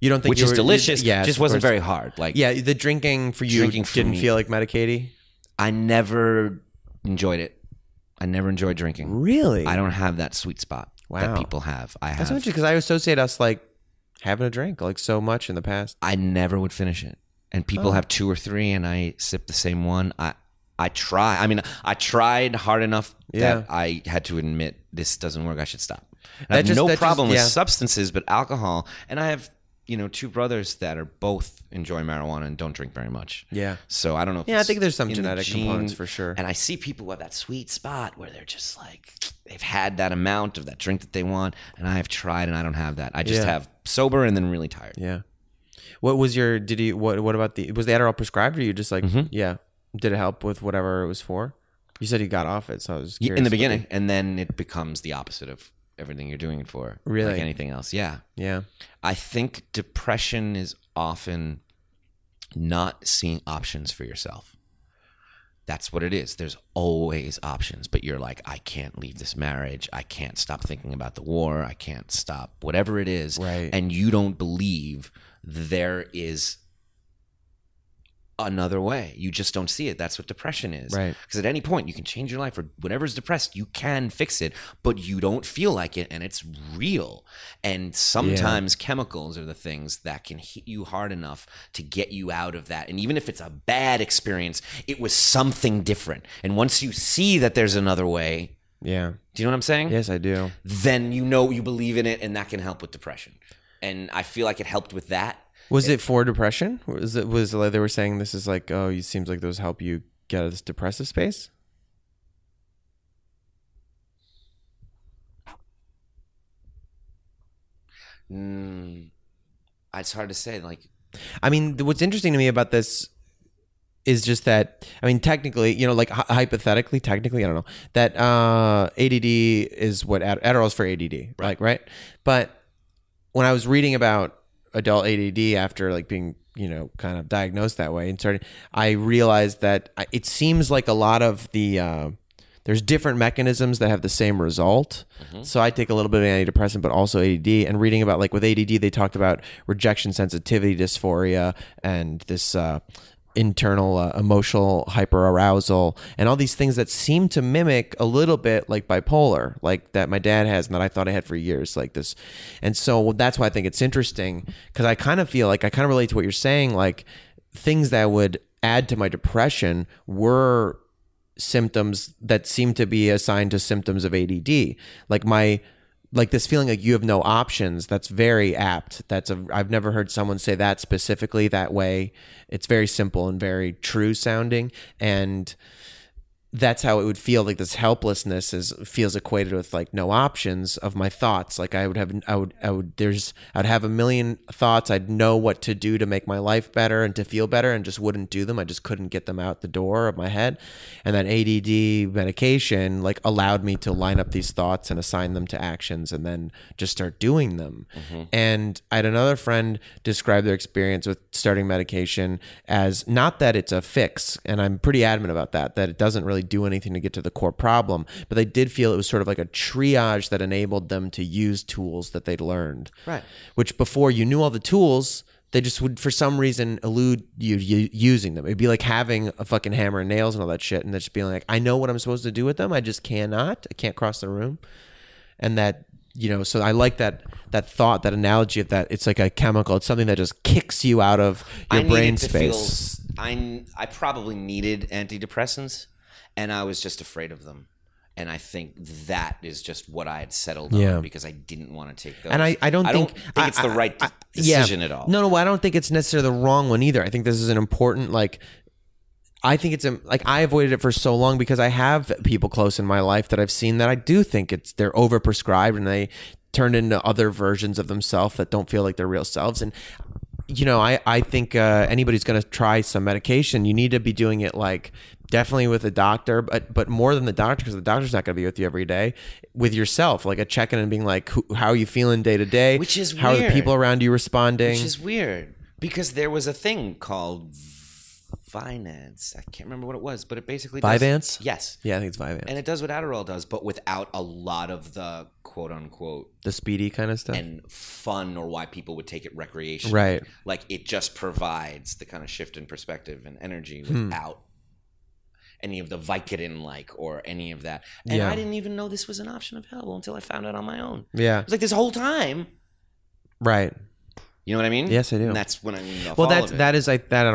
You don't think which is delicious. Yeah, just wasn't very hard. Like the drinking for you didn't feel like medicating? I never enjoyed it. I never enjoyed drinking. Really? I don't have that sweet spot that people have. That's interesting because I associate us like having a drink like so much in the past. I never would finish it, and people have 2 or 3 and I sip the same one. I tried hard enough that I had to admit this doesn't work. I should stop. I have no problem with substances, but alcohol. And I have 2 brothers that are both enjoy marijuana and don't drink very much. Yeah. So I don't know if I think there's some genetic components for sure. And I see people with that sweet spot where they're just like, they've had that amount of that drink that they want, and I have tried and I don't have that. I just have sober and then really tired. Yeah. Was the Adderall prescribed, or you just like did it help with whatever it was for? You said you got off it, so I was curious. In the beginning, and then it becomes the opposite of everything you're doing it for. Really? Like anything else. Yeah. Yeah. I think depression is often not seeing options for yourself. That's what it is. There's always options, but you're like, I can't leave this marriage. I can't stop thinking about the war. I can't stop whatever it is. Right. And you don't believe there is another way. You just don't see it. That's what depression is. Right. Because at any point you can change your life, or whatever's depressed, you can fix it, but you don't feel like it, and it's real. And sometimes chemicals are the things that can hit you hard enough to get you out of that. And even if it's a bad experience, it was something different. And once you see that there's another way, do you know what I'm saying? Yes, I do. Then you believe in it, and that can help with depression. And I feel like it helped with that. Was it for depression? Was it like they were saying this is like, oh, it seems like those help you get out of this depressive space? It's hard to say. I mean, what's interesting to me about this is just that, I mean, technically, like hypothetically, I don't know, that ADD is what Adderall's for ADD, right? But when I was reading about adult ADD after like being, you know, kind of diagnosed that way and started, I realized that it seems like a lot of the, there's different mechanisms that have the same result. Mm-hmm. So I take a little bit of antidepressant, but also ADD, and reading about like with ADD, they talked about rejection sensitivity dysphoria and this, internal emotional hyperarousal and all these things that seem to mimic a little bit like bipolar, like that my dad has and that I thought I had for years, like this. And so that's why I think it's interesting, because I kind of feel like I kind of relate to what you're saying, like things that would add to my depression were symptoms that seem to be assigned to symptoms of ADD, like my, like this feeling like you have no options. That's very apt. That's a, I've never heard someone say that specifically that way. It's very simple and very true sounding. And that's how it would feel, like this helplessness is, feels equated with like no options of my thoughts. Like I would have, I'd have a million thoughts. I'd know what to do to make my life better and to feel better and just wouldn't do them. I just couldn't get them out the door of my head. And that ADD medication like allowed me to line up these thoughts and assign them to actions and then just start doing them. Mm-hmm. And I had another friend describe their experience with starting medication as not that it's a fix. And I'm pretty adamant about that, that it doesn't really do anything to get to the core problem, but they did feel it was sort of like a triage that enabled them to use tools that they'd learned. Right. Which before you knew all the tools, they just would for some reason elude you using them. It'd be like having a fucking hammer and nails and all that shit, and they're just being like, I know what I'm supposed to do with them. I just cannot. I can't cross the room. And that, you know, so I like that thought, that analogy of that. It's like a chemical. It's something that just kicks you out of your brain space. I probably needed antidepressants. And I was just afraid of them. And I think that is just what I had settled on, because I didn't want to take those. And I don't think it's the right decision at all. No, I don't think it's necessarily the wrong one either. I think this is an important, like, I think it's like I avoided it for so long because I have people close in my life that I've seen that I do think it's, they're overprescribed and they turned into other versions of themselves that don't feel like their real selves. And, you know, I think anybody's going to try some medication, you need to be doing it like, definitely with a doctor, but more than the doctor, because the doctor's not going to be with you every day, with yourself, like a check-in and being like, how are you feeling day to day? Which is weird. How are the people around you responding? Which is weird, because there was a thing called Vyvanse. I can't remember what it was, but it basically does. Vyvanse? Yes. Yeah, I think it's Vyvanse. And it does what Adderall does, but without a lot of the quote-unquote... the speedy kind of stuff? And fun, or why people would take it recreationally. Right. Like, it just provides the kind of shift in perspective and energy without... any of the Vicodin or any of that. And I didn't even know this was an option available until I found out on my own. Yeah. It was like this whole time. Right. You know what I mean? Yes, I do. And that's when I leaned off all of it. I don't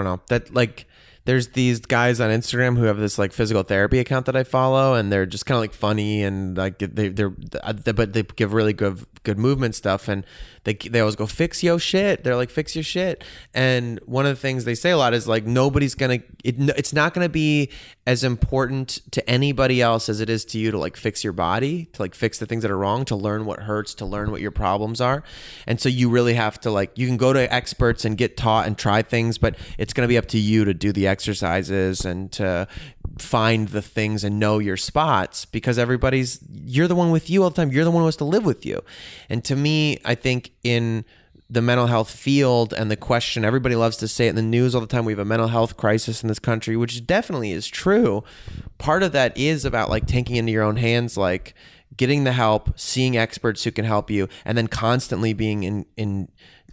know. That like there's these guys on Instagram who have this like physical therapy account that I follow, and they're just kind of like funny and like but they give really good movement stuff, and they always go fix your shit. They're like, fix your shit. And one of the things they say a lot is like, nobody's gonna, it's not gonna be as important to anybody else as it is to you to like fix your body, to like fix the things that are wrong, to learn what hurts, to learn what your problems are. And so you really have to like, you can go to experts and get taught and try things, but it's gonna be up to you to do the exercises and to find the things and know your spots, because you're the one with you all the time. You're the one who has to live with you. And to me, I think in the mental health field and the question, everybody loves to say it in the news all the time, we have a mental health crisis in this country, which definitely is true. Part of that is about like taking into your own hands, like getting the help, seeing experts who can help you, and then constantly being in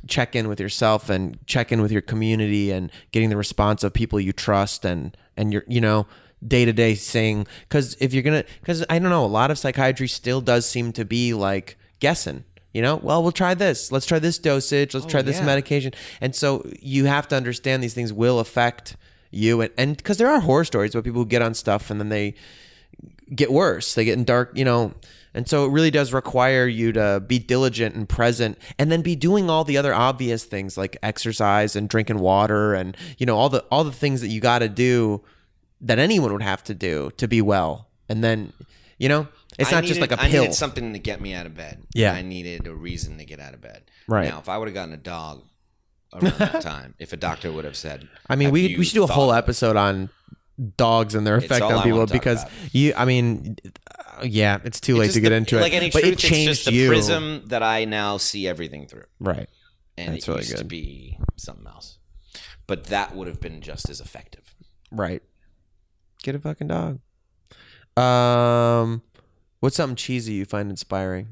check in with yourself and check in with your community and getting the response of people you trust and your, you know, day to day saying, because I don't know, a lot of psychiatry still does seem to be like guessing, you know, well, we'll try this. Let's try this dosage. Let's try this medication. And so you have to understand these things will affect you. And because there are horror stories about people who get on stuff and then they get worse. They get in dark, you know. And so it really does require you to be diligent and present, and then be doing all the other obvious things like exercise and drinking water and, you know, all the things that you got to do that anyone would have to do to be well. And then, you know, it's not just like a pill. I needed something to get me out of bed. Yeah. I needed a reason to get out of bed. Right. Now, if I would have gotten a dog around that time, if a doctor would have said... I mean, we should do a whole episode on... dogs and their effect on people, because it's too late to get into it. Like any truth, it's just the prism that I now see everything through. Right. and it used to be something else. But that would have been just as effective. Right. Get a fucking dog. What's something cheesy you find inspiring?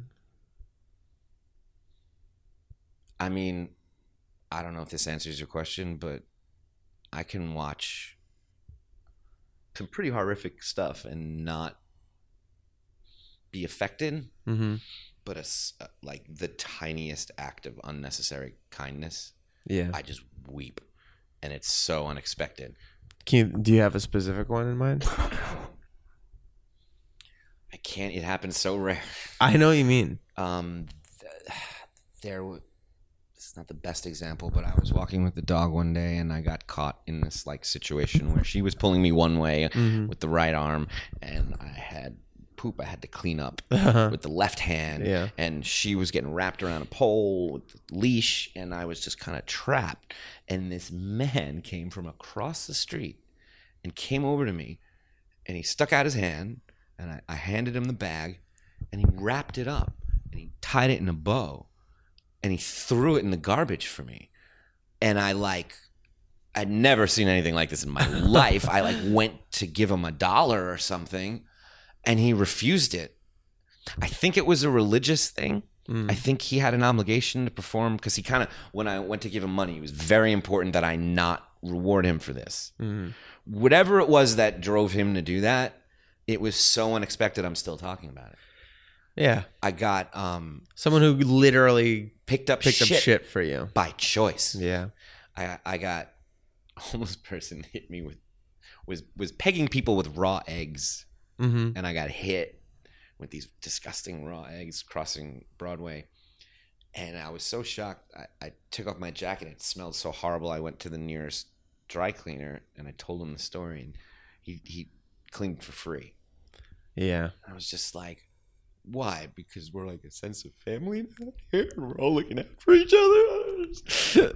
I mean, I don't know if this answers your question, but I can watch some pretty horrific stuff and not be affected. Mm-hmm. But like the tiniest act of unnecessary kindness, yeah, I just weep, and it's so unexpected. Do you have a specific one in mind? I can't. It happens so rare. I know what you mean. It's not the best example, but I was walking with the dog one day, and I got caught in this like situation where she was pulling me one way mm-hmm. with the right arm, and I had poop I had to clean up uh-huh. with the left hand, yeah. and she was getting wrapped around a pole with a leash, and I was just kind of trapped. And this man came from across the street and came over to me, and he stuck out his hand, and I handed him the bag, and he wrapped it up, and he tied it in a bow, and he threw it in the garbage for me. And I'd never seen anything like this in my life. I went to give him $1 or something, and he refused it. I think it was a religious thing. Mm. I think he had an obligation to perform, because he kind of, when I went to give him money, it was very important that I not reward him for this. Mm. Whatever it was that drove him to do that, it was so unexpected, I'm still talking about it. Yeah. I got... someone who literally picked up shit for you. By choice. Yeah. I got... A homeless person hit me with... Was pegging people with raw eggs. Mm-hmm. And I got hit with these disgusting raw eggs crossing Broadway. And I was so shocked. I took off my jacket. It smelled so horrible. I went to the nearest dry cleaner, and I told him the story. And he cleaned for free. Yeah. I was just like, why? Because we're like a sense of family down here. We're all looking out for each other.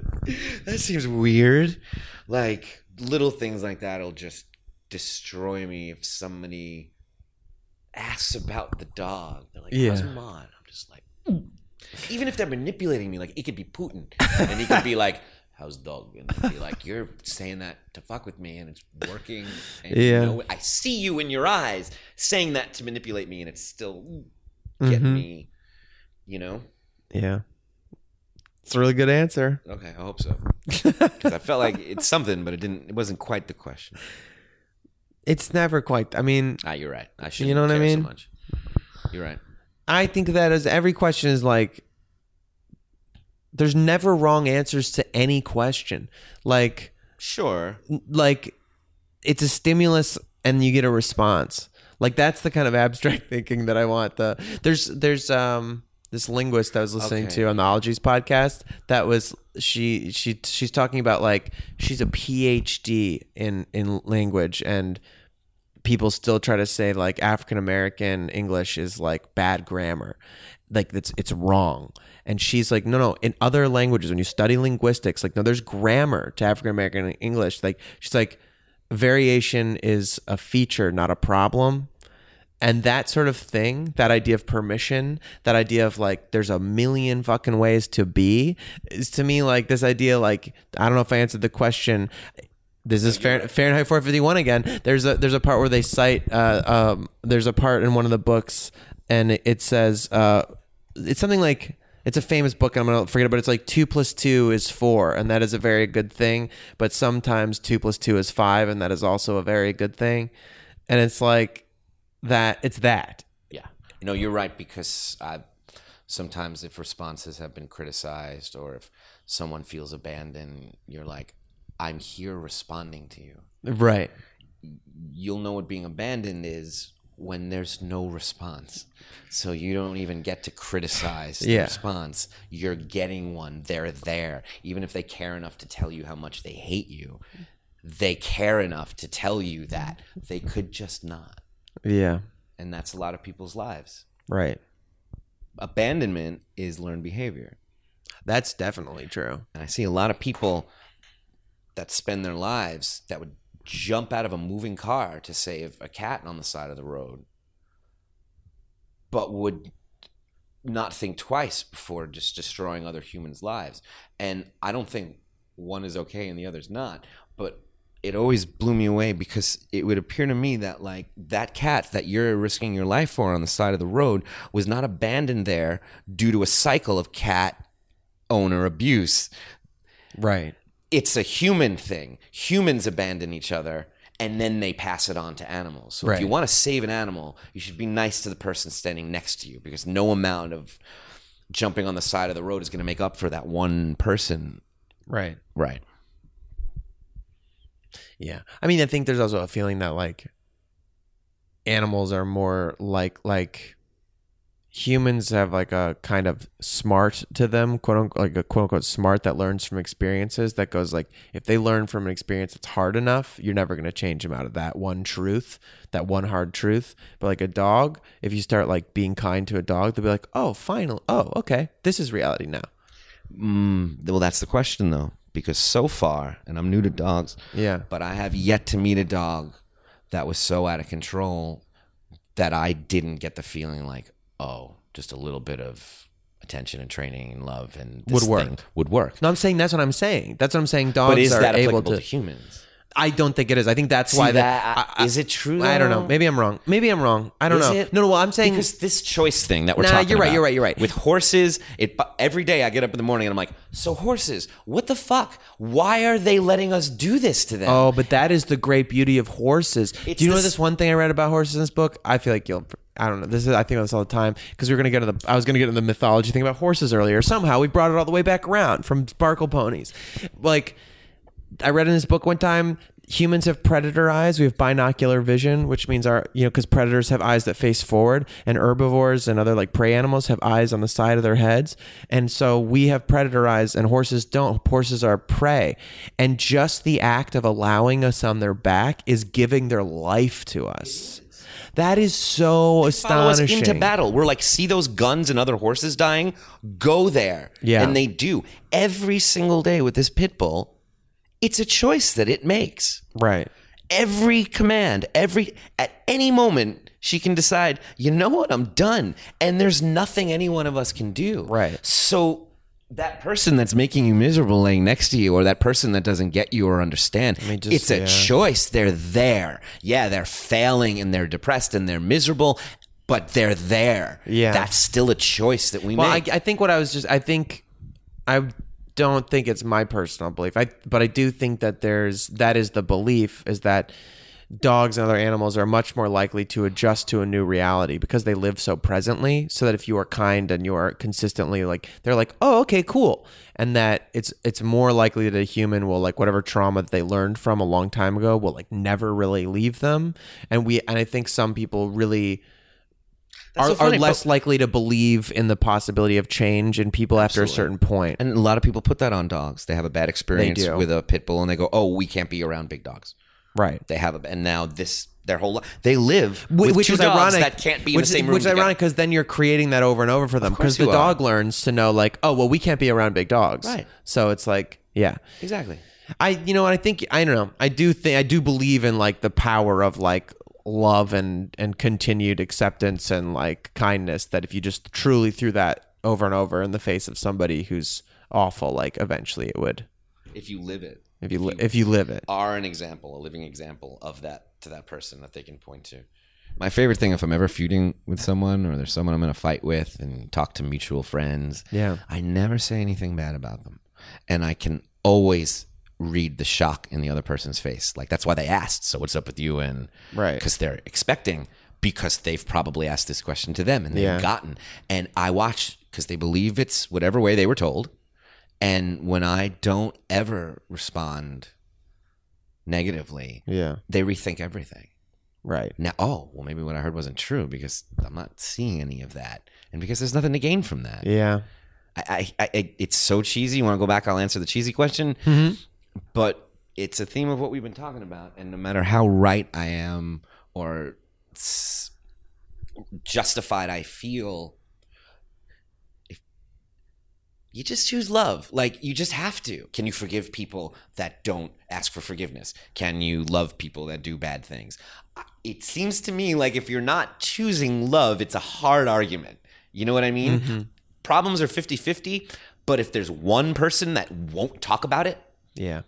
That seems weird. Like, little things like that will just destroy me. If somebody asks about the dog, they're like, yeah. How's mine? I'm just like, even if they're manipulating me, like it could be Putin, and he could be like, how's dog? And I'd be like, you're saying that to fuck with me, and it's working. And yeah. You know, I see you in your eyes saying that to manipulate me, and it's still get mm-hmm. me, you know? Yeah. It's a really good answer. Okay, I hope so. Because I felt like it's something, but it wasn't quite the question. It's never quite. I mean, you're right. I shouldn't care so much. You're right. I think that as every question is like, there's never wrong answers to any question. Like, sure. Like, it's a stimulus and you get a response. Like, that's the kind of abstract thinking that I want. There's this linguist I was listening to on the Ologies podcast. That was she's talking about like she's a PhD in language, and people still try to say like African American English is like bad grammar, like it's wrong. And she's like, no. In other languages, when you study linguistics, like no, there's grammar to African American English. Like she's like, variation is a feature, not a problem. And that sort of thing, that idea of permission, that idea of like there's a million fucking ways to be, is to me like this idea like, I don't know if I answered the question. This is Fahrenheit 451 again. There's a part where they cite, there's a part in one of the books, and it says, it's something like, it's a famous book, and I'm going to forget it, but it's like 2 + 2 is 4, and that is a very good thing. But sometimes 2 + 2 is 5, and that is also a very good thing. And it's like, yeah, no, you're right, because sometimes if responses have been criticized or if someone feels abandoned, you're like, I'm here responding to you, right? You'll know what being abandoned is when there's no response, so you don't even get to criticize the response. You're getting one. They're there, even if they care enough to tell you how much they hate you. They care enough to tell you that they could just not. Yeah. And that's a lot of people's lives. Right. Abandonment is learned behavior. That's definitely true. And I see a lot of people that spend their lives that would jump out of a moving car to save a cat on the side of the road, but would not think twice before just destroying other humans' lives. And I don't think one is okay and the other's not. But it always blew me away, because it would appear to me that, like, that cat that you're risking your life for on the side of the road was not abandoned there due to a cycle of cat owner abuse. Right. It's a human thing. Humans abandon each other, and then they pass it on to animals. So right. If you want to save an animal, you should be nice to the person standing next to you, because no amount of jumping on the side of the road is going to make up for that one person. Right. Right. Yeah. I mean, I think there's also a feeling that, like, animals are more like humans have, like, a kind of smart to them, quote unquote, like a quote unquote smart that learns from experiences, that goes, like, if they learn from an experience that's hard enough, you're never going to change them out of that one truth, that one hard truth. But like a dog, if you start, like, being kind to a dog, they'll be like, oh, finally. Oh, okay. This is reality now. Well, that's the question, though, because so far, and I'm new to dogs, yeah, but I have yet to meet a dog that was so out of control that I didn't get the feeling like, oh, just a little bit of attention and training and love and this thing would work. No, I'm saying that's what I'm saying. That's what I'm saying. Dogs are able to humans. I don't think it is. I think that's why that is it true? Though? I don't know. Maybe I'm wrong. I don't know. It? No, well, I'm saying because this choice thing that we're talking about. You're right. With horses, every day I get up in the morning and I'm like, so horses, what the fuck? Why are they letting us do this to them? Oh, but that is the great beauty of horses. Do you know this one thing I read about horses in this book? I feel like you'll. I don't know. I think about this all the time, because I was gonna get into the mythology thing about horses earlier. Somehow we brought it all the way back around from Sparkle Ponies, like. I read in this book one time, humans have predator eyes. We have binocular vision, which means because predators have eyes that face forward, and herbivores and other, like, prey animals have eyes on the side of their heads. And so we have predator eyes, and horses don't. Horses are prey. And just the act of allowing us on their back is giving their life to us. That is so astonishing. Follow us into battle. We're like, see those guns and other horses dying? Go there. Yeah. And they do. Every single day with this pit bull. It's a choice that it makes. Right. Every command, at any moment, she can decide, you know what, I'm done. And there's nothing any one of us can do. Right. So that person that's making you miserable laying next to you, or that person that doesn't get you or understand, it's a choice. They're there. Yeah, they're failing and they're depressed and they're miserable, but they're there. Yeah. That's still a choice that we make. I think what I was just, I don't think it's my personal belief, but I do think that that is the belief, is that dogs and other animals are much more likely to adjust to a new reality because they live so presently, so that if you are kind and you are consistently, like, they're like, oh, okay, cool. And that it's more likely that a human will, like, whatever trauma that they learned from a long time ago will, like, never really leave them. And I think some people really are less likely to believe in the possibility of change in people after a certain point. And a lot of people put that on dogs. They have a bad experience with a pit bull and they go, oh, we can't be around big dogs. Right. They have and now their whole life, they live with which two is dogs ironic, that can't be in the same room which together. Is ironic, because then you're creating that over and over for them, because the dog learns to know, like, oh, well, we can't be around big dogs. Right. So it's like, yeah. Exactly. I do believe in, like, the power of, like, love and continued acceptance and, like, kindness, that if you just truly threw that over and over in the face of somebody who's awful, like, eventually it would, if you live it, if you live it, are a living example of that to that person that they can point to. My favorite thing, if I'm ever feuding with someone, or there's someone I'm in a fight with and talk to mutual friends, I never say anything bad about them, and I can always read the shock in the other person's face. Like, that's why they asked, so what's up with you? And right, because they're expecting, because they've probably asked this question to them and they've gotten. And I watch, because they believe it's whatever way they were told. And when I don't ever respond negatively, they rethink everything. Right. Now, oh, well, maybe what I heard wasn't true, because I'm not seeing any of that, and because there's nothing to gain from that. Yeah. It's so cheesy. You want to go back? I'll answer the cheesy question. Mm-hmm. But it's a theme of what we've been talking about. And no matter how right I am or justified I feel, you just choose love. Like, you just have to. Can you forgive people that don't ask for forgiveness? Can you love people that do bad things? It seems to me like if you're not choosing love, it's a hard argument. You know what I mean? Mm-hmm. Problems are 50-50, but if there's one person that won't talk about it, yeah,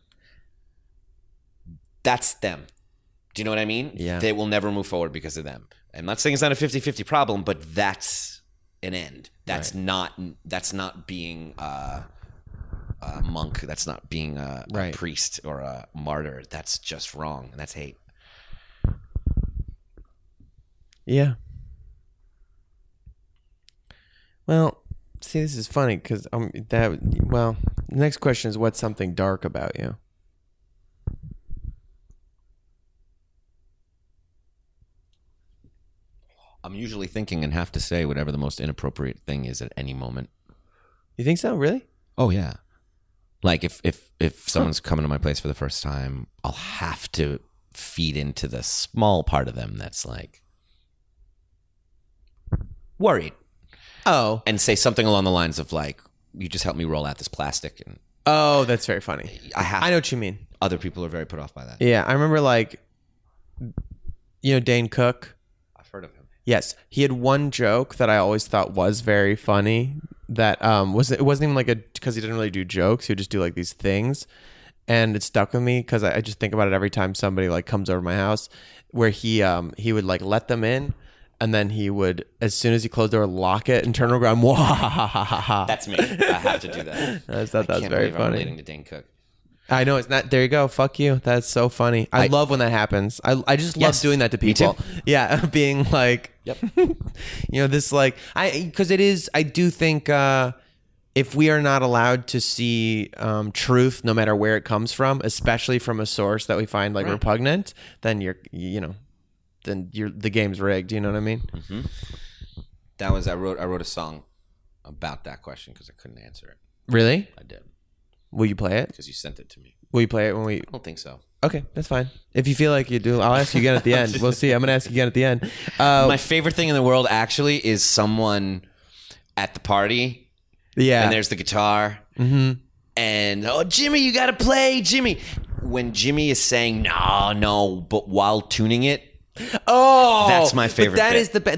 that's them. Do you know what I mean? Yeah. They will never move forward because of them. I'm not saying it's not a 50-50 problem, but that's an end. That's right. That's not being a monk. That's not being a priest or a martyr. That's just wrong. And that's hate. Yeah. Well, see, this is funny because the next question is, what's something dark about you? I'm usually thinking and have to say whatever the most inappropriate thing is at any moment. You think so? Really? Oh, yeah. Like if someone's coming to my place for the first time, I'll have to feed into the small part of them that's like worried. Oh. And say something along the lines of like, you just helped me roll out this plastic. And oh, that's very funny. I know what you mean. Other people are very put off by that. Yeah. I remember like, you know, Dane Cook. I've heard of him. Yes, he had one joke that I always thought was very funny that it wasn't even like a, because he didn't really do jokes, he would just do like these things, and it stuck with me because I just think about it every time somebody like comes over my house, where he would like let them in, and then he would, as soon as he closed the door, lock it and turn around, wah, ha, ha, ha, ha. That's me. I have to do that. I just thought that was very funny. I'm relating to Dane Cook. I know, it's not. There you go. Fuck you. That's so funny. I love when that happens. I just love doing that to people. Me too. Yeah, being like, yep. You know, this like because it is. I do think if we are not allowed to see truth, no matter where it comes from, especially from a source that we find like repugnant, then the game's rigged. You know what I mean? Mm-hmm. That was I wrote a song about that question because I couldn't answer it. Really? I did. Will you play it? Because you sent it to me. Will you play it when we... I don't think so. Okay, that's fine. If you feel like you do, I'll ask you again at the end. We'll see. I'm going to ask you again at the end. My favorite thing in the world, actually, is someone at the party. Yeah. And there's the guitar. Mm-hmm. And, oh, Jimmy, you got to play, Jimmy. When Jimmy is saying, no, but while tuning it. Oh, that's my favorite. But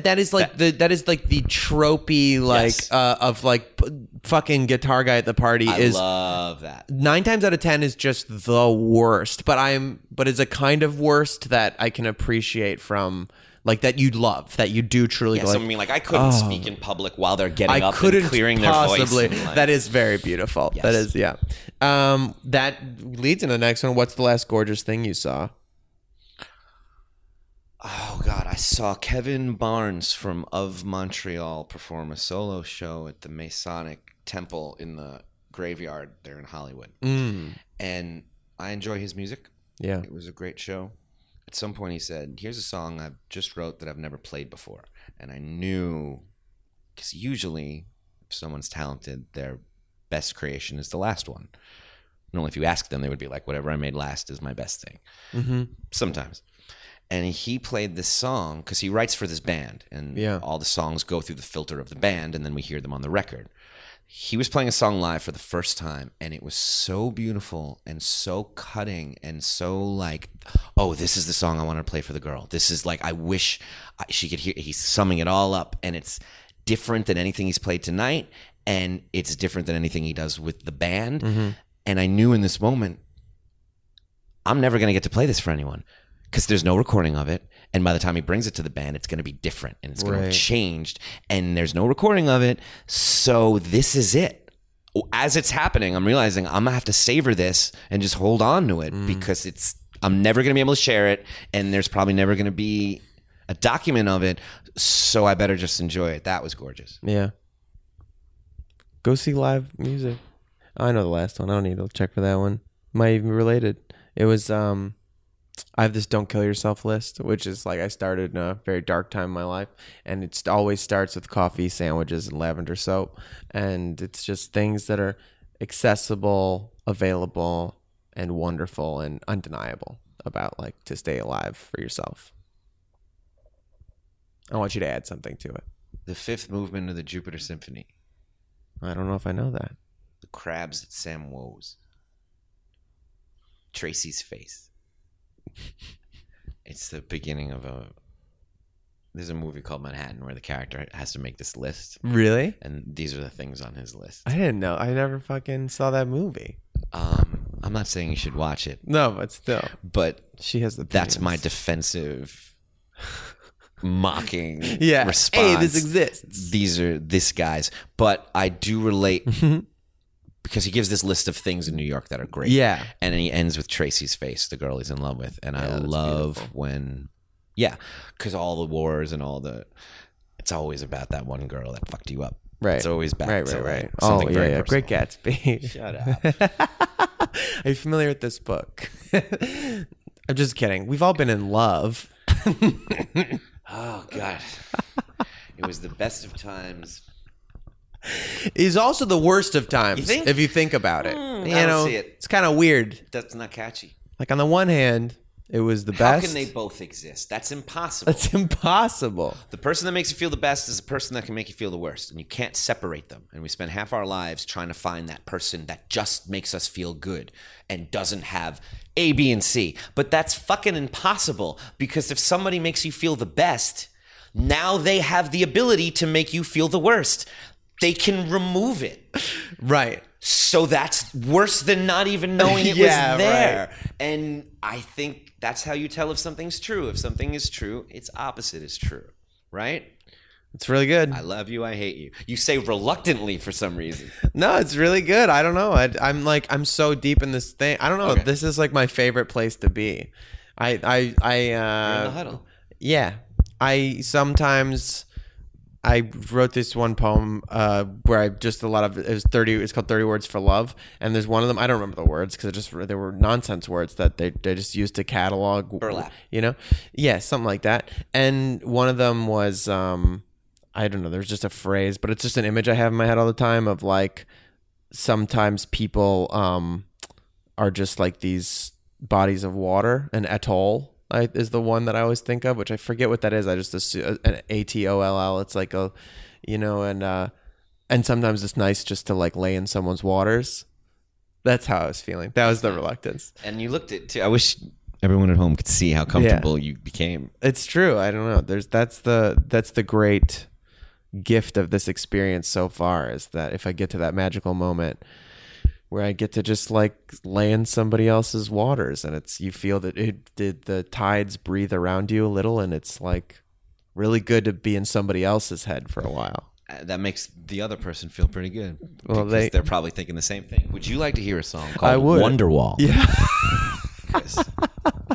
that is like the tropey of like fucking guitar guy at the party. I love that. 9 times out of 10 is just the worst, but it's a kind of worst that I can appreciate from like that you love that you do truly. Yeah, like, so I mean, like I couldn't speak in public while they're getting up and clearing their voice. Like, that is very beautiful. Yes. That is that leads into the next one. What's the last gorgeous thing you saw? Oh, God, I saw Kevin Barnes from Of Montreal perform a solo show at the Masonic Temple in the graveyard there in Hollywood. Mm. And I enjoy his music. Yeah. It was a great show. At some point he said, here's a song I just wrote that I've never played before. And I knew, because usually if someone's talented, their best creation is the last one. And only if you ask them, they would be like, whatever I made last is my best thing. Mm-hmm. Sometimes. And he played this song because he writes for this band. And all the songs go through the filter of the band and then we hear them on the record. He was playing a song live for the first time and it was so beautiful and so cutting and so like, oh, this is the song I want to play for the girl. This is like, I wish she could hear. He's summing it all up and it's different than anything he's played tonight and it's different than anything he does with the band. Mm-hmm. And I knew in this moment, I'm never going to get to play this for anyone. Because there's no recording of it. And by the time he brings it to the band, it's going to be different. And it's going to be changed. And there's no recording of it. So this is it. As it's happening, I'm realizing I'm going to have to savor this and just hold on to it. Because I'm never going to be able to share it. And there's probably never going to be a document of it. So I better just enjoy it. That was gorgeous. Yeah. Go see live music. I know the last one. I don't need to check for that one. Might even be related. It was... I have this don't kill yourself list, which is like I started in a very dark time in my life. And it always starts with coffee, sandwiches, and lavender soap. And it's just things that are accessible, available, and wonderful and undeniable about like to stay alive for yourself. I want you to add something to it. The fifth movement of the Jupiter Symphony. I don't know if I know that. The crabs at Sam Woe's. Tracy's face. It's the beginning of a There's a movie called Manhattan where the character has to make this list. Really? And these are the things on his list. I didn't know. I never fucking saw that movie. I'm not saying you should watch it. No, but still. But she has the opinions. That's my defensive mocking response. Hey, this exists. These are this guy's. But I do relate because he gives this list of things in New York that are great. Yeah. And he ends with Tracy's face, the girl he's in love with. And I love when... Yeah, because all the wars and all the... It's always about that one girl that fucked you up. Right. It's always back to something very personal. Great Gatsby. Shut up. Are you familiar with this book? I'm just kidding. We've all been in love. Oh, God. It was the best of times. It's also the worst of times, if you think about it. I don't see it. It's kind of weird. That's not catchy. Like, on the one hand... It was the best. How can they both exist? That's impossible. That's impossible. The person that makes you feel the best is the person that can make you feel the worst. And you can't separate them. And we spend half our lives trying to find that person that just makes us feel good and doesn't have A, B, and C. But that's fucking impossible, because if somebody makes you feel the best, now they have the ability to make you feel the worst. They can remove it. Right. So that's worse than not even knowing it was there. Right. And I think that's how you tell if something's true. If something is true, its opposite is true. Right? It's really good. I love you. I hate you. You say reluctantly for some reason. No, it's really good. I don't know. I'm so deep in this thing. I don't know. Okay. This is like my favorite place to be. You're in the huddle. Yeah. I wrote this one poem where I just it's called 30 Words for Love. And there's one of them, I don't remember the words because they were nonsense words that they just used to catalog. Burlap. You know? Yeah, something like that. And one of them was, I don't know, there's just a phrase, but it's just an image I have in my head all the time of like, sometimes people are just like these bodies of water, an atoll. Is the one that I always think of, which I forget what that is. I just assume an atoll. It's like a, you know, and sometimes it's nice just to like lay in someone's waters. That's how I was feeling. That was the reluctance. And you looked at too. I wish everyone at home could see how comfortable you became. It's true. I don't know. That's the great gift of this experience so far, is that if I get to that magical moment where I get to just like lay in somebody else's waters, and you feel that the tides breathe around you a little, and it's like really good to be in somebody else's head for a while. That makes the other person feel pretty good. Well, they're probably thinking the same thing. Would you like to hear a song called Wonderwall? Yeah. Yes.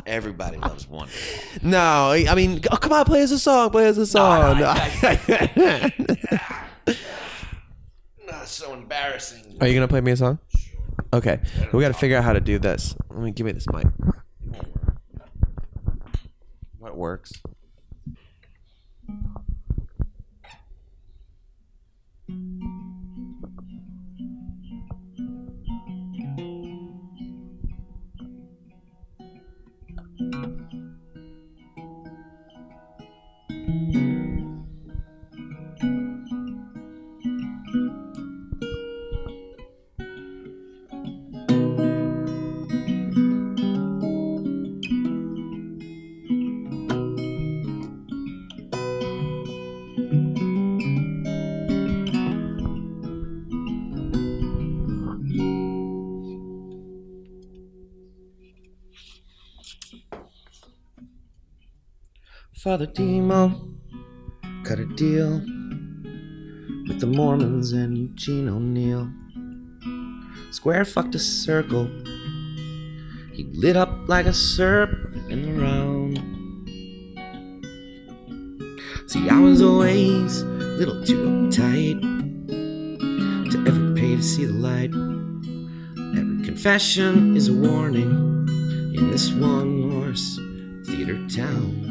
Everybody loves Wonderwall. No, I mean, come on, play us a song. That's so embarrassing. Are you gonna play me a song? Okay, we got to figure out how to do this. Give me this mic. What works? Father Demo cut a deal with the Mormons and Eugene O'Neill. Square fucked a circle. He lit up like a serpent in the round. See, I was always a little too uptight to ever pay to see the light. Every confession is a warning in this one horse theater town.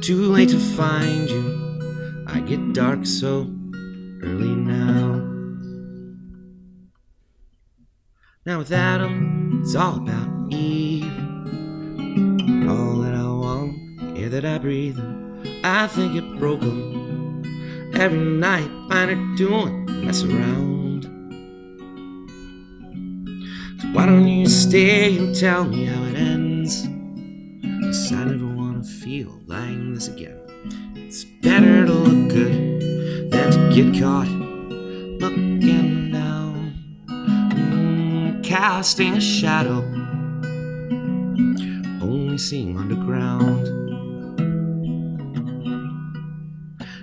Too late to find you, I get dark so early now. Now with Adam, it's all about Eve. All that I want, the air that I breathe, I think it broke him. Every night, find her doing mess around. So why don't you stay and tell me how it ends? 'Cause I never want don't feel lying this again. It's better to look good than to get caught looking down, casting a shadow, only seeing underground.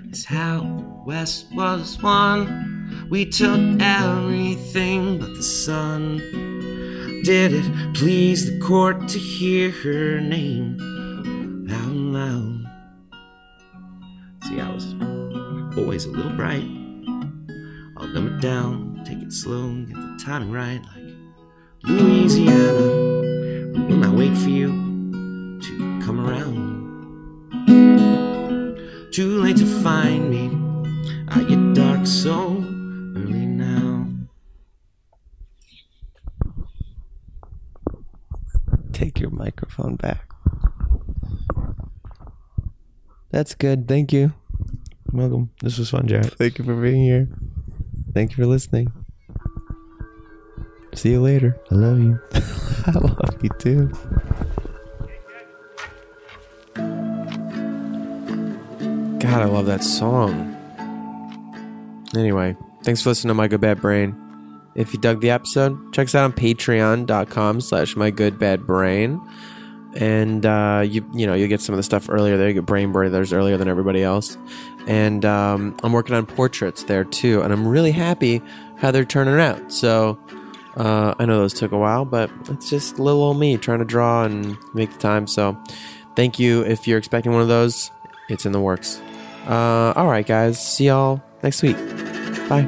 It's how the West was won. We took everything but the sun. Did it please the court to hear her name out loud? See, I was always a little bright. I'll dumb it down, take it slow, and get the timing right. Like Louisiana, we will not wait for you to come around. Too late to find me, I get dark so early now. Take your microphone back. That's good. Thank you. Welcome. This was fun, Jared. Thank you for being here. Thank you for listening. See you later. I love you. I love you too. God, I love that song. Anyway, thanks for listening to My Good Bad Brain. If you dug the episode, check us out on patreon.com/mygoodbadbrain. And you'll get some of the stuff earlier there. You get Brain Brothers earlier than everybody else. And I'm working on portraits there too, and I'm really happy how they're turning out. So I know those took a while, but it's just little old me trying to draw and make the time. So thank you if you're expecting one of those. It's in the works. All right, guys. See y'all next week. Bye.